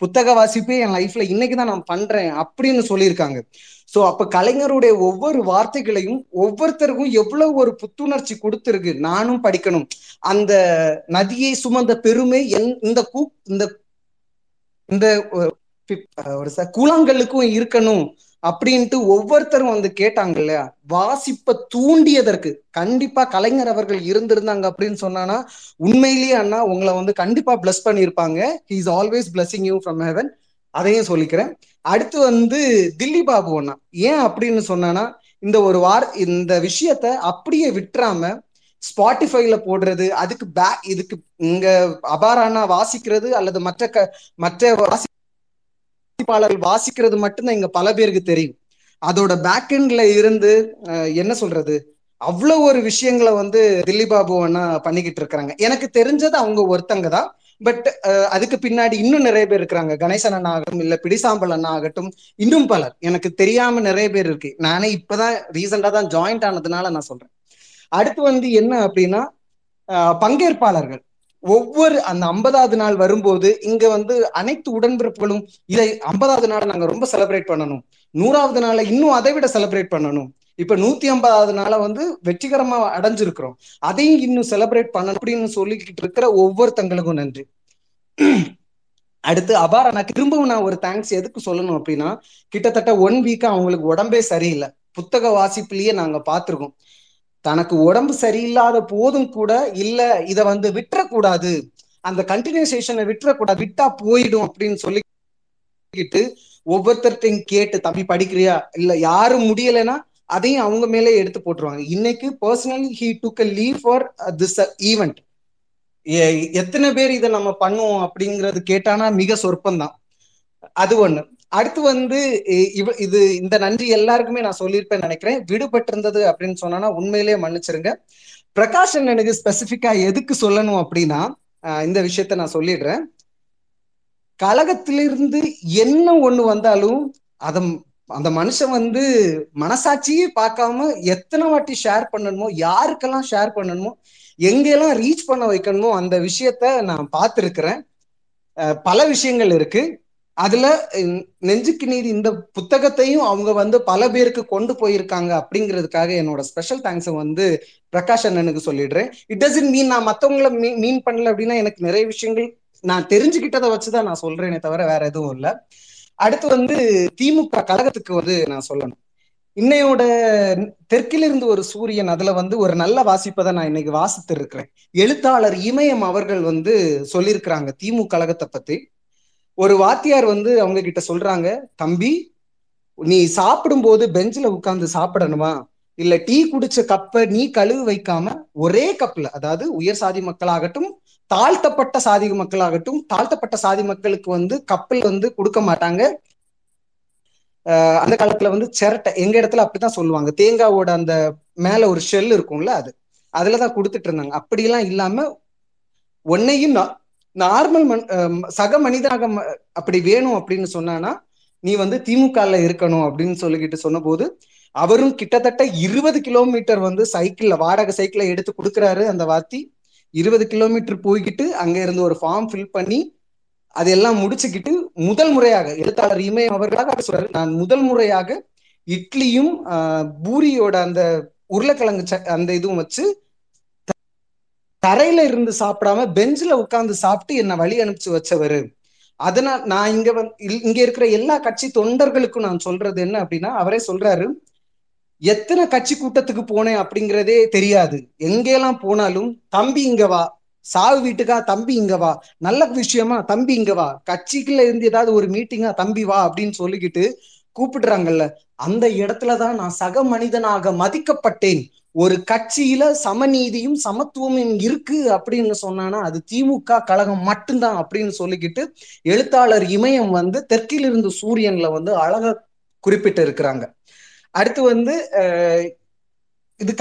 புத்தக வாசிப்பே என் லைஃப்ல இன்னைக்குதான் நான் பண்றேன் அப்படின்னு சொல்லியிருக்காங்க. சோ அப்ப கலைஞருடைய ஒவ்வொரு வார்த்தைகளையும் ஒவ்வொருத்தருக்கும் எவ்வளவு ஒரு புத்துணர்ச்சி கொடுத்துருக்கு. நானும் படிக்கணும், அந்த நதியை சுமந்த பெருமை இந்த கூழாங்கல்லுக்கும் இருக்கணும் அப்படின்ட்டு ஒவ்வொருத்தரும் கேட்டாங்க இல்லையா. வாசிப்ப தூண்டியதற்கு கண்டிப்பா கலைஞர் அவர்கள் இருந்திருந்தாங்க அப்படின்னு சொன்னா உண்மையிலேயே அண்ணா உங்களை கண்டிப்பா பிளஸ் பண்ணியிருப்பாங்க. He is always blessing you from heaven. அதையும் சொல்லிக்கிறேன். அடுத்து தில்லி பாபு அண்ணா. ஏன் அப்படின்னு சொன்னா, இந்த விஷயத்த அப்படியே விட்டுறாம ஸ்பாட்டிஃபைல போடுறது, அதுக்கு பேக் இதுக்கு இங்க அபாரானா வாசிக்கிறது அல்லது மற்ற வாசிப்பாளர்கள் வாசிக்கிறது மட்டும்தான் இங்க பல பேருக்கு தெரியும். அதோட பேக்எண்ட்ல இருந்து என்ன சொல்றது அவ்வளவு ஒரு விஷயங்களை தில்லி பாபு அண்ணா பண்ணிக்கிட்டு இருக்கிறாங்க. எனக்கு தெரிஞ்சது அவங்க ஒருத்தங்க தான். பட் அதுக்கு பின்னாடி இன்னும் நிறைய பேர் இருக்கிறாங்க. கணேசன் அண்ணா ஆகட்டும், இல்ல பிடிசாம்பல் அண்ணா ஆகட்டும், இன்னும் பலர். எனக்கு தெரியாம நிறைய பேர் இருக்கு. நானே இப்பதான் ரீசெண்டா தான் ஜாயிண்ட் ஆனதுனால நான் சொல்றேன். அடுத்து வந்து என்ன அப்படின்னா, பங்கேற்பாளர்கள் ஒவ்வொரு அந்த 50வது நாள் வரும்போது இங்க வந்து அனைத்து உடன்பிறப்புகளும் இதை 50வது நாளை நாங்க ரொம்ப செலிப்ரேட் பண்ணணும், 100வது நாளை இன்னும் அதை விட செலிப்ரேட் பண்ணணும், இப்ப 150வது நாளை வந்து வெற்றிகரமா அடைஞ்சிருக்கிறோம், அதையும் இன்னும் செலிப்ரேட் பண்ணணும் அப்படின்னு சொல்லிக்கிட்டு இருக்கிற ஒவ்வொருத்தங்களுக்கும் நன்றி. அடுத்து அபார் அண்ணாக்கு திரும்பவும் நான் ஒரு தேங்க்ஸ் எதுக்கு சொல்லணும் அப்படின்னா, கிட்டத்தட்ட 1 வீக்கா அவங்களுக்கு உடம்பே சரியில்லை. புத்தக வாசிப்புலயே நாங்க பார்த்திருக்கோம், தனக்கு உடம்பு சரியில்லாத போதும் கூட இல்ல இதை வந்து விட்டுறக்கூடாது, அந்த கண்டினியூசேஷனை விட்டுறக்கூடாது, விட்டா போயிடும் அப்படின்னு சொல்லிக்கிட்டு ஒவ்வொருத்தர்கிட்டையும் கேட்டு, தம்பி படிக்கிறியா, இல்ல யாரும் முடியலைன்னா அதையும் அவங்க மேலே எடுத்து போட்டுருவாங்க. இன்னைக்கு personally he took a leave for this event. எத்தனை பேர் இதை நம்ம பண்ணுவோம் அப்படிங்கிறது கேட்டானா மிக சொற்பந்தான். அது ஒண்ணு. அடுத்து வந்து இது இந்த நன்றி எல்லாருக்குமே நான் சொல்லியிருப்பேன் நினைக்கிறேன். விடுபட்டிருந்தது அப்படின்னு சொன்னா உண்மையிலேயே மன்னிச்சிருங்க. பிரகாஷ் எனக்கு ஸ்பெசிபிக்கா எதுக்கு சொல்லணும் அப்படின்னா, இந்த விஷயத்த நான் சொல்லிடுறேன். கழகத்திலிருந்து என்ன ஒண்ணு வந்தாலும் அத அந்த மனுஷன் வந்து மனசாட்சியே பார்க்காம எத்தனை வாட்டி ஷேர் பண்ணணுமோ, யாருக்கெல்லாம் ஷேர் பண்ணணுமோ, எங்கெல்லாம் ரீச் பண்ண வைக்கணுமோ அந்த விஷயத்த நான் பார்த்துருக்கிறேன். பல விஷயங்கள் இருக்கு. அதுல நெஞ்சுக்கு நீதி இந்த புத்தகத்தையும் அவங்க வந்து பல பேருக்கு கொண்டு போயிருக்காங்க. அப்படிங்கிறதுக்காக என்னோட ஸ்பெஷல் தேங்க்ஸ் வந்து பிரகாஷ் அண்ணனுக்கு சொல்லிடுறேன். இட் டசன்ட் மீன் நான் மத்தவங்கள மீன் பண்ணல அப்படின்னா, எனக்கு நிறைய விஷயங்கள் நான் தெரிஞ்சுக்கிட்டதை வச்சுதான் நான் சொல்றேனே தவிர வேற எதுவும் இல்லை. அடுத்து வந்து திமுக கழகத்துக்கு வந்து நான் சொல்லணும், இன்னையோட தெற்கில் இருந்து ஒரு சூரியன் அதுல வந்து ஒரு நல்ல வாசிப்பை நான் இன்னைக்கு வாசித்து இருக்கிறேன். எழுத்தாளர் இமயம் அவர்கள் வந்து சொல்லியிருக்கிறாங்க திமுக கழகத்தை பத்தி. ஒரு வாத்தியார் வந்து அவங்க கிட்ட சொல்றாங்க, தம்பி நீ சாப்பிடும் போது பெஞ்சில் உட்கார்ந்து சாப்பிடணுமா, இல்ல டீ குடிச்ச கப்பை நீ கழுவு வைக்காம ஒரே கப்ல, அதாவது உயர் சாதி மக்களாகட்டும் தாழ்த்தப்பட்ட சாதி மக்களாகட்டும், தாழ்த்தப்பட்ட சாதி மக்களுக்கு வந்து கப்பில் வந்து கொடுக்க மாட்டாங்க. அந்த காலத்துல வந்து சிரட்டை, எங்க இடத்துல அப்படிதான் சொல்லுவாங்க, தேங்காவோட அந்த மேல ஒரு ஷெல் இருக்கும்ல அது, அதுலதான் கொடுத்துட்டு இருந்தாங்க. அப்படிலாம் இல்லாம ஒன்னையும் நார்மல் சக மனிதனாக அப்படி வேணும் அப்படின்னு சொன்னானா நீ வந்து திமுகல இருக்கணும் அப்படின்னு சொல்லிக்கிட்டு சொன்ன போது, அவரும் கிட்டத்தட்ட 20 கிலோமீட்டர் வந்து சைக்கிள்ல, வாடகை சைக்கிளை எடுத்து கொடுக்குறாரு அந்த வாத்தி. 20 கிலோமீட்டர் போய்கிட்டு அங்க இருந்து ஒரு ஃபார்ம் ஃபில் பண்ணி அதெல்லாம் முடிச்சுக்கிட்டு முதல் முறையாக எழுத்தாளர் இமயம் அவர்களாக சொல்றாரு, நான் முதல் முறையாக இட்லியும் பூரியோட அந்த உருளைக்கிழங்கு அந்த இதுவும் வச்சு தரையில இருந்து சாப்பிடாம பெஞ்சில் உட்கார்ந்து சாப்பிட்டு என்னை வழி அனுப்பிச்சு வச்சவர். அதனால நான் இங்க இங்க இருக்கிற எல்லா கட்சி தொண்டர்களுக்கும் நான் சொல்றது என்ன அப்படின்னா, அவரே சொல்றாரு, எத்தனை கட்சி கூட்டத்துக்கு போனேன் அப்படிங்கிறதே தெரியாது, எங்கெல்லாம் போனாலும் தம்பி இங்க வா, சாவு வீட்டுக்கா தம்பி இங்க வா, நல்ல விஷயமா தம்பி இங்க வா, கட்சிக்குள்ள இருந்து ஏதாவது ஒரு மீட்டிங்கா தம்பி வா அப்படின்னு சொல்லிக்கிட்டு கூப்பிடுறாங்கல்ல, அந்த இடத்துலதான் நான் சக மனிதனாக மதிக்கப்பட்டேன். ஒரு கட்சியில சமநீதியும் சமத்துவமும் இருக்கு அப்படின்னு சொன்னானா அது திமுக கழகம் மட்டும்தான் அப்படின்னு சொல்லிக்கிட்டு எழுத்தாளர் இமயம் வந்து தெற்கிலிருந்து சூரியன்ல வந்து அழகா குறிப்பிட்டு இருக்கிறாங்க. அடுத்து வந்து இது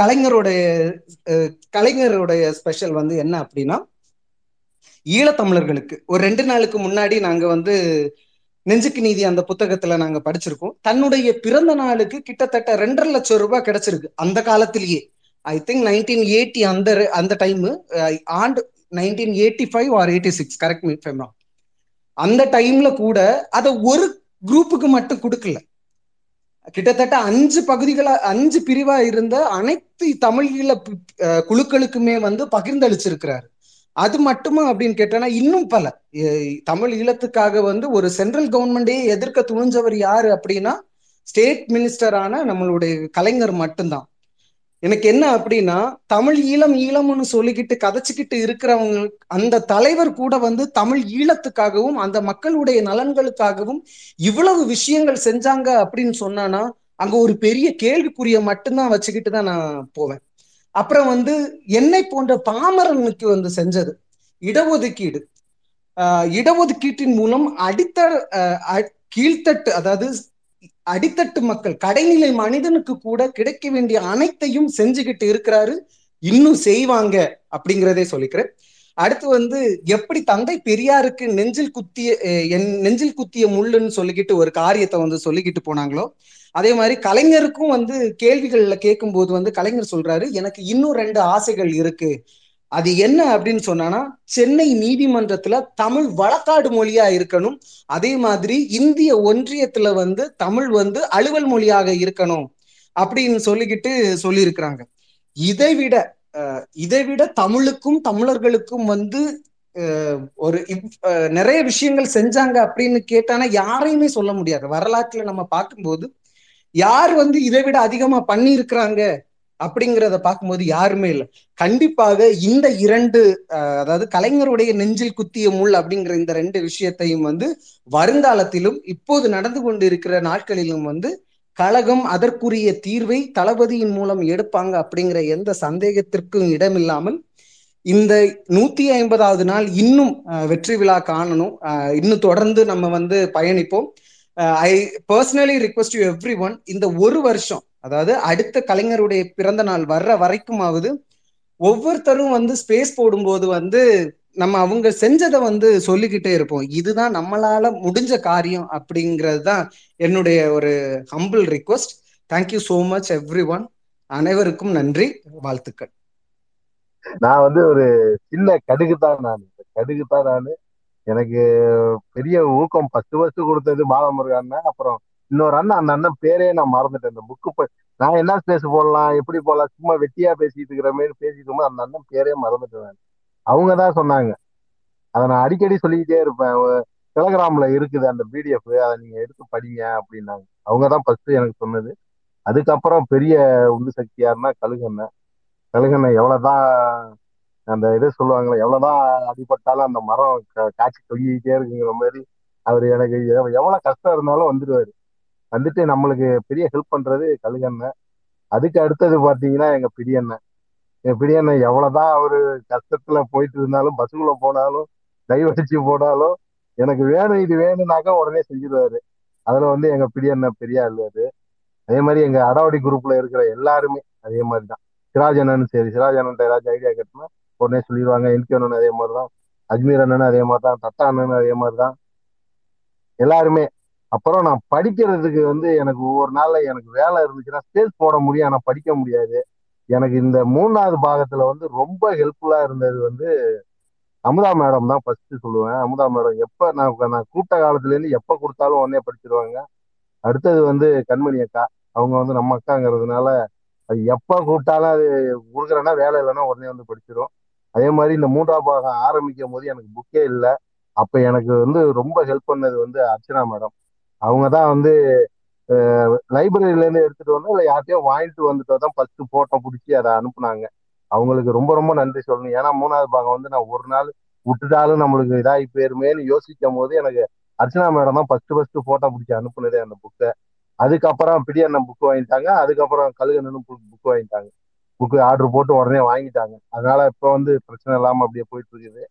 கலைஞருடைய ஸ்பெஷல் வந்து என்ன அப்படின்னா, ஈழத்தமிழர்களுக்கு ஒரு 2 நாளுக்கு முன்னாடி நாங்க வந்து நெஞ்சுக்கு நீதி அந்த புத்தகத்துல நாங்க படிச்சிருக்கோம். தன்னுடைய பிறந்த நாளுக்கு கிட்டத்தட்ட 2.5 லட்சம் ரூபாய் கிடைச்சிருக்கு. அந்த காலத்திலேயே ஐ திங்க் 1980 அந்த டைம் ஆண்டு 1985 or 86 கரெக்ட் மீ ஃபேம்ரா, அந்த டைம்ல கூட அதை ஒரு குரூப்புக்கு மட்டும் கொடுக்கல. கிட்டத்தட்ட 5 பிரிவா இருந்த அனைத்து தமிழீழ குழுக்களுக்குமே வந்து பகிர்ந்தளிச்சிருக்கிறாரு. அது மட்டுமா அப்படின்னு கேட்டோன்னா இன்னும் பல தமிழ் ஈழத்துக்காக வந்து ஒரு சென்ட்ரல் கவர்மெண்டே எதிர்க்க துணிஞ்சவர் யாரு அப்படின்னா ஸ்டேட் மினிஸ்டரான நம்மளுடைய கலைஞர் மட்டும்தான். எனக்கு என்ன அப்படின்னா, தமிழ் ஈழம் ஈழம்னு சொல்லிக்கிட்டு கதைச்சுக்கிட்டு இருக்கிறவங்க அந்த தலைவர் கூட வந்து தமிழ் ஈழத்துக்காகவும் அந்த மக்களுடைய நலன்களுக்காகவும் இவ்வளவு விஷயங்கள் செஞ்சாங்க அப்படின்னு சொன்னானா அங்க ஒரு பெரிய கேள்விக்குரிய மட்டும்தான் வச்சுக்கிட்டு தான் நான் போவேன். அப்புறம் வந்து என்னை போன்ற பாமரனுக்கு வந்து செஞ்சது இடஒதுக்கீடு. இடஒதுக்கீட்டின் மூலம் கீழ்த்தட்டு, அதாவது அடித்தட்டு மக்கள், கடைநிலை மனிதனுக்கு கூட கிடைக்க வேண்டிய அனைத்தையும் செஞ்சுக்கிட்டு இருக்கிறாரு, இன்னும் செய்வாங்க அப்படிங்கிறதே சொல்லிக்கிறேன். அடுத்து வந்து எப்படி தந்தை பெரியாருக்கு நெஞ்சில் குத்திய முள்ளுன்னு சொல்லிக்கிட்டு ஒரு காரியத்தை வந்து சொல்லிக்கிட்டு போனாங்களோ, அதே மாதிரி கலைஞருக்கும் வந்து கேள்விகள்ல கேட்கும் போது வந்து கலைஞர் சொல்றாரு, எனக்கு இன்னும் 2 ஆசைகள் இருக்கு. அது என்ன அப்படின்னு சொன்னா, சென்னை நீதிமன்றத்துல தமிழ் வழக்காடு மொழியா இருக்கணும், அதே மாதிரி இந்திய ஒன்றியத்துல வந்து தமிழ் வந்து அலுவல் மொழியாக இருக்கணும் அப்படின்னு சொல்லிக்கிட்டு சொல்லியிருக்கிறாங்க. இதைவிட தமிழுக்கும் தமிழர்களுக்கும் வந்து ஒரு நிறைய விஷயங்கள் செஞ்சாங்க அப்படின்னு கேட்டானா யாரையுமே சொல்ல முடியாது. வரலாற்றுல நம்ம பார்க்கும்போது யார் வந்து இதை விட அதிகமா பண்ணி இருக்கிறாங்க அப்படிங்கிறத பார்க்கும்போது யாருமே இல்லை. கண்டிப்பாக இந்த 2 அதாவது கலைஞருடைய நெஞ்சில் குத்திய முள் அப்படிங்கிற இந்த 2 விஷயத்தையும் வந்து வருங்காலத்திலும் இப்போது நடந்து கொண்டு இருக்கிற நாட்களிலும் வந்து கழகம் அதற்குரிய தீர்வை தளபதியின் மூலம் எடுப்பாங்க அப்படிங்கிற எந்த சந்தேகத்திற்கும் இடமில்லாமல் இந்த 150வது நாள் இன்னும் வெற்றி விழா காணணும். இன்னும் தொடர்ந்து நம்ம வந்து பயணிப்போம். I personally request you everyone, இந்த ஒரு வருஷம் அதாவது அடுத்த கலைஞருடைய பிறந்த நாள் வர்ற வரைக்குமாவது ஒவ்வொருத்தரும் வந்து ஸ்பேஸ் போடும்போது வந்து நம்ம அவங்க செஞ்சதை வந்து சொல்லிக்கிட்டே இருப்போம். இதுதான் நம்மளால முடிஞ்ச காரியம் அப்படிங்கிறது தான் என்னுடைய ஒரு humble request. Thank you so much everyone. அனைவருக்கும் நன்றி, வாழ்த்துக்கள். நான் வந்து ஒரு சின்ன கடுகு தான் நான் எனக்கு பெரிய ஊக்கம் ஃபர்ஸ்ட் ஃபர்ஸ்ட் கொடுத்தது பாலமுருகன். அப்புறம் இன்னொரு அண்ணன், அந்த அண்ணன் பேரே நான் மறந்துட்டேன். இந்த புக்கு நான் என்ன ஸ்பேஸ் போடலாம் எப்படி போடலாம் சும்மா வெட்டியா பேசிட்டு இருக்கிறமேன்னு பேசிட்டு இருக்கும்போது அந்த அண்ணன் பேரே மறந்துட்டேன். அவங்கதான் சொன்னாங்க, அதை நான் அடிக்கடி சொல்லிக்கிட்டே இருப்பேன். டெலகிராம்ல இருக்குது அந்த பிடிஎஃப், அதை நீங்க எடுத்து படிங்க அப்படின்னாங்க. அவங்கதான் ஃபர்ஸ்ட் எனக்கு சொன்னது. அதுக்கப்புறம் பெரிய உந்து சக்தி யாருன்னா கழுகுண்ண எவ்வளவுதான் அந்த இதை சொல்லுவாங்களே, எவ்வளவுதான் அடிபட்டாலும் அந்த மரம் காய்ச்சி தொங்கிக்கிட்டே இருக்குங்கிற மாதிரி அவர் எனக்கு எவ்வளவு கஷ்டம் இருந்தாலும் வந்துடுவாரு. வந்துட்டு நம்மளுக்கு பெரிய ஹெல்ப் பண்றது கழுகுண்ண. அதுக்கு அடுத்தது பாத்தீங்கன்னா எங்க பிடியண்ணன். எப்படின்னா எவ்வளவுதான் அவரு கஷ்டத்துல போயிட்டு இருந்தாலும் பஸ்ஸுக்குள்ள போனாலும் டைவடிச்சு போனாலும் எனக்கு வேணும் இது வேணும்னாக்கா உடனே செஞ்சிருவாரு. அதுல வந்து எங்க பிடியண்ண பெரிய ஆளு. அதே மாதிரி எங்க அடாவடி குரூப்ல இருக்கிற எல்லாருமே அதே மாதிரிதான். சிராஜ் அண்ணன், சரி சிராஜ் அண்ணன் ஏதாச்சும் ஐடியா கேட்டோம்னா உடனே சொல்லிடுவாங்க. என்கே அண்ணன் அதே மாதிரிதான், அஜ்மீர் அண்ணன் அதே மாதிரிதான், தத்தா அண்ணன் அதே மாதிரிதான், எல்லாருமே. அப்புறம் நான் படிக்கிறதுக்கு வந்து எனக்கு ஒவ்வொரு நாள்ல எனக்கு வேலை இருந்துச்சுன்னா ஸ்டேஜ் போட முடியும், ஆனா படிக்க முடியாது. எனக்கு இந்த 3வது பாகத்துல வந்து ரொம்ப ஹெல்ப்ஃபுல்லா இருந்தது வந்து அமுதா மேடம் தான் ஃபர்ஸ்ட் சொல்லுவேன். அமுதா மேடம் எப்ப நான் கூட்ட காலத்துல இருந்து எப்ப கொடுத்தாலும் உடனே படிச்சிருவாங்க. அடுத்தது வந்து கண்மணி அக்கா, அவங்க வந்து நம்ம அக்காங்கிறதுனால அது எப்ப கூப்பிட்டாலும் அது கொடுக்குறேன்னா வேலை இல்லைன்னா உடனே வந்து படிச்சிடும். அதே மாதிரி இந்த 3வது பாகம் ஆரம்பிக்கும் போது எனக்கு புக்கே இல்லை. அப்ப எனக்கு வந்து ரொம்ப ஹெல்ப் பண்ணது வந்து அர்ச்சனா மேடம். அவங்க தான் வந்து லைப்ரரியில இருந்து எடுத்துட்டு வந்தோம் இல்லை யார்ட்டையோ வாங்கிட்டு வந்துட்டு தான் ஃபர்ஸ்ட் போட்டோ பிடிச்சி அதை அனுப்புனாங்க. அவங்களுக்கு ரொம்ப ரொம்ப நன்றி சொல்லணும். ஏன்னா 3வது பாகம் வந்து நான் ஒரு நாள் விட்டுட்டாலும் நம்மளுக்கு இதாகி போயிருமேன்னு யோசிக்கும் போது எனக்கு அர்ச்சனா மேடம் தான் ஃபர்ஸ்ட் போட்டோ பிடிச்சி அனுப்புனதே அந்த புக்கை. அதுக்கப்புறம் பிடியண்ணன் புக்கு வாங்கிட்டாங்க, அதுக்கப்புறம் கழுகுண்ணனும் புக்கு வாங்கிட்டாங்க. புக்கு ஆர்டர் போட்டு உடனே வாங்கிட்டாங்க. அதனால இப்போ வந்து பிரச்சனை இல்லாம அப்படியே போயிட்டு இருக்குது.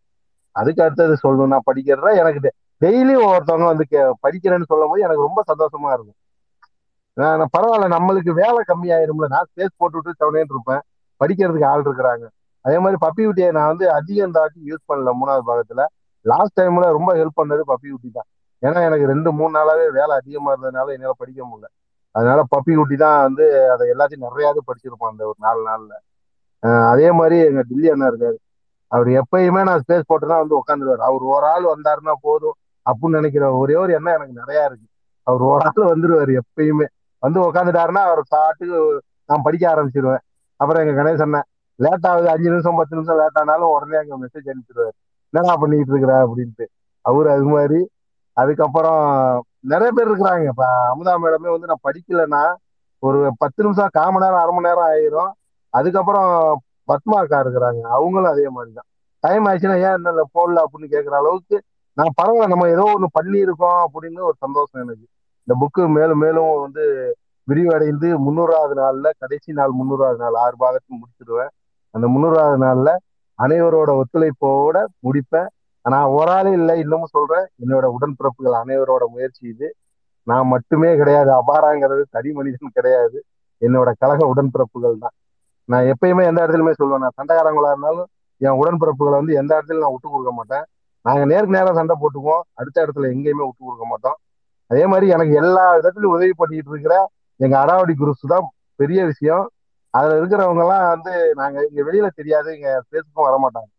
அதுக்கு அடுத்தது சொல்லணும், நான் படிக்கிறதா எனக்கு டெய்லி ஒவ்வொருத்தவங்க வந்து படிக்கிறேன்னு சொல்லும் போது எனக்கு ரொம்ப சந்தோஷமா இருக்கும். பரவாயில்ல, நம்மளுக்கு வேலை கம்மியாயிரும்ல, நான் ஸ்பேஸ் போட்டுவிட்டு தவணைன்னு இருப்பேன், படிக்கிறதுக்கு ஆள் இருக்கிறாங்க. அதே மாதிரி பப்பிக்குட்டியை நான் வந்து அதிகம் தாட்டி யூஸ் பண்ணல 3வது பாகத்துல. லாஸ்ட் டைம்ல ரொம்ப ஹெல்ப் பண்ணது பப்பிக்குட்டி தான். ஏன்னா எனக்கு 2-3 நாளாவே வேலை அதிகமா இருந்ததுனால என்னால படிக்க முடியல. அதனால பப்பிக்குட்டி தான் வந்து அதை எல்லாத்தையும் நிறையாவது படிச்சிருப்பான் அந்த ஒரு 4 நாள்ல. அதே மாதிரி எங்க தில்லி அண்ணா இருக்காரு. அவர் எப்பயுமே நான் ஸ்பேஸ் போட்டுதான் வந்து உட்காந்துருவாரு. அவர் ஒரு ஆள் வந்தாருன்னா போதும் அப்படின்னு நினைக்கிற ஒரே ஒரு எண்ணம் எனக்கு நிறையா இருக்கு. அவர் ஒரு ஆள் வந்துருவாரு, எப்பயுமே வந்து உக்காந்துட்டாருன்னா அவர் சாட்டுக்கு நான் படிக்க ஆரம்பிச்சிருவேன். அப்புறம் எங்க கணேசன் லேட் ஆகுது, 5 நிமிஷம் 10 நிமிஷம் லேட் ஆனாலும் உடனே எங்க மெசேஜ் அனுப்பிச்சிருவாரு, என்னடா பண்ணிட்டு இருக்கிற அப்படின்ட்டு அவரு. அது மாதிரி அதுக்கப்புறம் நிறைய பேர் இருக்கிறாங்க. இப்ப அமுதா மேடமே வந்து நான் படிக்கலைன்னா ஒரு 10 நிமிஷம் கால் மணி நேரம் அரை மணி நேரம் ஆயிரும். அதுக்கப்புறம் பத்மா அக்கா இருக்கிறாங்க, அவங்களும் அதே மாதிரிதான். டைம் ஆயிடுச்சுன்னா ஏன் என்ன போடல அப்படின்னு கேட்குற அளவுக்கு நான் பரவாயில்ல நம்ம ஏதோ ஒன்று பண்ணியிருக்கோம் அப்படின்னு ஒரு சந்தோஷம் எனக்கு. இந்த புக்கு மேலும் மேலும் வந்து விரிவடைந்து 300வது நாள்ல, கடைசி நாள் 300வது நாள் 6 பாகத்தையும் முடிச்சிடுவேன். அந்த 300வது நாள்ல அனைவரோட ஒத்துழைப்போட முடிப்பேன். நான் ஒரு ஆளே இல்லை, இன்னமும் சொல்றேன், என்னோட உடன்பிறப்புகள் அனைவரோட முயற்சி இது. நான் மட்டுமே கிடையாது, அபாராங்கிறது தனி மனிதன் கிடையாது, என்னோட கழக உடன்பிறப்புகள் தான். நான் எப்பயுமே எந்த இடத்துலையுமே சொல்லுவேன், நான் சண்டைக்காரங்களா இருந்தாலும் என் உடன்பிறப்புகளை வந்து எந்த இடத்துல நான் விட்டு கொடுக்க மாட்டேன். நாங்கள் நேருக்கு நேரம் சண்டை போட்டுக்குவோம், அடுத்த இடத்துல எங்கேயுமே விட்டு கொடுக்க மாட்டோம். அதே மாதிரி எனக்கு எல்லா விதத்துலையும் உதவி பண்ணிட்டு இருக்கிற எங்க அடாவடி குரூப்ஸ் தான் பெரிய விஷயம். அதுல இருக்கிறவங்க எல்லாம் வந்து நாங்க இங்க வெளியில தெரியாது, இங்க பேசுக்கும் வரமாட்டாங்க.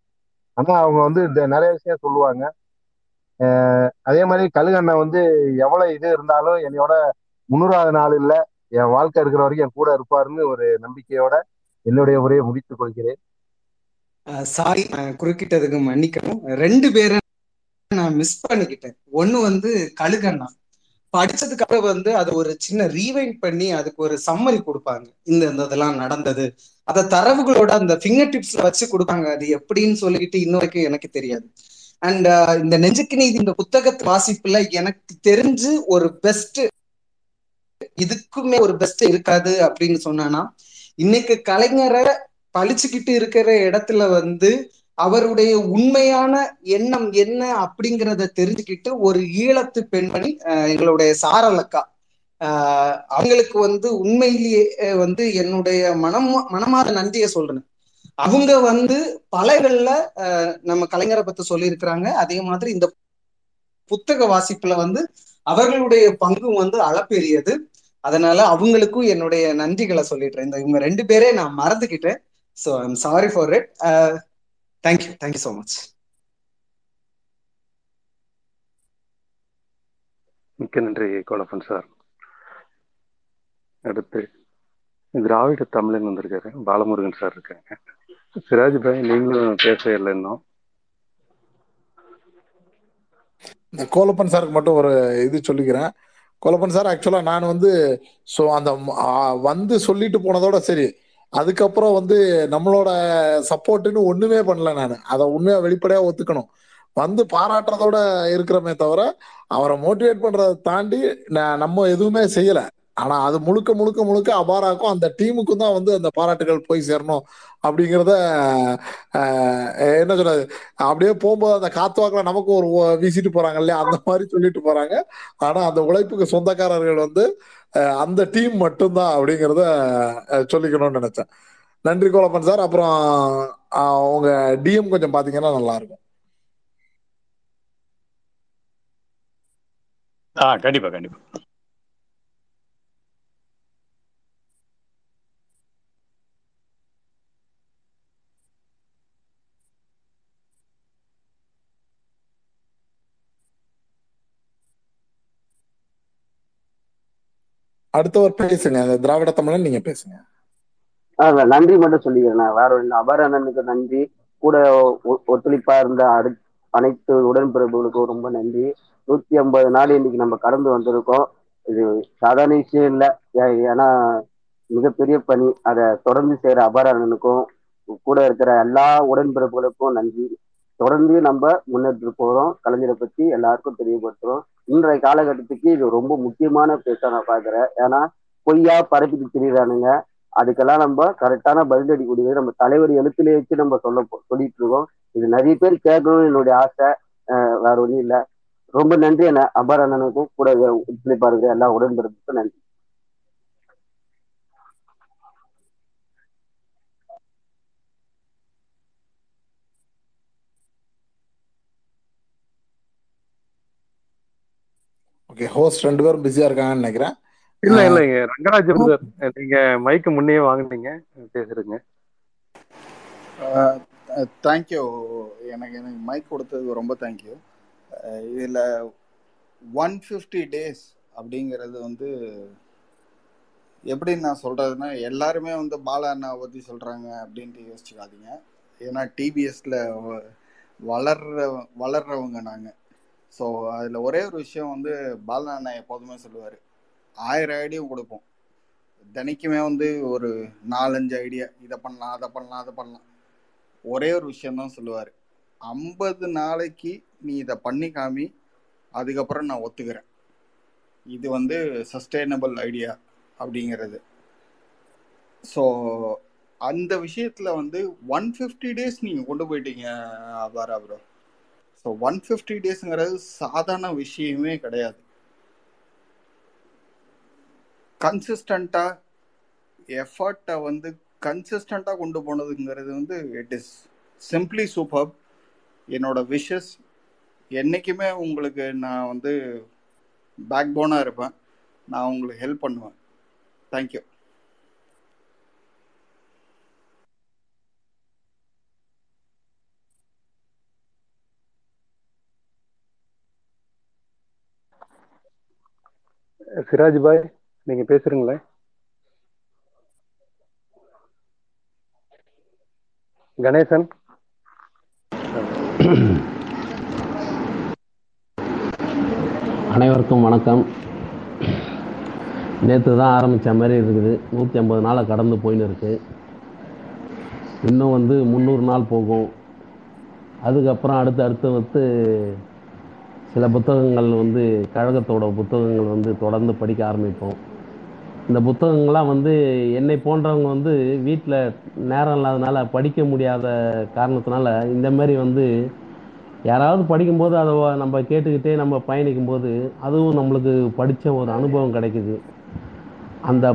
ஆனா அவங்க வந்து நிறைய விஷயம் சொல்லுவாங்க. அதே மாதிரி கழுகு அண்ணன் வந்து எவ்வளவு இது இருந்தாலும் என்னையோட 300வது நாள் இல்லை, என் வாழ்க்கை இருக்கிற வரைக்கும் என் கூட இருப்பாருன்னு ஒரு நம்பிக்கையோட என்னுடைய உரையை முடித்துக் கொள்கிறேன். சாரி குறுக்கிட்டதுக்கு மன்னிக்கணும். 2 பேரை நான் மிஸ் பண்ணிக்கிட்டேன். ஒண்ணு வந்து கழுகு அண்ணா படிச்சதுக்காக வந்து அதை ஒரு சின்ன ரீவைண்ட் பண்ணி அதுக்கு ஒரு சம்மரி கொடுப்பாங்க, இந்த இதெல்லாம் நடந்தது, அதை தரவுகளோட அந்த ஃபிங்கர் டிப்ஸ்ல வச்சு கொடுப்பாங்க. அது எப்படின்னு சொல்லிக்கிட்டு இன்ன வரைக்கும் எனக்கு தெரியாது. அண்ட் இந்த நெஞ்சுக்கு நீதி இந்த புத்தகத்து வாசிப்புல எனக்கு தெரிஞ்சு ஒரு பெஸ்ட், இதுக்குமே ஒரு பெஸ்ட் இருக்காது அப்படின்னு சொன்னா, இன்னைக்கு கலைஞரை பழிச்சுக்கிட்டு இருக்கிற இடத்துல வந்து அவருடைய உண்மையான எண்ணம் என்ன அப்படிங்கிறத தெரிஞ்சுக்கிட்டு ஒரு ஈழத்து பெண்மணி எங்களுடைய சாரலக்கா அவங்களுக்கு வந்து உண்மையிலேயே வந்து என்னுடைய மனமார நன்றியை சொல்றேன். அவங்க வந்து பலகள்ல நம்ம கலைஞரை பத்தி சொல்லியிருக்கிறாங்க. அதே மாதிரி இந்த புத்தக வாசிப்புல வந்து அவர்களுடைய பங்கும் வந்து அளப்பெரியது. அதனால அவங்களுக்கும் என்னுடைய நன்றிகளை சொல்லிடுறேன். இந்த இவங்க 2 பேரே நான் மறந்துக்கிட்டேன். So I am sorry for it. Thank you. Thank you so much. மிக்க நன்றி கோலப்பன் சார். அடுத்து திராவிட தமிழன் வந்திருக்காரு, பாலமுருகன் சார் இருக்காங்க. சிராஜ் பாய், நீங்களும் பேசவே இல்லை இன்னும். இந்த கோலப்பன் சாருக்கு மட்டும் ஒரு இது சொல்லிக்கிறேன். கோலப்பன் சார், ஆக்சுவலா நான் வந்து ஸோ அந்த வந்து சொல்லிட்டு போனதோட சரி, அதுக்கப்புறம் வந்து நம்மளோட சப்போர்ட்டுன்னு ஒண்ணுமே பண்ணல. நான் அதை உண்மையா வெளிப்படையா ஒத்துக்கணும். வந்து பாராட்டுறதோட இருக்கிறமே தவிர அவரை மோட்டிவேட் பண்றதை தாண்டி நம்ம எதுவுமே செய்யல. ஆனா அது முழுக்க முழுக்க முழுக்க அபாராக்கும் அந்த டீமுக்கும் தான் வந்து அந்த பாராட்டுகள் போய் சேரணும் அப்படிங்கிறத என்ன சொல்றது, அப்படியே போகும்போது அந்த காத்துவாக்கில் நமக்கு ஒரு வீசிட்டு போறாங்க இல்லையா, அந்த மாதிரி சொல்லிட்டு போறாங்க. ஆனா அந்த உழைப்புக்கு சொந்தக்காரர்கள் வந்து அந்த டீம் மட்டும்தான் அப்படிங்கிறத சொல்லிக்கணும்னு நினைச்சேன். நன்றி கோலப்பன் சார். அப்புறம் உங்க டிஎம் கொஞ்சம் பாத்தீங்கன்னா நல்லா இருக்கும். கண்டிப்பா கண்டிப்பா. அடுத்தவர் பேசுங்க, திராவிட தமிழன் நீங்க பேசுங்க. நன்றி மட்டும் சொல்லிக்கிறேன். வேற ஒண்ணு, அபராதனுக்கு நன்றி, கூட ஒத்துழைப்பா இருந்த அனைத்து உடன்பிறப்புகளுக்கும் ரொம்ப நன்றி. 150 நாள் இன்னைக்கு நம்ம கடந்து வந்திருக்கோம். இது சாதாரண விஷயம் இல்லை, ஏன்னா மிகப்பெரிய பணி. அதை தொடர்ந்து செய்யற அபராதனுக்கும் கூட இருக்கிற எல்லா உடன்பிறப்புகளுக்கும் நன்றி. தொடர்ந்து நம்ம முன்னேற்று போறோம். கலைஞரை பத்தி எல்லாருக்கும் தெரியப்படுத்துறோம். இன்றைய காலகட்டத்துக்கு இது ரொம்ப முக்கியமான பேச நான் பாக்குறேன். ஏன்னா பொய்யா பரப்பிட்டு திரியிறானுங்க. அதுக்கெல்லாம் நம்ம கரெக்டான பதிலடி கூடியது நம்ம தலைவர் எழுத்துல வச்சு நம்ம சொல்லிட்டு இருக்கோம். இது நிறைய பேர் கேட்கணும்னு என்னுடைய ஆசை. வேற ஒன்றும் இல்லை. ரொம்ப நன்றி. என்ன அபராதனுக்கும் கூட ஒத்துழைப்பா இருக்கிற எல்லா உடன்பிறப்புக்கும் நன்றி. ஓகே, ஹோஸ்ட் 2 பேரும் பிஸியா இருக்காங்கன்னு நினைக்கிறேன். இல்ல இல்லைங்க, ரங்கராஜன் சார் நீங்க மைக்கு முன்னே வாங்குனீங்க, பேசுறீங்க. தேங்க்யூ. எனக்கு மைக் கொடுத்தது ரொம்ப தேங்க்யூ. இதில் 150 days அப்படிங்கிறது வந்து எப்படின்னு நான் சொல்றதுன்னா, எல்லாருமே வந்து பாலா அண்ணா பற்றி சொல்றாங்க அப்படின்ட்டு யோசிச்சுக்காதீங்க. ஏன்னா டிபிஎஸ்ல வளர்றவங்க நாங்கள். ஸோ அதில் ஒரே ஒரு விஷயம் வந்து பாலா அண்ணா எப்போதுமே சொல்லுவார், 1000 ஐடியும் கொடுப்போம். தினைக்குமே வந்து ஒரு 4-5 ஐடியா, இதை பண்ணலாம் அதை பண்ணலாம் அதை பண்ணலாம். ஒரே ஒரு விஷயந்தான் சொல்லுவார், 50 நாளைக்கு நீ இதை பண்ணி காமி, அதுக்கப்புறம் நான் ஒத்துக்கிறேன். இது வந்து சஸ்டெயினபிள் ஐடியா அப்படிங்கிறது. ஸோ அந்த விஷயத்தில் வந்து 150 days நீங்கள் கொண்டு போயிட்டீங்க அப்புறம். ஸோ 150 daysங்கிறது சாதாரண விஷயமே கிடையாது. கன்சிஸ்டண்ட்டாக எஃபர்ட்டை வந்து கன்சிஸ்டண்ட்டாக கொண்டு போனதுங்கிறது வந்து இட் இஸ் சிம்பிளி சூப்பர். என்னோட விஷஸ் என்றைக்குமே உங்களுக்கு நான் வந்து பேக் போனாக இருப்பேன். நான் உங்களுக்கு ஹெல்ப் பண்ணுவேன். தேங்க்யூ. சிராஜ் பாய், நீங்க பேசுறீங்களே, கணேசன். அனைவருக்கும் வணக்கம். நேற்று தான் ஆரம்பித்த மாதிரி இருக்குது. 150 நாளை கடந்து போயின்னு இருக்குது. இன்னும் வந்து 300 நாள் போகும். அதுக்கப்புறம் அடுத்து வந்து சில புத்தகங்கள் வந்து கழகத்தோட புத்தகங்கள் வந்து தொடர்ந்து படிக்க ஆரம்பிப்போம். இந்த புத்தகங்கள்லாம் வந்து என்னை போன்றவங்க வந்து வீட்டில் நேரம் இல்லாதனால படிக்க முடியாத காரணத்தினால இந்தமாரி வந்து யாராவது படிக்கும்போது அதை நம்ம கேட்டுக்கிட்டே நம்ம பயணிக்கும்போது அதுவும் நம்மளுக்கு படித்த ஒரு அனுபவம் கிடைக்குது. அந்த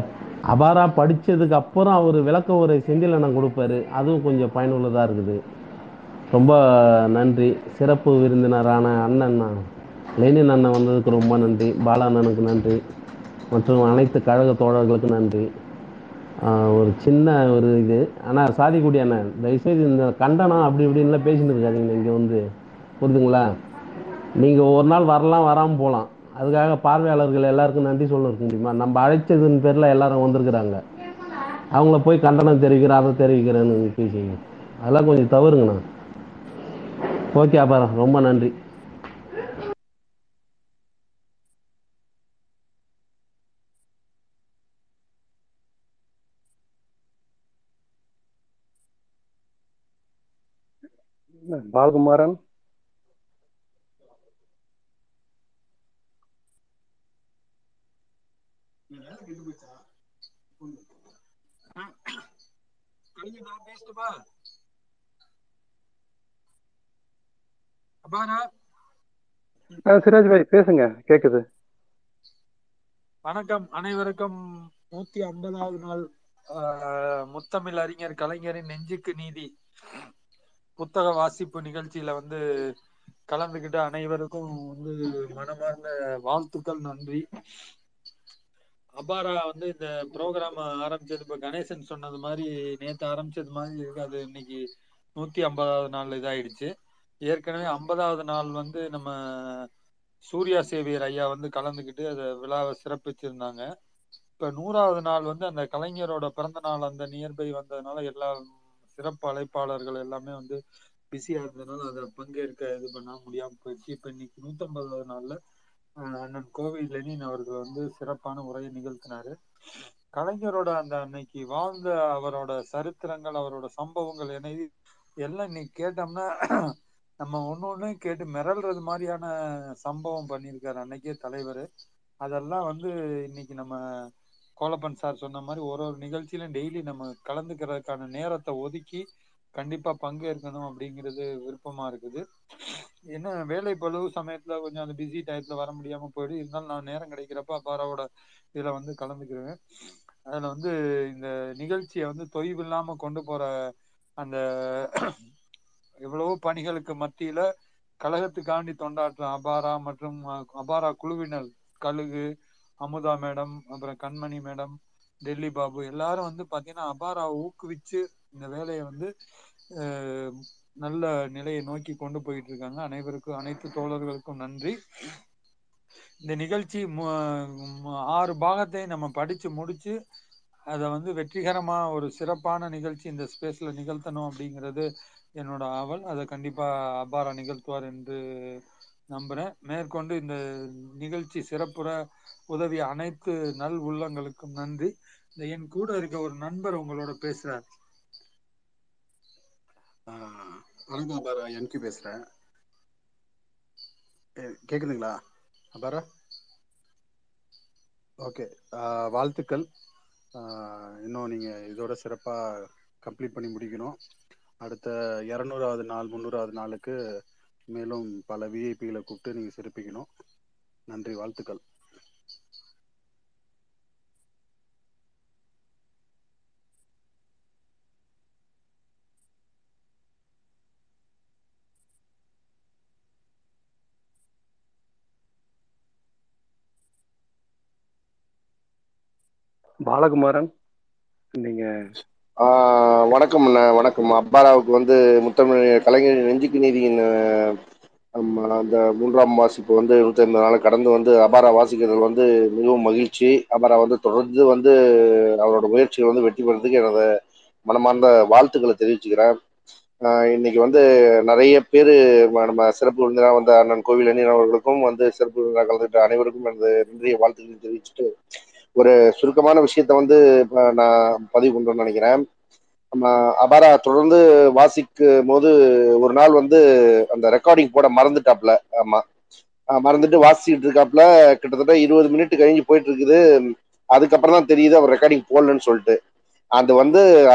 அபாராக படித்ததுக்கு அப்புறம் அவர் விளக்க ஒரு செந்திலண்ணன் கொடுப்பாரு. அதுவும் கொஞ்சம் பயனுள்ளதாக இருக்குது. ரொம்ப நன்றி. சிறப்பு விருந்தினரான அண்ணன் லெனின் அண்ணன் வந்ததுக்கு ரொம்ப நன்றி. பாலா அண்ணனுக்கு நன்றி. மற்றும் அனைத்து கழக தோழர்களுக்கு நன்றி. ஒரு சின்ன ஒரு இது, ஆனால் சாதிக்குடி அண்ணன் தயவுசெய்து இந்த கண்டனம் அப்படி இப்படின்லாம் பேசிட்டு இருக்காதிங்க. இங்கே வந்து புரிதுங்களா, நீங்கள் ஒரு நாள் வரலாம் வராமல் போகலாம். அதுக்காக பார்வையாளர்கள் எல்லாருக்கும் நன்றி சொல்ல இருக்க முடியுமா? நம்ம அழைச்சதுன்னு பேரில் எல்லாரும் வந்திருக்கிறாங்க. அவங்கள போய் கண்டனம் தெரிவிக்கிறேன் அதை தெரிவிக்கிறேன்னு பேசிங்க, அதெல்லாம் கொஞ்சம் தவறுங்கண்ணா. ஓகே, அப்புறம் ரொம்ப நன்றி. பாலகுமாரன், சிராஜ் பாய் பேசுங்க, கேக்குது. வணக்கம் அனைவருக்கும். 150வது நாள் முத்தமிழ் அறிஞர் கலைஞரின் நெஞ்சுக்கு நீதி புத்தக வாசிப்பு நிகழ்ச்சியில வந்து கலந்துகிட்ட அனைவருக்கும் வந்து மனமார்ந்த வாழ்த்துக்கள், நன்றி. அபாரா வந்து இந்த ப்ரோக்ராம் ஆரம்பிச்சது இப்ப கணேசன் சொன்னது மாதிரி நேத்து ஆரம்பிச்சது மாதிரி இருக்காது. இன்னைக்கு 150வது நாள் இதாயிடுச்சு. ஏற்கனவே 50வது நாள் வந்து நம்ம சூர்யா சேவியர் ஐயா வந்து கலந்துக்கிட்டு அதை விழாவை சிறப்பிச்சிருந்தாங்க. இப்போ 100வது நாள் வந்து அந்த கலைஞரோட பிறந்த நாள் அந்த நியர்பை வந்ததுனால எல்லா சிறப்பு அழைப்பாளர்கள் எல்லாமே வந்து பிஸியாக இருந்ததுனால அதை பங்கேற்க இது பண்ண முடியாமல் போயிடுச்சு. இப்போ இன்னைக்கு 150வது நாளில் அண்ணன் கோவி லெனின் அவர்கள் வந்து சிறப்பான உரையை நிகழ்த்தினார். கலைஞரோட அந்த அன்னைக்கு வாழ்ந்த அவரோட சரித்திரங்கள் அவரோட சம்பவங்கள் என எல்லாம் இன்னைக்கு கேட்டோம்னா நம்ம ஒன்னொன்னு கேட்டு மிரல்றது மாதிரியான சம்பவம் பண்ணியிருக்காரு அன்னைக்கே தலைவர். அதெல்லாம் வந்து இன்னைக்கு நம்ம கோலப்பன் சார் சொன்ன மாதிரி ஒரு நிகழ்ச்சியிலும் டெய்லி நம்ம கலந்துக்கிறதுக்கான நேரத்தை ஒதுக்கி கண்டிப்பா பங்கேற்கணும் அப்படிங்கிறது விருப்பமா இருக்குது. ஏன்னா வேலை பழுவு சமயத்துல கொஞ்சம் அந்த பிஸி டயத்துல வர முடியாம போயிடும். இருந்தாலும் நான் நேரம் கிடைக்கிறப்ப அப்பாராவோட இதுல வந்து கலந்துக்கிறேன். அதுல வந்து இந்த நிகழ்ச்சியை வந்து தொய்வில்லாம கொண்டு போற அந்த எவ்வளவோ பணிகளுக்கு மத்தியில கழகத்துக்காண்டி தொண்டாற்றும் அபாரா மற்றும் அபாரா குழுவினர் கழுகு, அமுதா மேடம், அப்புறம் கண்மணி மேடம், டெல்லி பாபு எல்லாரும் வந்து பாத்தீங்கன்னா அபாரா ஊக்குவிச்சு இந்த வேலையை வந்து நல்ல நிலையை நோக்கி கொண்டு போயிட்டு இருக்காங்க. அனைவருக்கும் அனைத்து தோழர்களுக்கும் நன்றி. இந்த நிகழ்ச்சி 6 பாகத்தை நம்ம படிச்சு முடிச்சு அதை வந்து வெற்றிகரமாக ஒரு சிறப்பான நிகழ்ச்சி இந்த ஸ்பேஸில் நிகழ்த்தணும் அப்படிங்கிறது என்னோட ஆவல். அதை கண்டிப்பாக அபாரா நிகழ்த்துவார் என்று நம்புகிறேன். மேற்கொண்டு இந்த நிகழ்ச்சி சிறப்புற உதவிய அனைத்து நல் உள்ளங்களுக்கும் நன்றி. இந்த என் கூட இருக்க ஒரு நண்பர் உங்களோட பேசுகிறார். வணக்கம் அபாரா, எனக்கு பேசுகிறேன். கேட்குதுங்களா அபாரா? ஓகே, வாழ்த்துக்கள். இன்னும் நீங்கள் இதோட சிறப்பாக கம்ப்ளீட் பண்ணி முடிக்கணும். அடுத்த 200வது நாள் 300வது நாளுக்கு மேலும் பல விஐபிகளை கூப்பிட்டு நீங்கள் சிறப்பிக்கணும். நன்றி, வாழ்த்துக்கள். பாலகுமாரன். நீங்க வணக்கம். வணக்கம். அப்பாராவுக்கு முத்தமிழ் கலைஞர் நெஞ்சுக்கு நீதியின் அந்த 3ஆம் வாசிப்பு 150 நாள் கடந்து அபாரா வாசிக்கிறது மிகவும் மகிழ்ச்சி. அபாரா தொடர்ந்து அவரோட முயற்சிகள் வெற்றி பெறதுக்கு எனது மனமார்ந்த வாழ்த்துக்களை தெரிவிச்சுக்கிறேன். இன்னைக்கு நிறைய பேர் நம்ம சிறப்பு விருந்தினா அண்ணன் கோவி லெனின் அவர்களுக்கும் சிறப்பு விருந்தினா கலந்துகிட்ட அனைவருக்கும் எனது நன்றிய வாழ்த்துக்களை தெரிவிச்சுட்டு ஒரு சுருக்கமான விஷயத்த நான் பதிவு கொண்டேன்னு நினைக்கிறேன். நம்ம அபாரா தொடர்ந்து வாசிக்கும் போது ஒரு நாள் அந்த ரெக்கார்டிங் போட மறந்துட்டாப்ல. ஆமா, மறந்துட்டு வாசிக்கிட்டு இருக்காப்புல. கிட்டத்தட்ட 20 மினிட் கழிஞ்சு போயிட்டு இருக்குது. அதுக்கப்புறம் தான் தெரியுது அவர் ரெக்கார்டிங் போடலன்னு சொல்லிட்டு. அது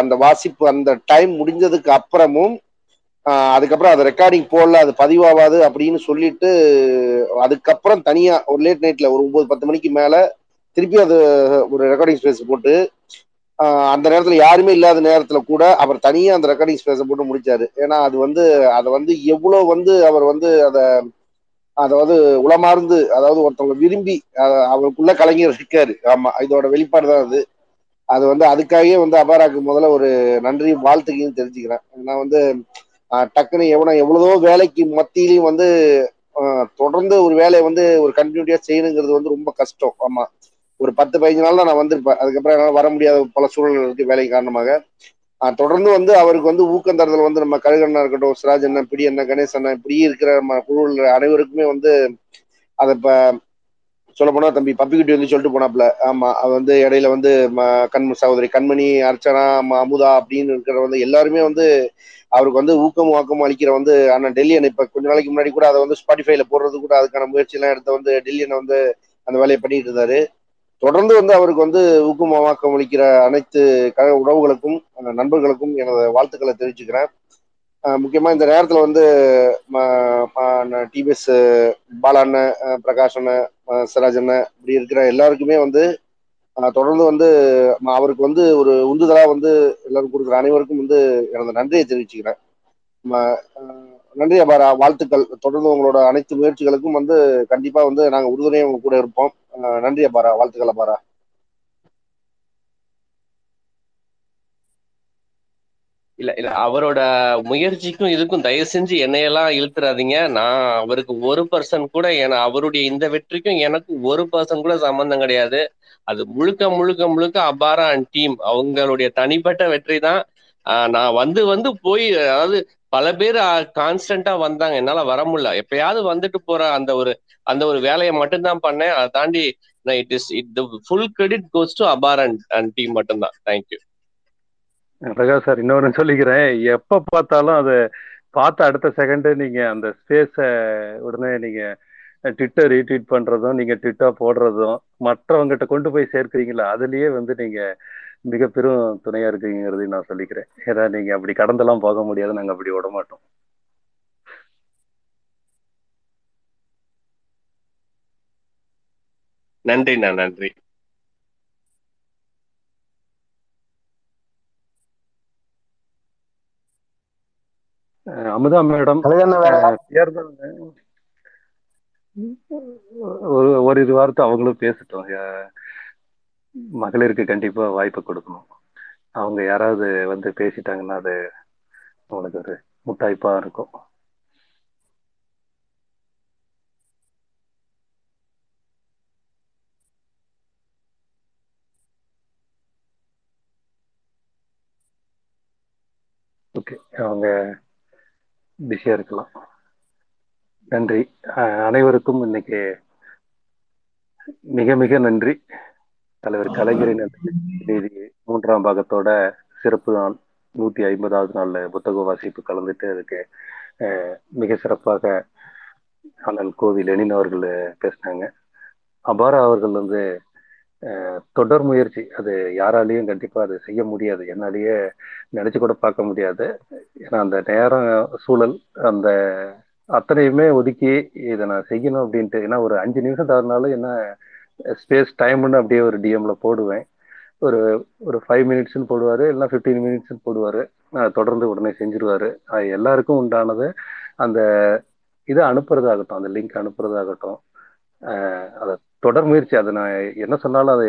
அந்த வாசிப்பு அந்த டைம் முடிஞ்சதுக்கு அப்புறமும் அதுக்கப்புறம் அது ரெக்கார்டிங் போடல, அது பதிவாகாது அப்படின்னு சொல்லிட்டு அதுக்கப்புறம் தனியா ஒரு லேட் நைட்ல ஒரு 9-10 மணிக்கு மேல திருப்பி அது ஒரு ரெக்கார்டிங் ஸ்பேஸ் போட்டு அந்த நேரத்துல யாருமே இல்லாத நேரத்துல கூட அவர் தனியா அந்த ரெக்கார்டிங் ஸ்பேஸை போட்டு முடிச்சாரு. ஏன்னா அது அதை எவ்வளவு அவர் அதை உளமார்ந்து, அதாவது ஒருத்தவங்க விரும்பி அவருக்குள்ள கலைஞர் இருக்காரு. ஆமா, இதோட வெளிப்பாடு தான் அது. அது அதுக்காகவே அபாராக்கு முதல்ல ஒரு நன்றி வாழ்த்துக்கையும் தெரிஞ்சுக்கிறேன். ஏன்னா டக்குன்னு எவ்வளவோ வேலைக்கு மத்தியிலையும் தொடர்ந்து ஒரு வேலையை ஒரு கண்டினியூட்டியா செய்யணுங்கிறது ரொம்ப கஷ்டம். ஆமா, ஒரு 10-15 நாள் தான் நான் வந்திருப்பேன். அதுக்கப்புறம் என்னால் வர முடியாத பல சூழல்களுக்கு வேலை காரணமாக தொடர்ந்து அவருக்கு ஊக்கம் தரதுல நம்ம கழுகு அண்ணா இருக்கட்டும், சிராஜ் அண்ணா, பிடியண்ணன், கணேசன் அண்ணா, இப்படி இருக்கிற நம்ம குழுவில் அனைவருக்குமே அதை இப்போ சொல்ல போனா தம்பி பப்பிக்குட்டி சொல்லிட்டு போனாப்புல. ஆமா, அது இடையில சகோதரி கண்மணி, அர்ச்சனா, அமுதா அப்படின்னு இருக்கிற எல்லாருமே அவருக்கு ஊக்கமும் வாக்கமும் அளிக்கிற அண்ணன் டெல்லி அண்ணன் இப்ப கொஞ்ச நாளைக்கு முன்னாடி கூட அதை ஸ்பாட்டிஃபைல போடுறது கூட அதுக்கான முயற்சி எல்லாம் எடுத்து டெல்லி அண்ணன் அந்த வேலையை பண்ணிட்டு இருந்தாரு. தொடர்ந்து அவருக்கு ஊக்கமும் வாக்கம் அளிக்கிற அனைத்து கழக உறவுகளுக்கும் நண்பர்களுக்கும் எனது வாழ்த்துக்களை தெரிவிச்சுக்கிறேன். முக்கியமா இந்த நேரத்துல டிபிஎஸ் பாலா அண்ணன், பிரகாஷ் அண்ணன், சிராஜ் அண்ணன், இப்படி இருக்கிற எல்லாருக்குமே தொடர்ந்து அவருக்கு ஒரு உந்துதலா எல்லாரும் கொடுக்குற அனைவருக்கும் எனது நன்றியை தெரிவிச்சுக்கிறேன். நன்றி அபாரா, வாழ்த்துக்கள். தொடர்ந்து உங்களோட அனைத்து முயற்சிகளுக்கும் கண்டிப்பா நாங்க உறுதுணையை உங்க கூட இருப்போம். நன்றி அபாரா, வாழ்த்துக்கள் அபாரா. இல்ல அவரோட முயற்சிக்கும் இதுக்கும் தயவு செஞ்சு என்னையெல்லாம் இழுத்துறாதீங்க. நான் அவருக்கு 1% கூட, ஏன்னா அவருடைய இந்த வெற்றிக்கும் எனக்கு 1% கூட சம்பந்தம் கிடையாது. அது முழுக்க முழுக்க முழுக்க அபாரா அண்ட் டீம் அவங்களுடைய தனிப்பட்ட வெற்றி தான். நான் போய், அதாவது பல பேர் கான்ஸ்டன்டா வந்தாங்க, என்னால வர முடியல. எப்பயாவது வந்துட்டு போற அந்த ஒரு வேலையை மட்டும்தான் பண்ணேன். அதை தாண்டி நான் it full credit goes to அபாரா and team மட்டும்தான். Thank you Prakash sir. இன்னொரு சொல்லிக்கிறேன், எப்ப பார்த்தாலும் அதை பார்த்த அடுத்த செகண்டு நீங்க அந்த ஸ்பேஸை உடனே நீங்க ட்விட்டர் ரீட்வீட் பண்றதும் நீங்க ட்விட்டர் போடுறதும் மற்றவங்கிட்ட கொண்டு போய் சேர்க்கிறீங்களா, அதுலயே நீங்க மிக பெரும் துணையா இருக்குங்கிறது நான் சொல்லிக்கிறேன். ஏன்னா நீங்க அப்படி கடந்தெல்லாம் போக முடியாது, நாங்க அப்படி விட மாட்டோம். நன்றிண்ணா, நன்றி. அமுதா மேடம், தேர்தல் ஒரு இது வார்த்தை அவங்களும் பேசிட்டோம். மகளிருக்கு கண்டிப்பா வாய்ப்பு கொடுக்கணும். அவங்க யாராவது பேசிட்டாங்கன்னா அது அவங்களுக்கு ஒரு முட்டாய்ப்பா இருக்கும். ஓகே, அவங்க பிஸியா இருக்கலாம். நன்றி அனைவருக்கும். இன்னைக்கு மிக மிக நன்றி. தலைவர் கலைஞரின் 3ஆம் பாகத்தோட சிறப்பு நாள் 150வது நாள் புத்தக வாசிப்பு கலந்துட்டு அதுக்கு மிக சிறப்பாக அண்ணன் கோவி லெனின் அவர்கள் பேசினாங்க. அபாரா அவர்கள் தொடர் முயற்சி, அது யாராலையும் கண்டிப்பா அது செய்ய முடியாது, என்னாலேயே நினைச்சு கூட பார்க்க முடியாது. ஏன்னா அந்த நேரம் சூழல் அந்த அத்தனையுமே ஒதுக்கி இதை நான் செய்யணும் அப்படின்ட்டு. ஏன்னா ஒரு 5 நிமிஷம் தரனாலும் என்ன ஸ்பேஸ் டைம்னு அப்படியே ஒரு டிஎம்ல போடுவேன். ஒரு 5 மினிட்ஸ்ன்னு போடுவாரு, இல்லைன்னா 15 மினிட்ஸ்ன்னு போடுவாரு. தொடர்ந்து உடனே செஞ்சிருவாரு. எல்லாருக்கும் உண்டானது அந்த இதை அனுப்புறதாகட்டும், அந்த லிங்க் அனுப்புறதாகட்டும், அதை தொடர் முயற்சி. அதை நான் என்ன சொன்னாலும் அதை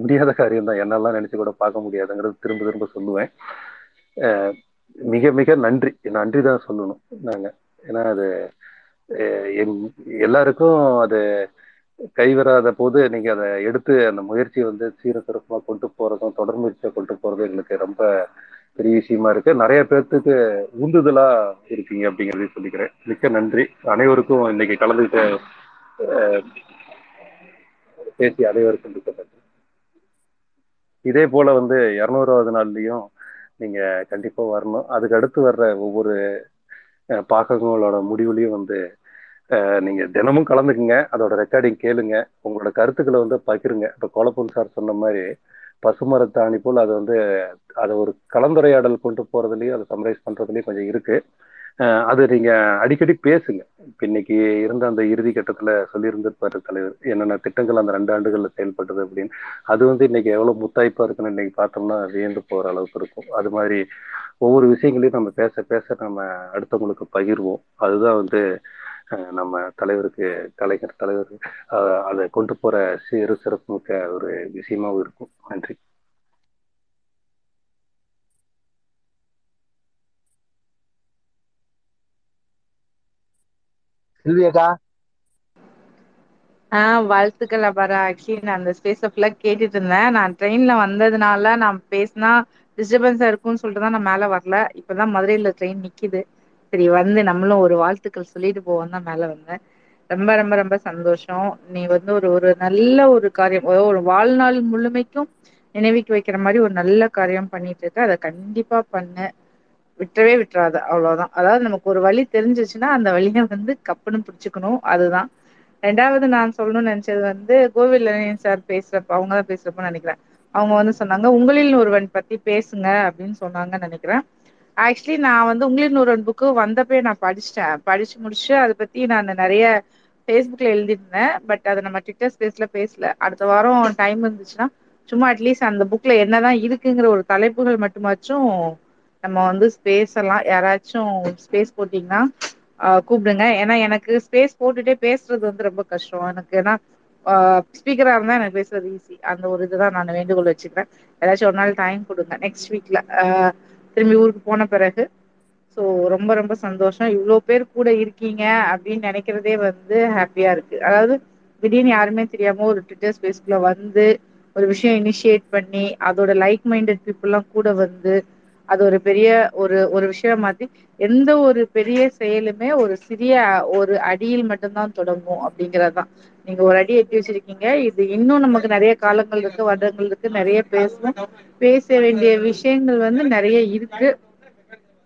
முடியாத காரியம் தான், என்னெல்லாம் நினைச்சு கூட பார்க்க முடியாதுங்கிறது திரும்ப திரும்ப சொல்லுவேன். மிக மிக நன்றி, நன்றி தான் சொல்லணும் நாங்க. ஏன்னா அது எல்லாருக்கும் அது கைவராத போது நீங்க அதை எடுத்து அந்த முயற்சியை வந்து சீரசிறப்பா கொண்டு போறதும் தொடர் முயற்சியா கொண்டு போறதும் எங்களுக்கு ரொம்ப பெரிய விஷயமா இருக்கு. நிறைய பேர்த்துக்கு உந்துதலா இருக்கீங்க அப்படிங்கறதையும் சொல்லிக்கிறேன். மிக்க நன்றி அனைவருக்கும், இன்னைக்கு கலந்துகிட்டு பேசி அனைவருக்கும் மிக்க நன்றி. இதே போல வந்து 200வது நாள்லயும் நீங்க கண்டிப்பா வரணும். அதுக்கு அடுத்து வர்ற ஒவ்வொரு பாகங்களோட முடிவுலையும் வந்து நீங்க தினமும் கலந்துக்குங்க, அதோட ரெக்கார்டிங் கேளுங்க, உங்களோட கருத்துக்களை வந்து பகிருங்க. இப்ப கோலப்பன் சார் சொன்ன மாதிரி பசுமரத்தாணி போல் அது வந்து அதை ஒரு கலந்துரையாடல் கொண்டு போறதுலயும் அதை சம்ரைஸ் பண்றதுலயும் கொஞ்சம் இருக்கு. அது நீங்க அடிக்கடி பேசுங்க. இன்னைக்கு இருந்த அந்த இறுதி கட்டத்துல சொல்லியிருந்திருப்பாரு தலைவர் என்னென்ன திட்டங்கள் அந்த 2 ஆண்டுகள்ல செயல்பட்டது அப்படின்னு. அது வந்து இன்னைக்கு எவ்வளவு முத்தாய்ப்பா இருக்குன்னு இன்னைக்கு பார்த்தோம்னா வியந்து போற அளவுக்கு இருக்கும். அது மாதிரி ஒவ்வொரு விஷயங்களையும் நம்ம பேச பேச நம்ம அடுத்தவங்களுக்கு பகிர்வோம். அதுதான் வந்து நம்ம தலைவருக்கு, கலைஞர் தலைவர் அதை கொண்டு போற சிறு சிறப்பு மிக்க ஒரு விஷயமாவும் இருக்கும். நன்றி. வாழ்த்துக்கள் அபாரா. ஆக்சுவலி நான் அந்த ஸ்பேஸ் ஃபுல்லாக கேட்டுட்டு இருந்தேன். நான் ட்ரெயின்ல வந்ததுனால நான் பேசினா டிஸ்டர்பன்ஸா இருக்கும்னு சொல்லிட்டு தான் நான் மேல வரல. இப்பதான் மதுரையில ட்ரெயின் நிக்குது, சரி வந்து நம்மளும் ஒரு வாழ்த்துக்கள் சொல்லிட்டு போவோம் தான் மேல வந்தேன். ரொம்ப ரொம்ப ரொம்ப சந்தோஷம். நீ வந்து ஒரு ஒரு நல்ல ஒரு காரியம், ஒரு வாழ்நாள் முழுமைக்கும் நினைவுக்கு வைக்கிற மாதிரி ஒரு நல்ல காரியம் பண்ணிட்டு இருக்க. அதை கண்டிப்பா பண்ணு, விட்டுறவே விட்டுறாது, அவ்வளவுதான். அதாவது நமக்கு ஒரு வழி தெரிஞ்சிச்சுன்னா அந்த வழியை வந்து கப்புன்னு பிடிச்சுக்கணும், அதுதான். ரெண்டாவது நான் சொல்லணும்னு நினைச்சது வந்து கோவி லெனின் சார் பேசுறப்ப, அவங்கதான் பேசுறப்பன்னு நினைக்கிறேன், அவங்க வந்து சொன்னாங்க உங்களில் ஒருவன் பத்தி பேசுங்க அப்படின்னு சொன்னாங்கன்னு நினைக்கிறேன். ஆக்சுவலி நான் வந்து உங்களின் ஒருவன் புக்கு வந்தப்பே நான் படிச்சுட்டேன், படிச்சு முடிச்சு அதை பத்தி நான் நிறைய ஃபேஸ்புக்ல எழுதிருந்தேன். பட் அதை நம்ம ட்விட்டர் ஸ்பேஸ்ல பேசல. அடுத்த வாரம் டைம் இருந்துச்சுன்னா சும்மா அட்லீஸ்ட் அந்த புக்ல என்னதான் இருக்குங்கிற ஒரு தலைப்புகள் மட்டுமாச்சும் நம்ம வந்து ஸ்பேஸ் எல்லாம் யாராச்சும் ஸ்பேஸ் போட்டிங்கன்னா கூப்பிடுங்க. ஏன்னா எனக்கு ஸ்பேஸ் போட்டுட்டே பேசுறது வந்து ரொம்ப கஷ்டம் எனக்கு. ஏன்னா ஸ்பீக்கராக இருந்தால் எனக்கு பேசுறது ஈஸி. அந்த ஒரு இதுதான் நான் வேண்டுகோள் வச்சுக்கிறேன். ஏதாச்சும் ஒரு நாள் டைம் கொடுங்க, நெக்ஸ்ட் வீக்ல திரும்பி ஊருக்கு போன பிறகு. ஸோ ரொம்ப ரொம்ப சந்தோஷம், இவ்வளோ பேர் கூட இருக்கீங்க அப்படின்னு நினைக்கிறதே வந்து ஹாப்பியா இருக்கு. அதாவது திடீர்னு யாருமே தெரியாம ஒரு ட்விட்டர் ஸ்பேஸ்குள்ள வந்து ஒரு விஷயம் இனிஷியேட் பண்ணி அதோட லைக் மைண்டட் பீப்புள்லாம் கூட வந்து அது ஒரு பெரிய ஒரு விஷயம் மாதிரி. எந்த ஒரு பெரிய செயலுமே ஒரு சிறிய ஒரு அடியில் மட்டும்தான் தொடங்கும் அப்படிங்கறதுதான். நீங்க ஒரு அடி எட்டி வச்சிருக்கீங்க. இது இன்னும் நமக்கு நிறைய காலங்கள் இருக்கு, வருடங்கள் இருக்கு, நிறைய பேசணும், பேச வேண்டிய விஷயங்கள் வந்து நிறைய இருக்கு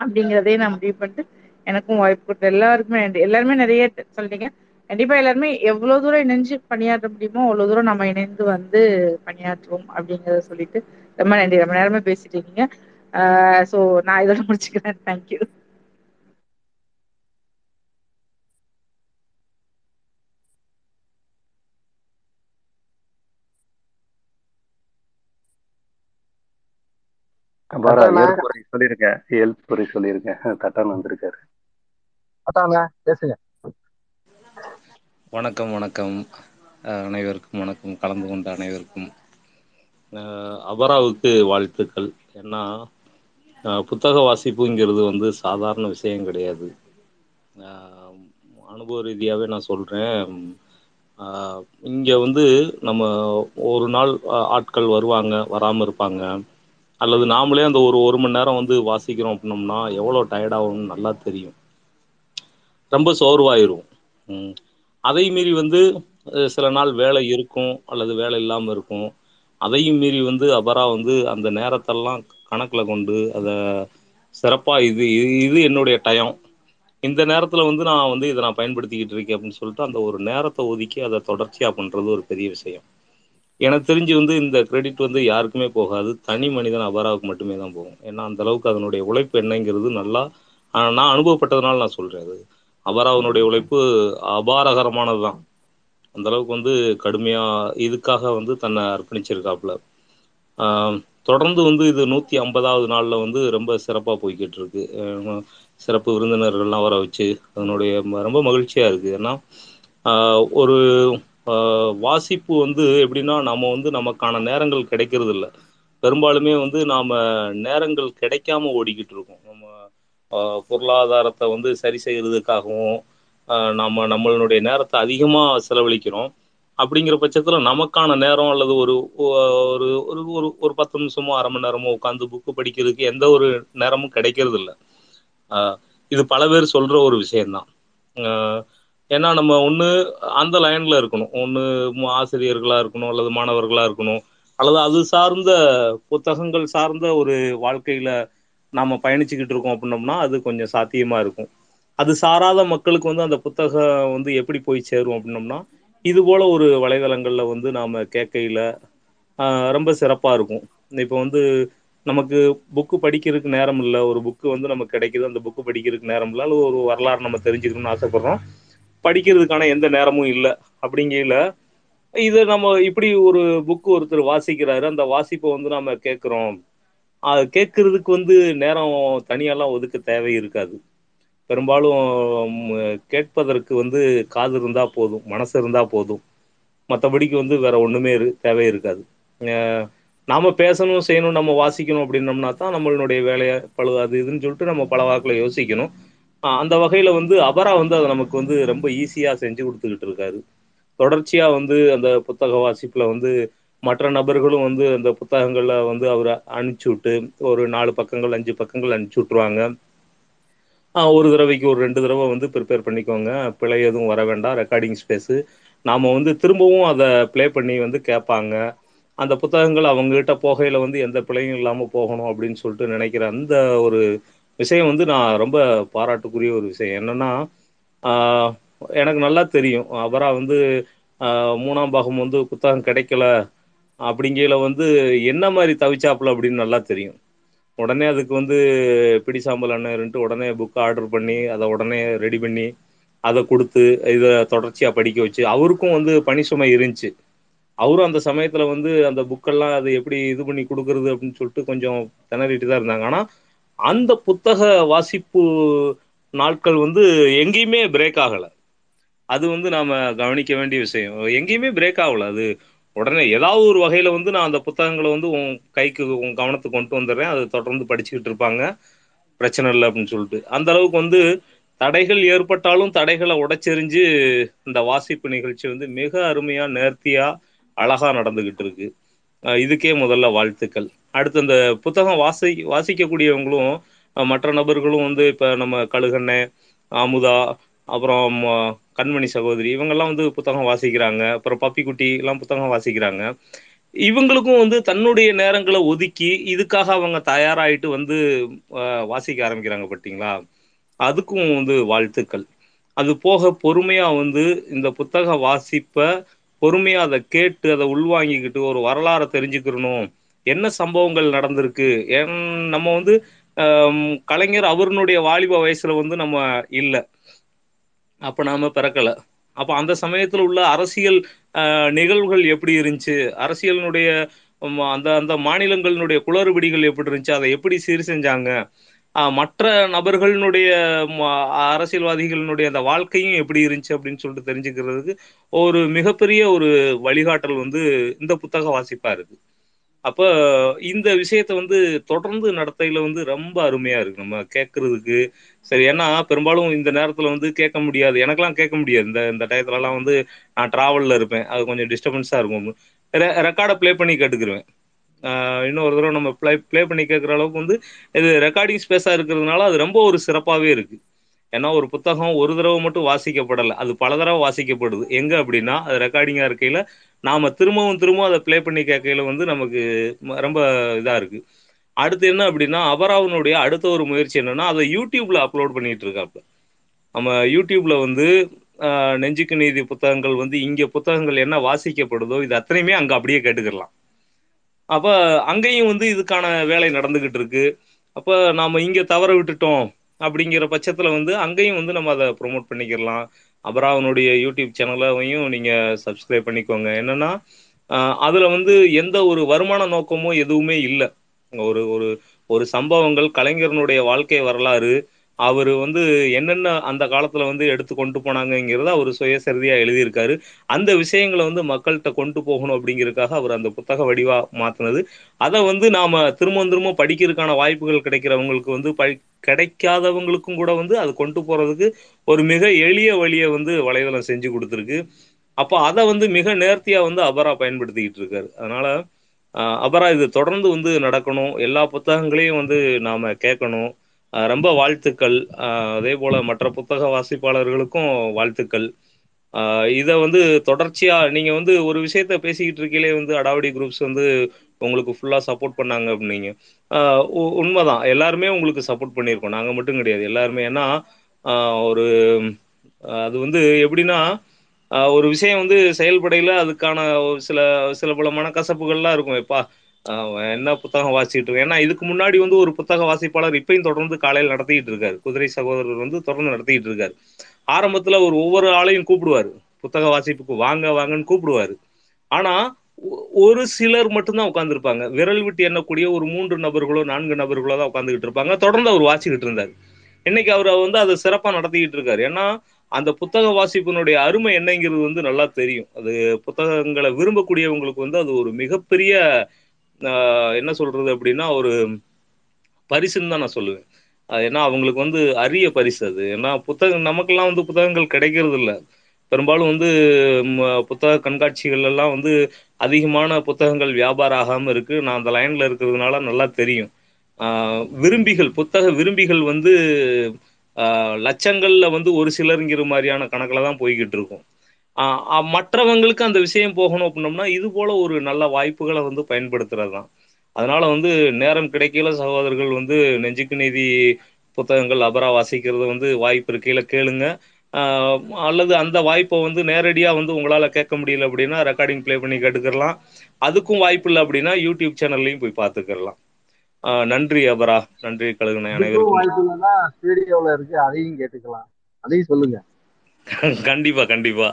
அப்படிங்கிறதே நான் முடிவு பண்ணிட்டு எனக்கும் வாய்ப்பு கொடுத்த எல்லாருக்குமே எல்லாருமே நிறைய சொல்றீங்க. கண்டிப்பா எல்லாருமே எவ்வளவு தூரம் இணைஞ்சு பணியாற்ற முடியுமோ அவ்வளவு தூரம் நம்ம இணைந்து வந்து பணியாற்றுவோம் அப்படிங்கிறத சொல்லிட்டு ரொம்ப நன்றி. ரொம்ப நேரமே பேசிட்டு இருக்கீங்க. சோ நான் இதோட முடிச்சுக்கிறேன். தேங்க்யூ. சொல்லிருக்கேன், தட்டான் வந்திருக்காரு. பேசுங்க. வணக்கம் வணக்கம் அனைவருக்கும், வணக்கம் கலந்து கொண்ட அனைவருக்கும். அபராவுக்கு வாழ்த்துக்கள். ஏன்னா புத்தக வாசிப்புங்கிறது வந்து சாதாரண விஷயம் கிடையாது. அனுபவ ரீதியாகவே நான் சொல்கிறேன். இங்கே வந்து நம்ம ஒரு நாள் ஆட்கள் வருவாங்க, வராமல் இருப்பாங்க, அல்லது நாமளே அந்த ஒரு மணி நேரம் வந்து வாசிக்கிறோம் அப்படின்னோம்னா எவ்வளோ டயர்டாகும்னு நல்லா தெரியும், ரொம்ப சோர்வாயிரும். அதை மீறி வந்து சில நாள் வேலை இருக்கும் அல்லது வேலை இல்லாமல் இருக்கும். அதையும் மீறி வந்து அபரா வந்து அந்த நேரத்தெல்லாம் கணக்கில் கொண்டு அதை சிறப்பாக இது இது என்னுடைய டயம், இந்த நேரத்தில் வந்து நான் வந்து இதை நான் பயன்படுத்திக்கிட்டு இருக்கேன் அப்படின்னு சொல்லிட்டு அந்த ஒரு நேரத்தை ஒதுக்கி அதை தொடர்ச்சியாக பண்ணுறது ஒரு பெரிய விஷயம். எனக்கு தெரிஞ்சு வந்து இந்த கிரெடிட் வந்து யாருக்குமே போகாது, தனி மனிதன் அபராவுக்கு மட்டுமே தான் போகும். ஏன்னா அந்தளவுக்கு அதனுடைய உழைப்பு என்னங்கிறது நல்லா நான் அனுபவப்பட்டதுனால நான் சொல்கிறேன். அது அபராவனுடைய உழைப்பு அபாரகரமானது தான். அந்தளவுக்கு வந்து கடுமையாக இதுக்காக வந்து தன்னை அர்ப்பணிச்சிருக்காப்புல. தொடர்ந்து வந்து இது 150வது நாளில் வந்து ரொம்ப சிறப்பாக போய்கிட்டு இருக்கு. சிறப்பு விருந்தினர்கள்லாம் வர வச்சு அதனுடைய ரொம்ப மகிழ்ச்சியாக இருக்குது. ஏன்னா ஒரு வாசிப்பு வந்து எப்படின்னா நம்ம வந்து நமக்கான நேரங்கள் கிடைக்கிறது இல்லை. பெரும்பாலுமே வந்து நாம் நேரங்கள் கிடைக்காம ஓடிக்கிட்டு இருக்கோம். நம்ம பொருளாதாரத்தை வந்து சரி செய்கிறதுக்காகவும் நம்ம நம்மளுடைய நேரத்தை அதிகமாக செலவழிக்கிறோம். அப்படிங்கிற பட்சத்தில் நமக்கான நேரம் அல்லது ஒரு ஒரு ஒரு ஒரு 10 நிமிஷமோ அரை மணி நேரமோ உட்காந்து புக்கு படிக்கிறதுக்கு எந்த ஒரு நேரமும் கிடைக்கிறது இல்லை. இது பல பேர் சொல்கிற ஒரு விஷயந்தான். ஏன்னா நம்ம ஒன்று அந்த லைனில் இருக்கணும், ஒன்று ஆசிரியர்களாக இருக்கணும் அல்லது மாணவர்களாக இருக்கணும் அல்லது அது சார்ந்த புத்தகங்கள் சார்ந்த ஒரு வாழ்க்கையில் நாம் பயணிச்சுக்கிட்டு இருக்கோம் அப்படின்னோம்னா அது கொஞ்சம் சாத்தியமாக இருக்கும். அது சாராத மக்களுக்கு வந்து அந்த புத்தகம் வந்து எப்படி போய் சேரும் அப்படின்னோம்னா இது போல் ஒரு வலைதளங்களில் வந்து நாம் கேட்கையில் ரொம்ப சிறப்பாக இருக்கும். இப்போ வந்து நமக்கு புக்கு படிக்கிறதுக்கு நேரம் இல்லை, ஒரு புக்கு வந்து நமக்கு கிடைக்கிது, அந்த புக்கு படிக்கிறதுக்கு நேரம் இல்லை, அல்லது ஒரு வரலாறு நம்ம தெரிஞ்சுக்கணும்னு ஆசைப்பட்றோம், படிக்கிறதுக்கான எந்த நேரமும் இல்லை. அப்படிங்கையில் இதை நம்ம இப்படி ஒரு புக்கு ஒருத்தர் வாசிக்கிறாரு, அந்த வாசிப்பை வந்து நம்ம கேட்குறோம். அது கேட்கறதுக்கு வந்து நேரம் தனியாலாம் ஒதுக்க தேவை இருக்காது. பெரும்பாலும் கேட்பதற்கு வந்து காது இருந்தால் போதும், மனசு இருந்தால் போதும், மற்றபடிக்கு வந்து வேற ஒன்றுமே தேவை இருக்காது. நாம் பேசணும், செய்யணும், நம்ம வாசிக்கணும் அப்படின்னம்னா தான் நம்மளுடைய வேலையை பழுது அது இதுன்னு சொல்லிட்டு நம்ம பல வாக்கில் யோசிக்கணும். அந்த வகையில் வந்து அபரா வந்து அதை நமக்கு வந்து ரொம்ப ஈஸியாக செஞ்சு கொடுத்துக்கிட்டு இருக்காரு. தொடர்ச்சியாக வந்து அந்த புத்தக வாசிப்பில் வந்து மற்ற நபர்களும் வந்து அந்த புத்தகங்களை வந்து அவர் அனுப்பிச்சி விட்டு ஒரு 4 பக்கங்கள் 5 பக்கங்கள் அனுப்பிச்சி விட்ருவாங்க. ஒரு தடவைக்கு ஒரு 2 தடவை வந்து ப்ரிப்பேர் பண்ணிக்கோங்க, பிழை எதுவும் வர வேண்டாம், ரெக்கார்டிங் ஸ்பேஸு நாம் வந்து திரும்பவும் அதை ப்ளே பண்ணி வந்து கேட்பாங்க. அந்த புத்தகங்கள் அவங்ககிட்ட போகையில் வந்து எந்த பிழையும் இல்லாமல் போகணும் அப்படின்னு சொல்லிட்டு நினைக்கிற அந்த ஒரு விஷயம் வந்து நான் ரொம்ப பாராட்டுக்குரிய ஒரு விஷயம். என்னென்னா எனக்கு நல்லா தெரியும், அவரா வந்து 3ஆம் பாகம் வந்து புத்தகம் கிடைக்கல அப்படிங்கையில் வந்து என்ன மாதிரி தவிச்சாப்புல அப்படின்னு நல்லா தெரியும். உடனே அதுக்கு வந்து பிடி சாம்பல் அண்ணன்ட்டு உடனே புக்கை ஆர்டர் பண்ணி அதை உடனே ரெடி பண்ணி அதை கொடுத்து இதை தொடர்ச்சியாக படிக்க வச்சு, அவருக்கும் வந்து பணி சுமை இருந்துச்சு. அவரும் அந்த சமயத்தில் வந்து அந்த புக்கெல்லாம் அதை எப்படி இது பண்ணி கொடுக்குறது அப்படின்னு சொல்லிட்டு கொஞ்சம் திணறிட்டு தான் இருந்தாங்க. ஆனால் அந்த புத்தக வாசிப்பு நாட்கள் வந்து எங்கேயுமே பிரேக் ஆகலை. அது வந்து நாம் கவனிக்க வேண்டிய விஷயம், எங்கேயுமே பிரேக் ஆகலை. அது உடனே ஏதாவது ஒரு வகையில் வந்து நான் அந்த புத்தகங்களை வந்து உன் கைக்கு உன் கவனத்துக்கு கொண்டு வந்துடுறேன், அதை தொடர்ந்து படிச்சுக்கிட்டு இருப்பாங்க, பிரச்சனை இல்லை அப்படின்னு சொல்லிட்டு. அந்த அளவுக்கு வந்து தடைகள் ஏற்பட்டாலும் தடைகளை உடைச்செறிஞ்சு இந்த வாசிப்பு நிகழ்ச்சி வந்து மிக அருமையாக நேர்த்தியாக அழகாக நடந்துக்கிட்டு இருக்கு. இதுக்கே முதல்ல வாழ்த்துக்கள். அடுத்து அந்த புத்தகம் வாசிக்கக்கூடியவங்களும் மற்ற நபர்களும் வந்து இப்போ நம்ம கழுகண்ணே, அமுதா, அப்புறம் கண்மணி சகோதரி, இவங்கெல்லாம் வந்து புத்தகம் வாசிக்கிறாங்க. அப்புறம் பப்பிக்குட்டி எல்லாம் புத்தகம் வாசிக்கிறாங்க. இவங்களுக்கும் வந்து தன்னுடைய நேரங்களை ஒதுக்கி இதுக்காக அவங்க தயாராகிட்டு வந்து வாசிக்க ஆரம்பிக்கிறாங்க பார்த்தீங்களா. அதுக்கும் வந்து வாழ்த்துக்கள். அது போக பொறுமையாக வந்து இந்த புத்தக வாசிப்பை பொறுமையாக அதை கேட்டு அதை உள்வாங்கிக்கிட்டு ஒரு வரலாறை தெரிஞ்சுக்கிறணும், என்ன சம்பவங்கள் நடந்திருக்கு. நம்ம வந்து கலைஞர் அவருடைய வாலிப வயசில் வந்து நம்ம இல்லை, அப்போ நாம் பிறக்கலை. அப்போ அந்த சமயத்தில் உள்ள அரசியல் நிகழ்வுகள் எப்படி இருந்துச்சு, அரசியலினுடைய அந்த அந்த மாநிலங்களினுடைய குளறுபடிகள் எப்படி இருந்துச்சு, அதை எப்படி சீர் செஞ்சாங்க, மற்ற நபர்களினுடைய அரசியல்வாதிகளினுடைய அந்த வாழ்க்கையும் எப்படி இருந்துச்சு அப்படின்னு சொல்லிட்டு தெரிஞ்சுக்கிறதுக்கு ஒரு மிகப்பெரிய ஒரு வழிகாட்டல் வந்து இந்த புத்தக வாசிப்பாக இருக்குது. அப்போ இந்த விஷயத்த வந்து தொடர்ந்து நடத்தையில் வந்து ரொம்ப அருமையாக இருக்குது நம்ம கேட்குறதுக்கு. சரி, ஏன்னா பெரும்பாலும் இந்த நேரத்தில் வந்து கேட்க முடியாது, எனக்கெல்லாம் கேட்க முடியாது. இந்த டயத்துலலாம் வந்து நான் ட்ராவலில் இருப்பேன், அது கொஞ்சம் டிஸ்டர்பன்ஸாக இருக்கும். ரெக்கார்டை ப்ளே பண்ணி கேட்டுக்கிருவேன். இன்னொரு தடவை நம்ம ப்ளே பண்ணி கேட்குற அளவுக்கு வந்து இது ரெக்கார்டிங் ஸ்பேஸாக இருக்கிறதுனால அது ரொம்ப ஒரு சிறப்பாகவே இருக்குது. ஏன்னா ஒரு புத்தகம் ஒரு தடவை மட்டும் வாசிக்கப்படலை, அது பல தடவை வாசிக்கப்படுது. எங்கே அப்படின்னா அது ரெக்கார்டிங்காக இருக்கையில் நாம் திரும்பவும் அதை ப்ளே பண்ணி கேட்கையில் வந்து நமக்கு ரொம்ப இதாக இருக்குது. அடுத்து என்ன அப்படின்னா அபராவனுடைய அடுத்த ஒரு முயற்சி என்னென்னா அதை யூடியூப்பில் அப்லோட் பண்ணிகிட்டு இருக்காப்புல. நம்ம யூடியூப்பில் வந்து நெஞ்சுக்கு நீதி புத்தகங்கள் வந்து இங்கே புத்தகங்கள் என்ன வாசிக்கப்படுதோ இது அத்தனையுமே அங்கே அப்படியே கேட்டுக்கிடலாம். அப்போ அங்கேயும் வந்து இதுக்கான வேலை நடந்துக்கிட்டு இருக்கு. அப்போ நாம் இங்கே தவற விட்டுட்டோம் அப்படிங்கிற பட்சத்தில் வந்து அங்கேயும் வந்து நம்ம அதை ப்ரொமோட் பண்ணிக்கிடலாம். அப்புறம் அவனுடைய யூடியூப் சேனலையும் நீங்கள் சப்ஸ்கிரைப் பண்ணிக்கோங்க. என்னென்னா அதில் வந்து எந்த ஒரு வருமான நோக்கமும் எதுவுமே இல்லை. ஒரு ஒரு சம்பவங்கள், கலைஞரனுடைய வாழ்க்கை வரலாறு, அவர் வந்து என்னென்ன அந்த காலத்தில் வந்து எடுத்து கொண்டு போனாங்கங்கிறத அவர் சுயசரிதியாக எழுதியிருக்காரு. அந்த விஷயங்களை வந்து மக்கள்கிட்ட கொண்டு போகணும் அப்படிங்கிறதுக்காக அவர் அந்த புத்தக வடிவாக மாற்றினது. அதை வந்து நாம் திரும்ப படிக்கிறதுக்கான வாய்ப்புகள் கிடைக்கிறவங்களுக்கு வந்து கிடைக்காதவங்களுக்கும் கூட வந்து அது கொண்டு போகிறதுக்கு ஒரு மிக எளிய வழியை வந்து வலைதளம் செஞ்சு கொடுத்துருக்கு. அப்போ அதை வந்து மிக நேர்த்தியாக வந்து அபரா பயன்படுத்திக்கிட்டு இருக்காரு. அதனால் அபரா இது தொடர்ந்து வந்து நடக்கணும், எல்லா புத்தகங்களையும் வந்து நாம் கேட்கணும். ரொம்ப வாழ்த்துக்கள். அதே போல் மற்ற புத்தக வாசிப்பாளர்களுக்கும் வாழ்த்துக்கள். இதை வந்து தொடர்ச்சியாக நீங்கள் வந்து ஒரு விஷயத்த பேசிக்கிட்டு இருக்கையிலே வந்து அடாவடி குரூப்ஸ் வந்து உங்களுக்கு ஃபுல்லாக சப்போர்ட் பண்ணாங்க அப்படின்னீங்க. உண்மைதான், எல்லாருமே உங்களுக்கு சப்போர்ட் பண்ணியிருக்கோம், நாங்கள் மட்டும் கிடையாது, எல்லாருமே. ஏன்னா ஒரு அது வந்து எப்படின்னா ஒரு விஷயம் வந்து செயல்படையில் அதுக்கான சில சில பல மனக்கசப்புகள்லாம் இருக்கும். எப்பா என்ன புத்தகம் வாசிக்கிட்டு இருக்கேன். ஏன்னா இதுக்கு முன்னாடி வந்து ஒரு புத்தக வாசிப்பாளர் இப்பயும் தொடர்ந்து காலையில் நடத்திக்கிட்டு இருக்காரு, குதிரை சகோதரர் வந்து தொடர்ந்து நடத்திக்கிட்டு இருக்காரு. ஆரம்பத்தில் ஒரு ஒவ்வொரு ஆளையும் கூப்பிடுவார், புத்தக வாசிப்புக்கு வாங்க வாங்கன்னு கூப்பிடுவார். ஆனால் ஒரு சிலர் மட்டும்தான் உட்காந்துருப்பாங்க, விரல் விட்டு எண்ணக்கூடிய ஒரு 3 நபர்களோ 4 நபர்களோ தான் உட்காந்துக்கிட்டு இருப்பாங்க. தொடர்ந்து அவர் வாசிக்கிட்டு இருந்தார். இன்னைக்கு அவர் வந்து அதை சிறப்பாக நடத்திக்கிட்டு இருக்காரு. ஏன்னா அந்த புத்தக வாசிப்பினுடைய அருமை என்னங்கிறது வந்து நல்லா தெரியும். அது புத்தகங்களை விரும்பக்கூடியவங்களுக்கு வந்து அது ஒரு மிகப்பெரிய என்ன சொல்றது அப்படின்னா ஒரு பரிசுன்னு தான் நான் சொல்லுவேன். ஏன்னா அவங்களுக்கு வந்து அரிய பரிசு அது. ஏன்னா நமக்கெல்லாம் வந்து புத்தகங்கள் கிடைக்கிறது இல்லை. பெரும்பாலும் வந்து புத்தக கண்காட்சிகள் எல்லாம் வந்து அதிகமான புத்தகங்கள் வியாபாரம் ஆகாமல் இருக்கு. நான் அந்த லைன்ல இருக்கிறதுனால நல்லா தெரியும். புத்தக விரும்பிகள் வந்து லட்சங்கள்ல வந்து ஒரு சிலருங்கிற மாதிரியான கணக்கில் தான் போய்கிட்டு இருக்கும். மற்றவங்களுக்கு அந்த விஷயம் போகணும் அப்படின்னோம்னா இது போல ஒரு நல்ல வாய்ப்புகளை வந்து பயன்படுத்துறது தான். அதனால வந்து நேரம் கிடைக்கல சகோதரர்கள் வந்து நெஞ்சுக்கு நீதி புத்தகங்கள் அபரா வாசிக்கிறது வந்து வாய்ப்பு இருக்கையில் கேளுங்க. அல்லது அந்த வாய்ப்பை வந்து நேரடியாக வந்து உங்களால் கேட்க முடியல அப்படின்னா ரெக்கார்டிங் ப்ளே பண்ணி கேட்டுக்கிறலாம். அதுக்கும் வாய்ப்பு இல்லை அப்படின்னா யூடியூப் சேனல்லையும் போய் பார்த்துக்கிறலாம். நன்றி அபரா, நன்றி கழுகுன அனைவருக்கும். வாய்ப்பு இல்லைன்னா வீடியோவில் இருக்கு, அதையும் கேட்டுக்கலாம், அதையும் சொல்லுங்க. கண்டிப்பா கண்டிப்பா.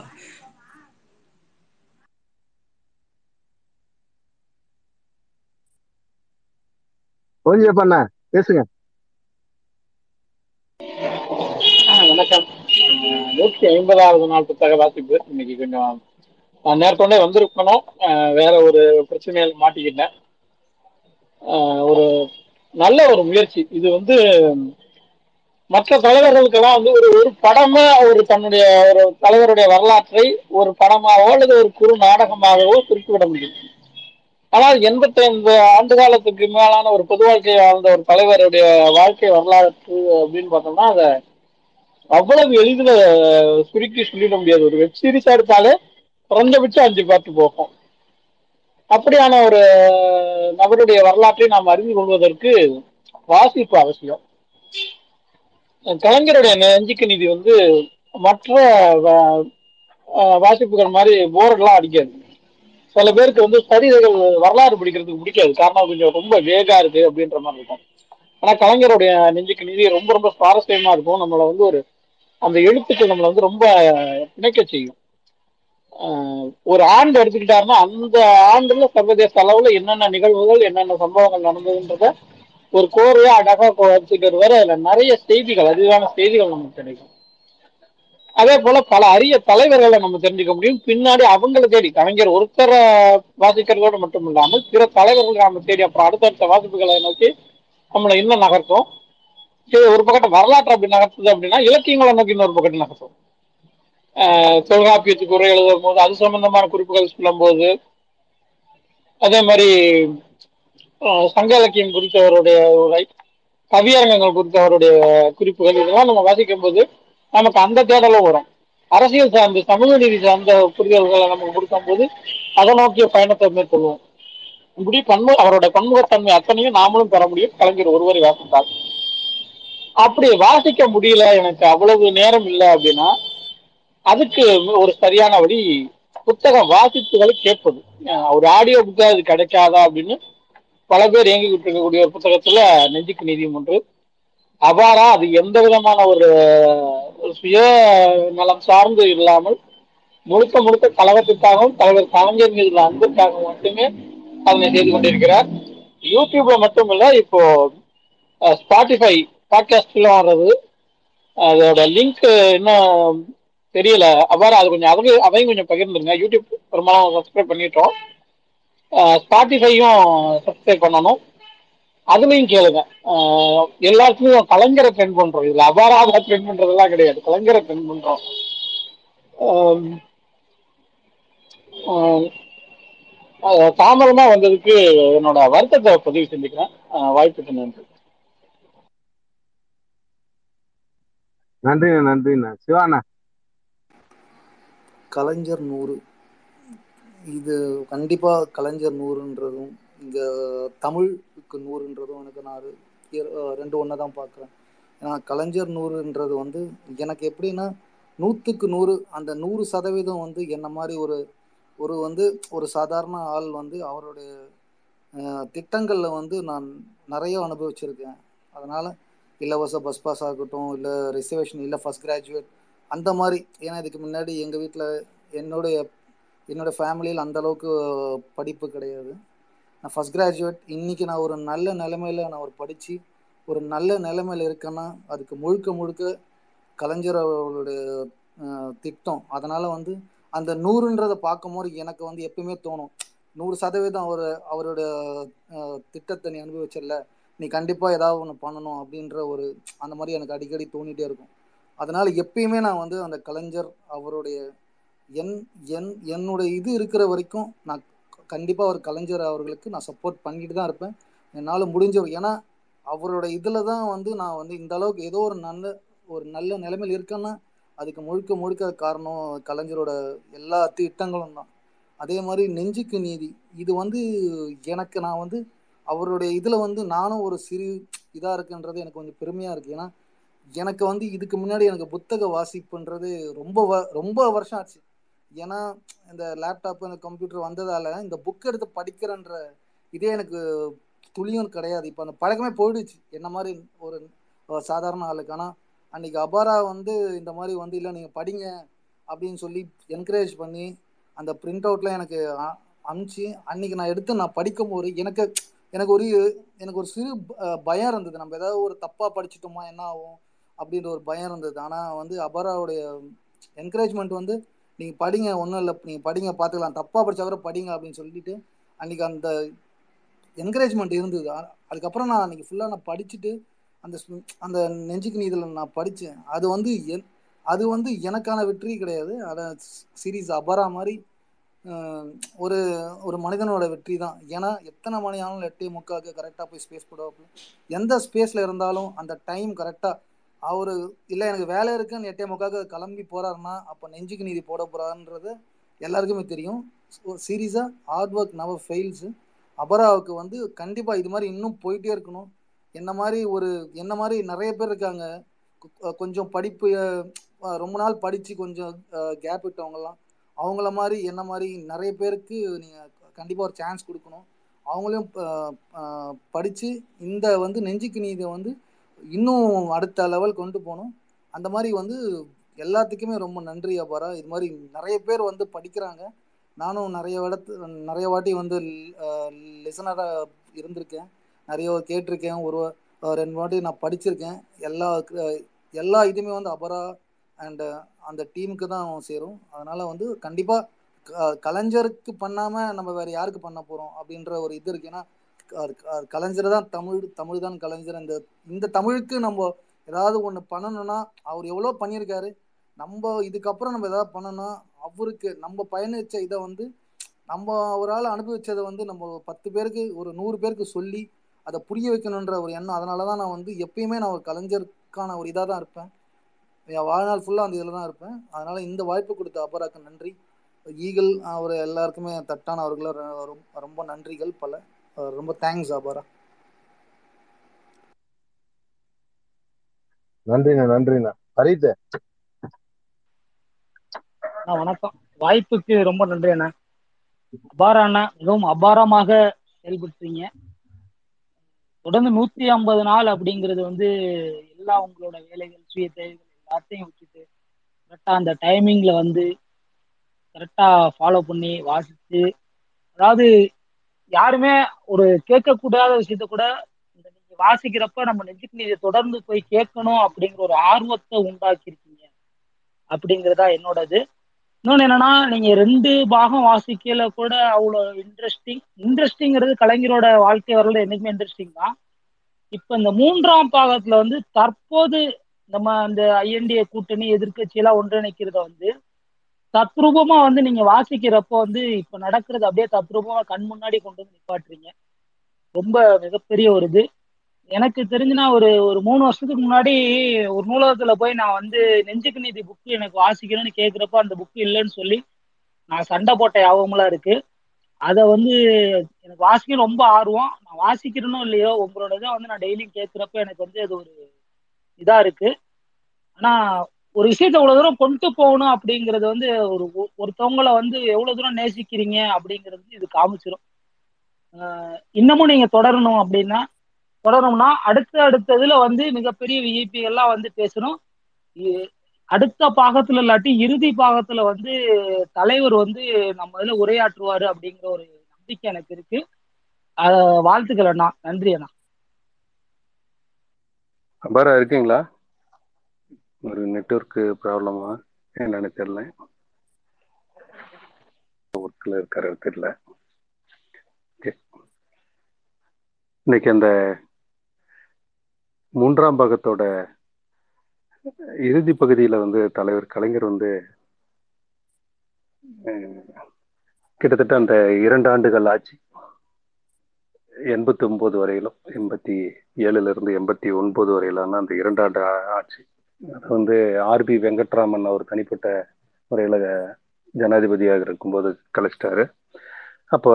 பேசுங்க. வணக்கம். 150வது நாள் புத்தக வாசிப்பு இன்னைக்கு கொஞ்சம் நேரத்தோட வந்திருக்கணும், வேற ஒரு பிரச்சனையை மாட்டிக்கிட்டேன். ஒரு நல்ல ஒரு முயற்சி இது. வந்து மற்ற தலைவர்களுக்கெல்லாம் வந்து ஒரு ஒரு படமா ஒரு தன்னுடைய ஒரு தலைவருடைய வரலாற்றை ஒரு படமாகவோ அல்லது ஒரு குறு நாடகமாகவோ குறிப்பிட முடியும். ஆனால் 85 ஆண்டு காலத்துக்கு மேலான ஒரு பொது வாழ்க்கையை வாழ்ந்த ஒரு தலைவருடைய வாழ்க்கை வரலாற்று அப்படின்னு பார்த்தோம்னா அதை அவ்வளவு எளிதில் சுருக்கி சொல்லிட முடியாது. ஒரு வெப்சீரிஸா எடுத்தாலே குறைஞ்சபட்சம் 5 பார்ட்டு போகும். அப்படியான ஒரு நபருடைய வரலாற்றை நாம் அறிந்து கொள்வதற்கு வாசிப்பு அவசியம். கலைஞருடைய நெஞ்சுக்கு நீதி வந்து மற்ற வாசிப்புகள் மாதிரி போர்டெல்லாம் அடிக்காது. சில பேருக்கு வந்து சரிதைகள் வரலாறு பிடிக்கிறதுக்கு பிடிக்காது, காரணம் கொஞ்சம் ரொம்ப வேகா இருக்கு அப்படின்ற மாதிரி இருக்கும். ஆனா கலைஞருடைய நெஞ்சுக்கு நீதி ரொம்ப ரொம்ப சுவாரஸ்யமா இருக்கும். நம்மளை வந்து ஒரு அந்த எழுத்துக்கள் நம்மளை வந்து ரொம்ப பிணைக்க செய்யும். ஒரு ஆண்டு எடுத்துக்கிட்டாருன்னா அந்த ஆண்டுல சர்வதேச அளவுல என்னென்ன நிகழ்வுகள் என்னென்ன சம்பவங்கள் நடந்ததுன்றத ஒரு கோர்வையா அழகா வச்சுக்கிட்டு வர அதுல நிறைய செய்திகள், அதிகமான செய்திகள் நமக்கு கிடைக்கும். அதே போல பல அரிய தலைவர்களை நம்ம தெரிஞ்சுக்க முடியும். பின்னாடி அவங்களை தேடி கலைஞர் ஒருத்தரை வாசிக்கிறதோடு மட்டும் இல்லாமல் பிற தலைவர்கள் நம்ம தேடி அப்புறம் அடுத்தடுத்த வாசிப்புகளை நோக்கி நம்மளை இன்னும் நகர்த்தும். சரி, ஒரு பக்கத்தை வரலாற்று அப்படி நகர்த்துது அப்படின்னா இலக்கியங்களை நோக்கி இன்னொரு பக்கத்தை நகர்த்தும். தொல்காப்பியத்துக்கு உரை எழுதும் போது அது சம்பந்தமான குறிப்புகள் சொல்லும் போது, அதே மாதிரி சங்க இலக்கியம் குறித்தவருடைய உரை, கவியரங்கங்கள் குறித்தவருடைய குறிப்புகள், இதெல்லாம் நம்ம வாசிக்கும் போது நமக்கு அந்த தேடலும் வரும். அரசியல் சார்ந்த சமூக நீதி சார்ந்த புரிதல்களை நமக்கு கொடுக்கும் போது அதை நோக்கிய பயணத்தை மேற்கொள்வோம். இப்படி அவரோட பன்முகத்தன்மை அத்தனையும் நாமளும் பெற முடியும் கலைஞர் ஒருவரை வாசித்தார். அப்படி வாசிக்க முடியல, எனக்கு அவ்வளவு நேரம் இல்லை அப்படின்னா அதுக்கு ஒரு சரியான வழி புத்தக வாசிப்புகளை கேட்பது. ஒரு ஆடியோ புக்காக அது கிடைக்காதா அப்படின்னு பல பேர் இயங்கிக்கிட்டு இருக்கக்கூடிய ஒரு புத்தகத்துல நெஞ்சுக்கு நீதியும் ஒன்று. அபாரா அது எந்த விதமான ஒரு சுய நலம் சார்ந்து இல்லாமல் முழுக்க முழுக்க கழகத்திற்காகவும் தலைவர் கலைஞர்கள் அன்பிற்காகவும் மட்டுமே அதனை செய்து கொண்டிருக்கிறார். யூடியூப்ல மட்டும் இல்ல, இப்போ ஸ்பாட்டிஃபை பாட்காஸ்ட்லாம் வர்றது, அதோட லிங்க் இன்னும் தெரியல. அவ்வாறு அது கொஞ்சம் அதையும் கொஞ்சம் பகிர்ந்துருங்க. யூடியூப் பெரும்பாலும் சப்ஸ்கிரைப் பண்ணிட்டோம், ஸ்பாட்டிஃபையும் சப்ஸ்கிரைப் பண்ணணும், அதுலையும் கேளுங்க. எல்லாருக்குமே கலைஞரை ட்ரெண்ட் பண்றோம், இதுல அவ்வாறாக ட்ரெண்ட் பண்றதெல்லாம் கிடையாது, கலைஞரை ட்ரெண்ட் பண்றோம். தாமதமா வந்ததுக்கு என்னோட வருத்தத்தை பதிவு செஞ்சுக்கிறேன். வாய்ப்புக்கு நன்றி. நன்றிண்ணா, நன்றிண்ணா. சிவாண்ணா, கலைஞர் 100 இது கண்டிப்பா கலைஞர் 100ன்றதும் இங்க தமிழுக்கு 100ன்றதும் எனக்கு நான் 2 தான் பாக்குறேன். ஏன்னா கலைஞர் 100ன்றது வந்து எனக்கு எப்படின்னா 100க்கு 100 அந்த 100% என்ன மாதிரி ஒரு வந்து ஒரு சாதாரண ஆள் வந்து அவருடைய திட்டங்கள்ல நான் நிறைய அனுபவிச்சிருக்கேன். அதனால இலவச பஸ் பாஸ் ஆகட்டும், இல்லை ரிசர்வேஷன், இல்லை ஃபர்ஸ்ட் கிராஜுவேட் அந்த மாதிரி. ஏன்னா இதுக்கு முன்னாடி எங்கள் வீட்டில் என்னோடய ஃபேமிலியில் அந்தளவுக்கு படிப்பு கிடையாது. நான் ஃபர்ஸ்ட் கிராஜுவேட் இன்றைக்கி நான் ஒரு நல்ல நிலைமையில் நான் ஒரு படித்து ஒரு நல்ல நிலைமையில் இருக்கேன்னா அதுக்கு முழுக்க கலைஞர் அவர்களுடைய திட்டம். அதனால் அந்த 100ன்றதை பார்க்கும்போது எனக்கு எப்பயுமே தோணும் 100% அவருடைய திட்டத்தை நீ அனுபவிச்சிடல, நீ கண்டிப்பாக ஏதாவது ஒன்று பண்ணணும் அப்படின்ற ஒரு அந்த மாதிரி எனக்கு அடிக்கடி தோணிகிட்டே இருக்கும். அதனால் எப்பயுமே நான் அந்த கலைஞர் அவருடைய என்னுடைய இது இருக்கிற வரைக்கும் நான் கண்டிப்பாக ஒரு கலைஞர் அவர்களுக்கு நான் சப்போர்ட் பண்ணிட்டு தான் இருப்பேன், என்னால் முடிஞ்சவர். ஏன்னா அவரோட இதில் தான் நான் இந்த அளவுக்கு ஏதோ ஒரு நல்ல நிலைமையில் இருக்கேன்னா அதுக்கு முழுக்க காரணம் கலைஞரோட எல்லா திட்டங்களும் தான். அதே மாதிரி நெஞ்சுக்கு நீதி இது எனக்கு நான் அவருடைய இதில் நானும் ஒரு சிறு இதாக இருக்குன்றது எனக்கு கொஞ்சம் பெருமையாக இருக்குது. ஏன்னா எனக்கு இதுக்கு முன்னாடி எனக்கு புத்தக வாசிப்புன்றது ரொம்ப வருஷம் ஆச்சு. ஏன்னா இந்த லேப்டாப்பு இந்த கம்ப்யூட்டர் வந்ததால் இந்த புக் எடுத்து படிக்கிறன்ற இதே எனக்கு துளியும் கிடையாது. இப்போ அந்த பழக்கமே போயிடுச்சு என்ன மாதிரி ஒரு சாதாரண ஆளுக்கு. ஆனால் அன்றைக்கி அபாரா இந்த மாதிரி இல்லை நீங்கள் படிங்க அப்படின்னு சொல்லி என்கரேஜ் பண்ணி அந்த பிரிண்ட் அவுட்லாம் எனக்கு அனுப்பிச்சு அன்றைக்கி நான் எடுத்து நான் படிக்கும் போது எனக்கு ஒரு சிறு பயம் இருந்தது, நம்ம ஏதாவது ஒரு தப்பாக படிச்சுட்டோமா என்ன ஆகும் அப்படின்ற ஒரு பயம் இருந்தது. ஆனால் அபராவுடைய என்கரேஜ்மெண்ட் நீங்கள் படிங்க, ஒன்றும் இல்லை, நீங்கள் படிங்க, பார்த்துக்கலாம், தப்பாக படித்தா கூட படிங்க அப்படின்னு சொல்லிட்டு அன்றைக்கி அந்த என்கரேஜ்மெண்ட் இருந்தது. அதுக்கப்புறம் நான் அன்றைக்கி ஃபுல்லாக நான் படிச்சுட்டு அந்த நெஞ்சுக்கு நீதியில் நான் படித்தேன். அது அது எனக்கான வெற்றி கிடையாது, அதை சீரீஸ் அபரா மாதிரி ஒரு மனிதனோட வெற்றி தான். ஏன்னா எத்தனை மணி ஆனாலும் 8:45 கரெக்டாக போய் ஸ்பேஸ் போடுவாப்புல, எந்த ஸ்பேஸில் இருந்தாலும் அந்த டைம் கரெக்டாக அவர் இல்லை எனக்கு வேலை இருக்குன்னு 8:45 கிளம்பி போகிறாருன்னா அப்போ நெஞ்சுக்கு நீதி போட போகிறாருன்றது எல்லாருக்குமே தெரியும். சீரியஸாக ஹார்ட் ஒர்க் நவர் ஃபெயில்ஸு. அபராவுக்கு கண்டிப்பாக இது மாதிரி இன்னும் போயிட்டே இருக்கணும். என்ன மாதிரி நிறைய பேர் இருக்காங்க, கொஞ்சம் படிப்பு ரொம்ப நாள் படித்து கொஞ்சம் கேப் விட்டவங்கலாம் அவங்கள மாதிரி என்ன மாதிரி நிறைய பேருக்கு நீங்கள் கண்டிப்பாக ஒரு சான்ஸ் கொடுக்கணும். அவங்களையும் படித்து இந்த நெஞ்சுக்கு நீதி இன்னும் அடுத்த லெவல் கொண்டு போகணும். அந்த மாதிரி எல்லாத்துக்குமே ரொம்ப நன்றி அபாரா. இது மாதிரி நிறைய பேர் படிக்கிறாங்க, நானும் நிறைய வாட்டி லிசனராக இருந்திருக்கேன், நிறைய கேட்டிருக்கேன், ஒரு 2 வாட்டி நான் படிச்சிருக்கேன். எல்லா இதுவுமே அபாரா அண்ட் அந்த டீமுக்கு தான் சேரும். அதனால் கண்டிப்பாக கலைஞருக்கு பண்ணாமல் நம்ம வேறு யாருக்கு பண்ண போகிறோம் அப்படின்ற ஒரு இது இருக்குது. ஏன்னா கலைஞர் தான் தமிழ் தான் கலைஞர். இந்த தமிழுக்கு நம்ம ஏதாவது ஒன்று பண்ணணும்னா அவர் எவ்வளோ பண்ணியிருக்காரு, நம்ம இதுக்கப்புறம் நம்ம எதாவது பண்ணணும்னா அவருக்கு நம்ம பயணித்த இதை நம்ம அவரால் அனுபவிச்சதை நம்ம 10 பேருக்கு ஒரு 100 பேருக்கு சொல்லி அதை புரிய வைக்கணுன்ற ஒரு எண்ணம். அதனால தான் நான் எப்பயுமே நான் ஒரு கலைஞருக்கான ஒரு இதாக தான் இருப்பேன், என் வாழ்நாள் ஃபுல்லாக அந்த இதில் தான் இருப்பேன். அதனால் இந்த வாய்ப்பு கொடுத்த அபராக்கு நன்றி. ஈகிள் அவர் எல்லாருக்குமே தட்டான அவர்களும் ரொம்ப நன்றிகள் பல, ரொம்ப தேங்க்ஸ் அபாரா. நன்றிண்ணா. ஹரித் அண்ணா வணக்கம், வாய்ப்புக்கு ரொம்ப நன்றி அண்ணா. அபாரா அண்ணா மிகவும் அபாரமாக செயல்படுத்துறீங்க. தொடர்ந்து 150 நாள் அப்படிங்கிறது எல்லா உங்களோட வேலைகள் சுய தேவைகள் எல்லாத்தையும் வச்சுட்டு கரெக்டாக அந்த டைமிங்ல கரெக்டாக ஃபாலோ பண்ணி வாசித்து, அதாவது யாருமே ஒரு கேட்கக்கூடாத விஷயத்த கூட நீங்க வாசிக்கிறப்ப நம்ம நெஞ்சுக்கு நீதியை தொடர்ந்து போய் கேட்கணும் அப்படிங்கிற ஒரு ஆர்வத்தை உண்டாக்கியிருக்கீங்க அப்படிங்கிறதா என்னோடது. இன்னொன்று என்னன்னா, நீங்க 2 பாகம் வாசிக்கல கூட அவ்வளோ இன்ட்ரெஸ்டிங்கிறது கலைஞரோட வாழ்க்கை வரல என்னைக்குமே இன்ட்ரெஸ்டிங் தான். இப்ப இந்த 3ஆம் பாகத்துல வந்து தற்போது நம்ம அந்த ஐஎன்டிஏ கூட்டணி எதிர்கட்சியெல்லாம் ஒன்றிணைக்கிறத வந்து தத்ரூபமா வந்து நீங்க வாசிக்கிறப்போ வந்து இப்ப நடக்கிறது அப்படியே தத்ரூபமா கண் முன்னாடி கொண்டு வந்து நிப்பாட்டுறீங்க. ரொம்ப மிகப்பெரிய ஒரு இது. எனக்கு தெரிஞ்சு நான் ஒரு 3 வருஷத்துக்கு முன்னாடி ஒரு நூலகத்துல போய் நான் வந்து நெஞ்சுக்கு நீதி புக்கு எனக்கு வாசிக்கணும்னு கேட்குறப்ப அந்த புக்கு இல்லைன்னு சொல்லி நான் சண்டை போட்ட யாபகம்லாம் இருக்கு. அதை வந்து எனக்கு வாசிக்க ரொம்ப ஆர்வம். நான் வாசிக்கிறேனோ இல்லையோ உங்களோட இதை வந்து நான் டெய்லியும் கேட்குறப்ப எனக்கு வந்து அது ஒரு இதா இருக்கு. ஆனா ஒரு விஷயத்த எவ்வளவு தூரம் கொண்டு போகணும் அப்படிங்கிறது வந்து ஒருத்தவங்களை வந்து எவ்வளவு தூரம் நேசிக்கிறீங்க அப்படிங்கிறது இது காமிச்சிடும். இன்னமும் நீங்க தொடரணும் அப்படின்னா தொடரணும்னா அடுத்ததுல வந்து மிகப்பெரிய விஐபிகள்லாம் வந்து பேசணும். அடுத்த பாகத்துல இல்லாட்டி இறுதி பாகத்துல வந்து தலைவர் வந்து நம்ம இதுல உரையாற்றுவாரு அப்படிங்கிற ஒரு நம்பிக்கை எனக்கு இருக்கு. வாழ்த்துக்கள் அண்ணா. நன்றி அண்ணா. அபாரா இருக்கீங்களா? ஒரு நெட்வொர்க் ப்ராப்ளமா என்னன்னு தெரியல, ஒர்க்ல இருக்கிறது தெரியல. இன்னைக்கு அந்த 3ஆம் பாகத்தோட இறுதி பகுதியில வந்து தலைவர் கலைஞர் வந்து கிட்டத்தட்ட அந்த 2 ஆண்டுகள் ஆட்சி 89 வரையிலும் 87லிருந்து 89 வரையிலான அந்த 2 ஆண்டு ஆட்சி அது வந்து ஆர்பி வெங்கட்ராமன் அவர் தனிப்பட்ட முறையில ஜனாதிபதியாக இருக்கும்போது கலைச்சிட்டாரு. அப்போ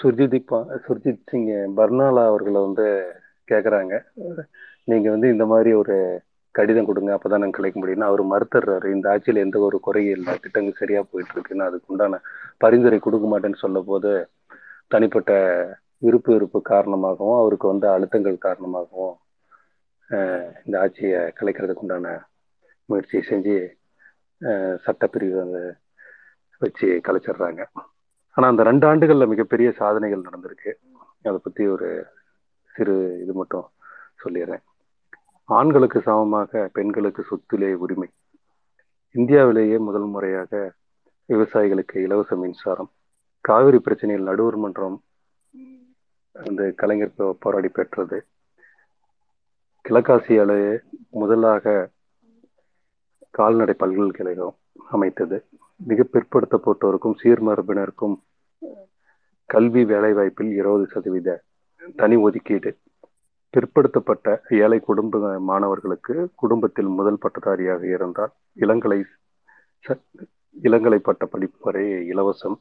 சுர்ஜித் சிங் பர்னாலா அவர்களை வந்து கேட்குறாங்க, நீங்கள் வந்து இந்த மாதிரி ஒரு கடிதம் கொடுங்க, அப்போ தான் நாங்கள் கலைக்க முடியும்னு. அவர் மறுத்துடுறாரு. இந்த ஆட்சியில் எந்த ஒரு குறையும் இல்லை, திட்டங்கள் சரியாக போயிட்டு இருக்குன்னு அதுக்கு உண்டான பரிந்துரை கொடுக்க மாட்டேன்னு சொல்லும் போது தனிப்பட்ட விருப்பு காரணமாகவும் அவருக்கு வந்து அழுத்தங்கள் காரணமாகவும் இந்த ஆட்சியை கலைக்கிறதுக்கு உண்டான முயற்சியை செஞ்சு சட்டப்பிரிவு வந்து வச்சு கலைச்சிடுறாங்க. ஆனால் அந்த 2 ஆண்டுகளில் மிகப்பெரிய சாதனைகள் நடந்திருக்கு. அதை பற்றி ஒரு சிறு இது மட்டும் சொல்லிடுறேன். ஆண்களுக்கு சமமாக பெண்களுக்கு சொத்துலே உரிமை, இந்தியாவிலேயே முதல் முறையாக விவசாயிகளுக்கு இலவச மின்சாரம், காவிரி பிரச்சனையில் நடுவர் மன்றம் வந்து கலைஞர் போராடி பெற்றது, கிழக்காசியாலேயே முதலாக கால்நடை பல்கலைக்கழகம் அமைத்தது, மிக பிற்படுத்தப்பட்டோருக்கும் சீர்மரபினருக்கும் கல்வி வேலைவாய்ப்பில் 20% தனி ஒதுக்கீடு, பிற்படுத்தப்பட்ட ஏழை குடும்ப மாணவர்களுக்கு குடும்பத்தில் முதல் பட்டதாரியாக இருந்தால் இளங்கலை பட்ட படிப்பு வரை இலவசம்,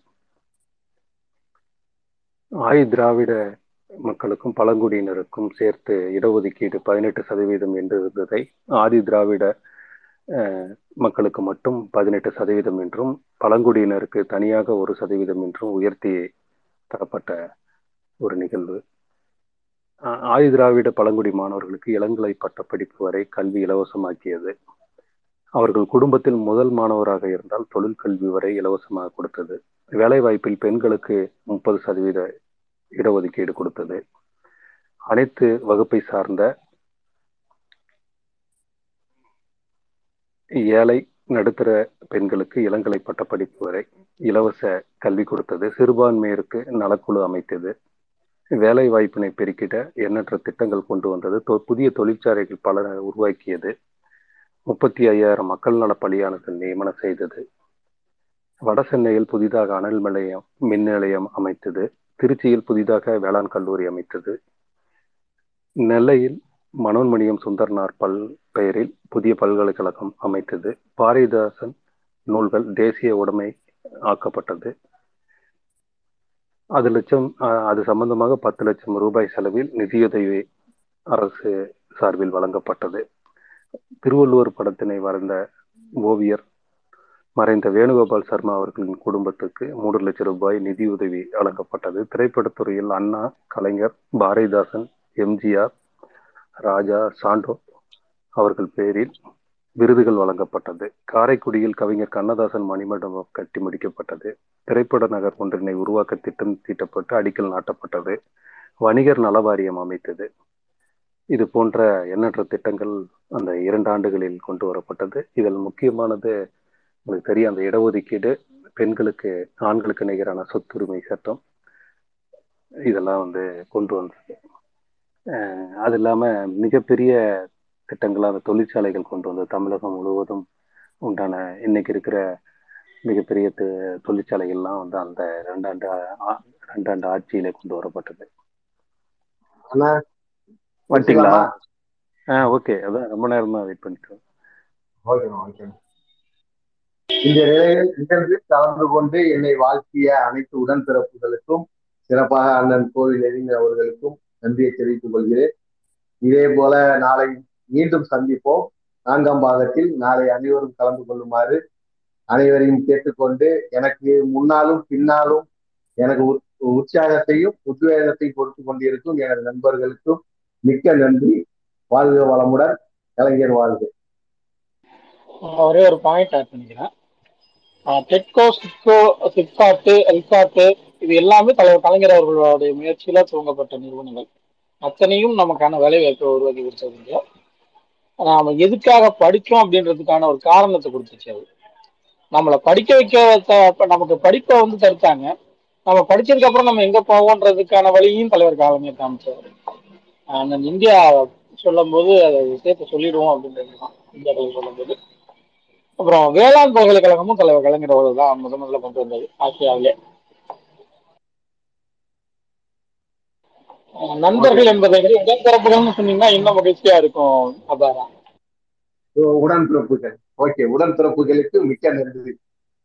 ஆய் திராவிட மக்களுக்கும் பழங்குடியினருக்கும் சேர்த்து இடஒதுக்கீடு 18% என்று இருந்ததை ஆதி திராவிட மக்களுக்கு மட்டும் 18% என்றும் பழங்குடியினருக்கு தனியாக 1% என்றும் உயர்த்தி தரப்பட்ட ஒரு நிகழ்வு, ஆதி திராவிட பழங்குடி மாணவர்களுக்கு இளங்கலை பட்ட படிப்பு வரை கல்வி இலவசமாக்கியது, அவர்கள் குடும்பத்தில் முதல் மாணவராக இருந்தால் தொழிற்கல்வி வரை இலவசமாக கொடுத்தது, வேலைவாய்ப்பில் பெண்களுக்கு 30% இடஒதுக்கீடு கொடுத்தது, அனைத்து வகுப்பை சார்ந்த ஏழை நடுத்தர பெண்களுக்கு இளங்கலை பட்ட படிப்பு வரை இலவச கல்வி கொடுத்தது, சிறுபான்மையருக்கு நலக்குழு அமைத்தது, வேலை வாய்ப்பினை பெருக்கிட எண்ணற்ற திட்டங்கள் கொண்டு வந்தது, புதிய தொழிற்சாலைகள் பல உருவாக்கியது, 35,000 மக்கள் நல பணியாளர்கள் நியமனம் செய்தது, வடசென்னையில் புதிதாக அனல் நிலையம் மின் நிலையம் அமைத்தது, திருச்சியில் புதிதாக வேளாண் கல்லூரி அமைத்தது, நெல்லையில் மனோன்மணியம் சுந்தர்னார் பெயரில் புதிய பல்கலைக்கழகம் அமைத்தது, பாரதிதாசன் நூல்கள் தேசிய உடைமை ஆக்கப்பட்டது, அது சம்பந்தமாக 10 லட்சம் ரூபாய் செலவில் நிதியுதவி அரசு சார்பில் வழங்கப்பட்டது, திருவள்ளுவர் படத்தினை வரைந்த ஓவியர் மறைந்த வேணுகோபால் சர்மா அவர்களின் குடும்பத்துக்கு 3 லட்சம் ரூபாய் நிதியுதவி வழங்கப்பட்டது, திரைப்படத்துறையில் அண்ணா கலைஞர் பாரதிதாசன் எம்ஜிஆர் ராஜா சாண்டோ அவர்கள் பேரில் விருதுகள் வழங்கப்பட்டது, காரைக்குடியில் கவிஞர் கண்ணதாசன் மணிமண்டபம் கட்டி முடிக்கப்பட்டது, திரைப்பட நகர் ஒன்றினை உருவாக்க திட்டம் தீட்டப்பட்டு அடிக்கல் நாட்டப்பட்டது, வணிகர் நல வாரியம் அமைத்தது, இது போன்ற எண்ணற்ற திட்டங்கள் அந்த 2 ஆண்டுகளில் கொண்டு வரப்பட்டது. இதில் முக்கியமானது உங்களுக்கு தெரிய அந்த இடஒதுக்கீடு, பெண்களுக்கு ஆண்களுக்கு நிகரான சொத்துரிமை சட்டம், இதெல்லாம் வந்து கொண்டு வந்தது. அது இல்லாமல் மிகப்பெரிய திட்டங்களாக அந்த தொழிற்சாலைகள் கொண்டு வந்தது. தமிழகம் முழுவதும் உண்டான இன்னைக்கு இருக்கிற மிகப்பெரிய தொழிற்சாலைகள்லாம் வந்து அந்த 2 ஆண்டு ஆட்சியிலே கொண்டு வரப்பட்டது. வந்துட்டீங்களா? ஓகே, அதான் ரொம்ப நேரம் தான் வெயிட் பண்ணிட்டோம். இந்த நிலையில் நிகழ்வில் கலந்து கொண்டு என்னை வாழ்த்திய அனைத்து உடன்பிறப்புகளுக்கும், சிறப்பாக அண்ணன் கோவி லெனின் அவர்களுக்கும் நன்றியை தெரிவித்துக் கொள்கிறேன். இதே போல நாளை மீண்டும் சந்திப்போம். 4ஆம் பாகத்தில் நாளை அனைவரும் கலந்து கொள்ளுமாறு அனைவரையும் கேட்டுக்கொண்டு, எனக்கு முன்னாலும் பின்னாலும் எனக்கு உற்சாகத்தையும் உத்வேகத்தையும் கொடுத்து கொண்டிருக்கும் எனது நண்பர்களுக்கும் மிக்க நன்றி. வாழ்க வளமுடன். கலைஞர் வாழ்க. ஒரே ஒரு பாயிண்ட் ஆட் பண்ணிக்கிறேன். டெட்கோ, சிட்கோ, சிப்காட்டு, எல்காட்டு இது எல்லாமே தலைவர் கலைஞர் அவர்களுடைய முயற்சியில துவங்கப்பட்ட நிறுவனங்கள். அத்தனையும் நமக்கான வேலைவாய்ப்பை உருவாக்கி கொடுத்ததுங்க. நாம எதுக்காக படிச்சோம் அப்படின்றதுக்கான ஒரு காரணத்தை கொடுத்துச்சு. அது நம்மளை படிக்க வைக்க, நமக்கு படிப்பை வந்து தடுத்தாங்க. நம்ம படிச்சதுக்கு அப்புறம் நம்ம எங்க போவோன்றதுக்கான வழியும் தலைவர் கலைஞர் காமிச்சாரு. நான் இந்தியா சொல்லும் போது அதை சேர்த்து சொல்லிடுவோம் அப்படின்றது தான். இந்தியா சொல்லும் போது அப்புறம் வேளாண் பல்கலைக்கழகமும் தலைவர் கலைஞர் அவர்கள் தான் முதல்ல கொண்டு வந்தது ஆசியாவிலே. நண்பர்கள் என்பதை உடன்பிறப்புகள் சொன்னீங்கன்னா இன்னும் மகிழ்ச்சியா இருக்கும். அதான் உடன்பிறப்புகள். ஓகே, உடன்பிறப்புகளுக்கு மிக்க நன்றி.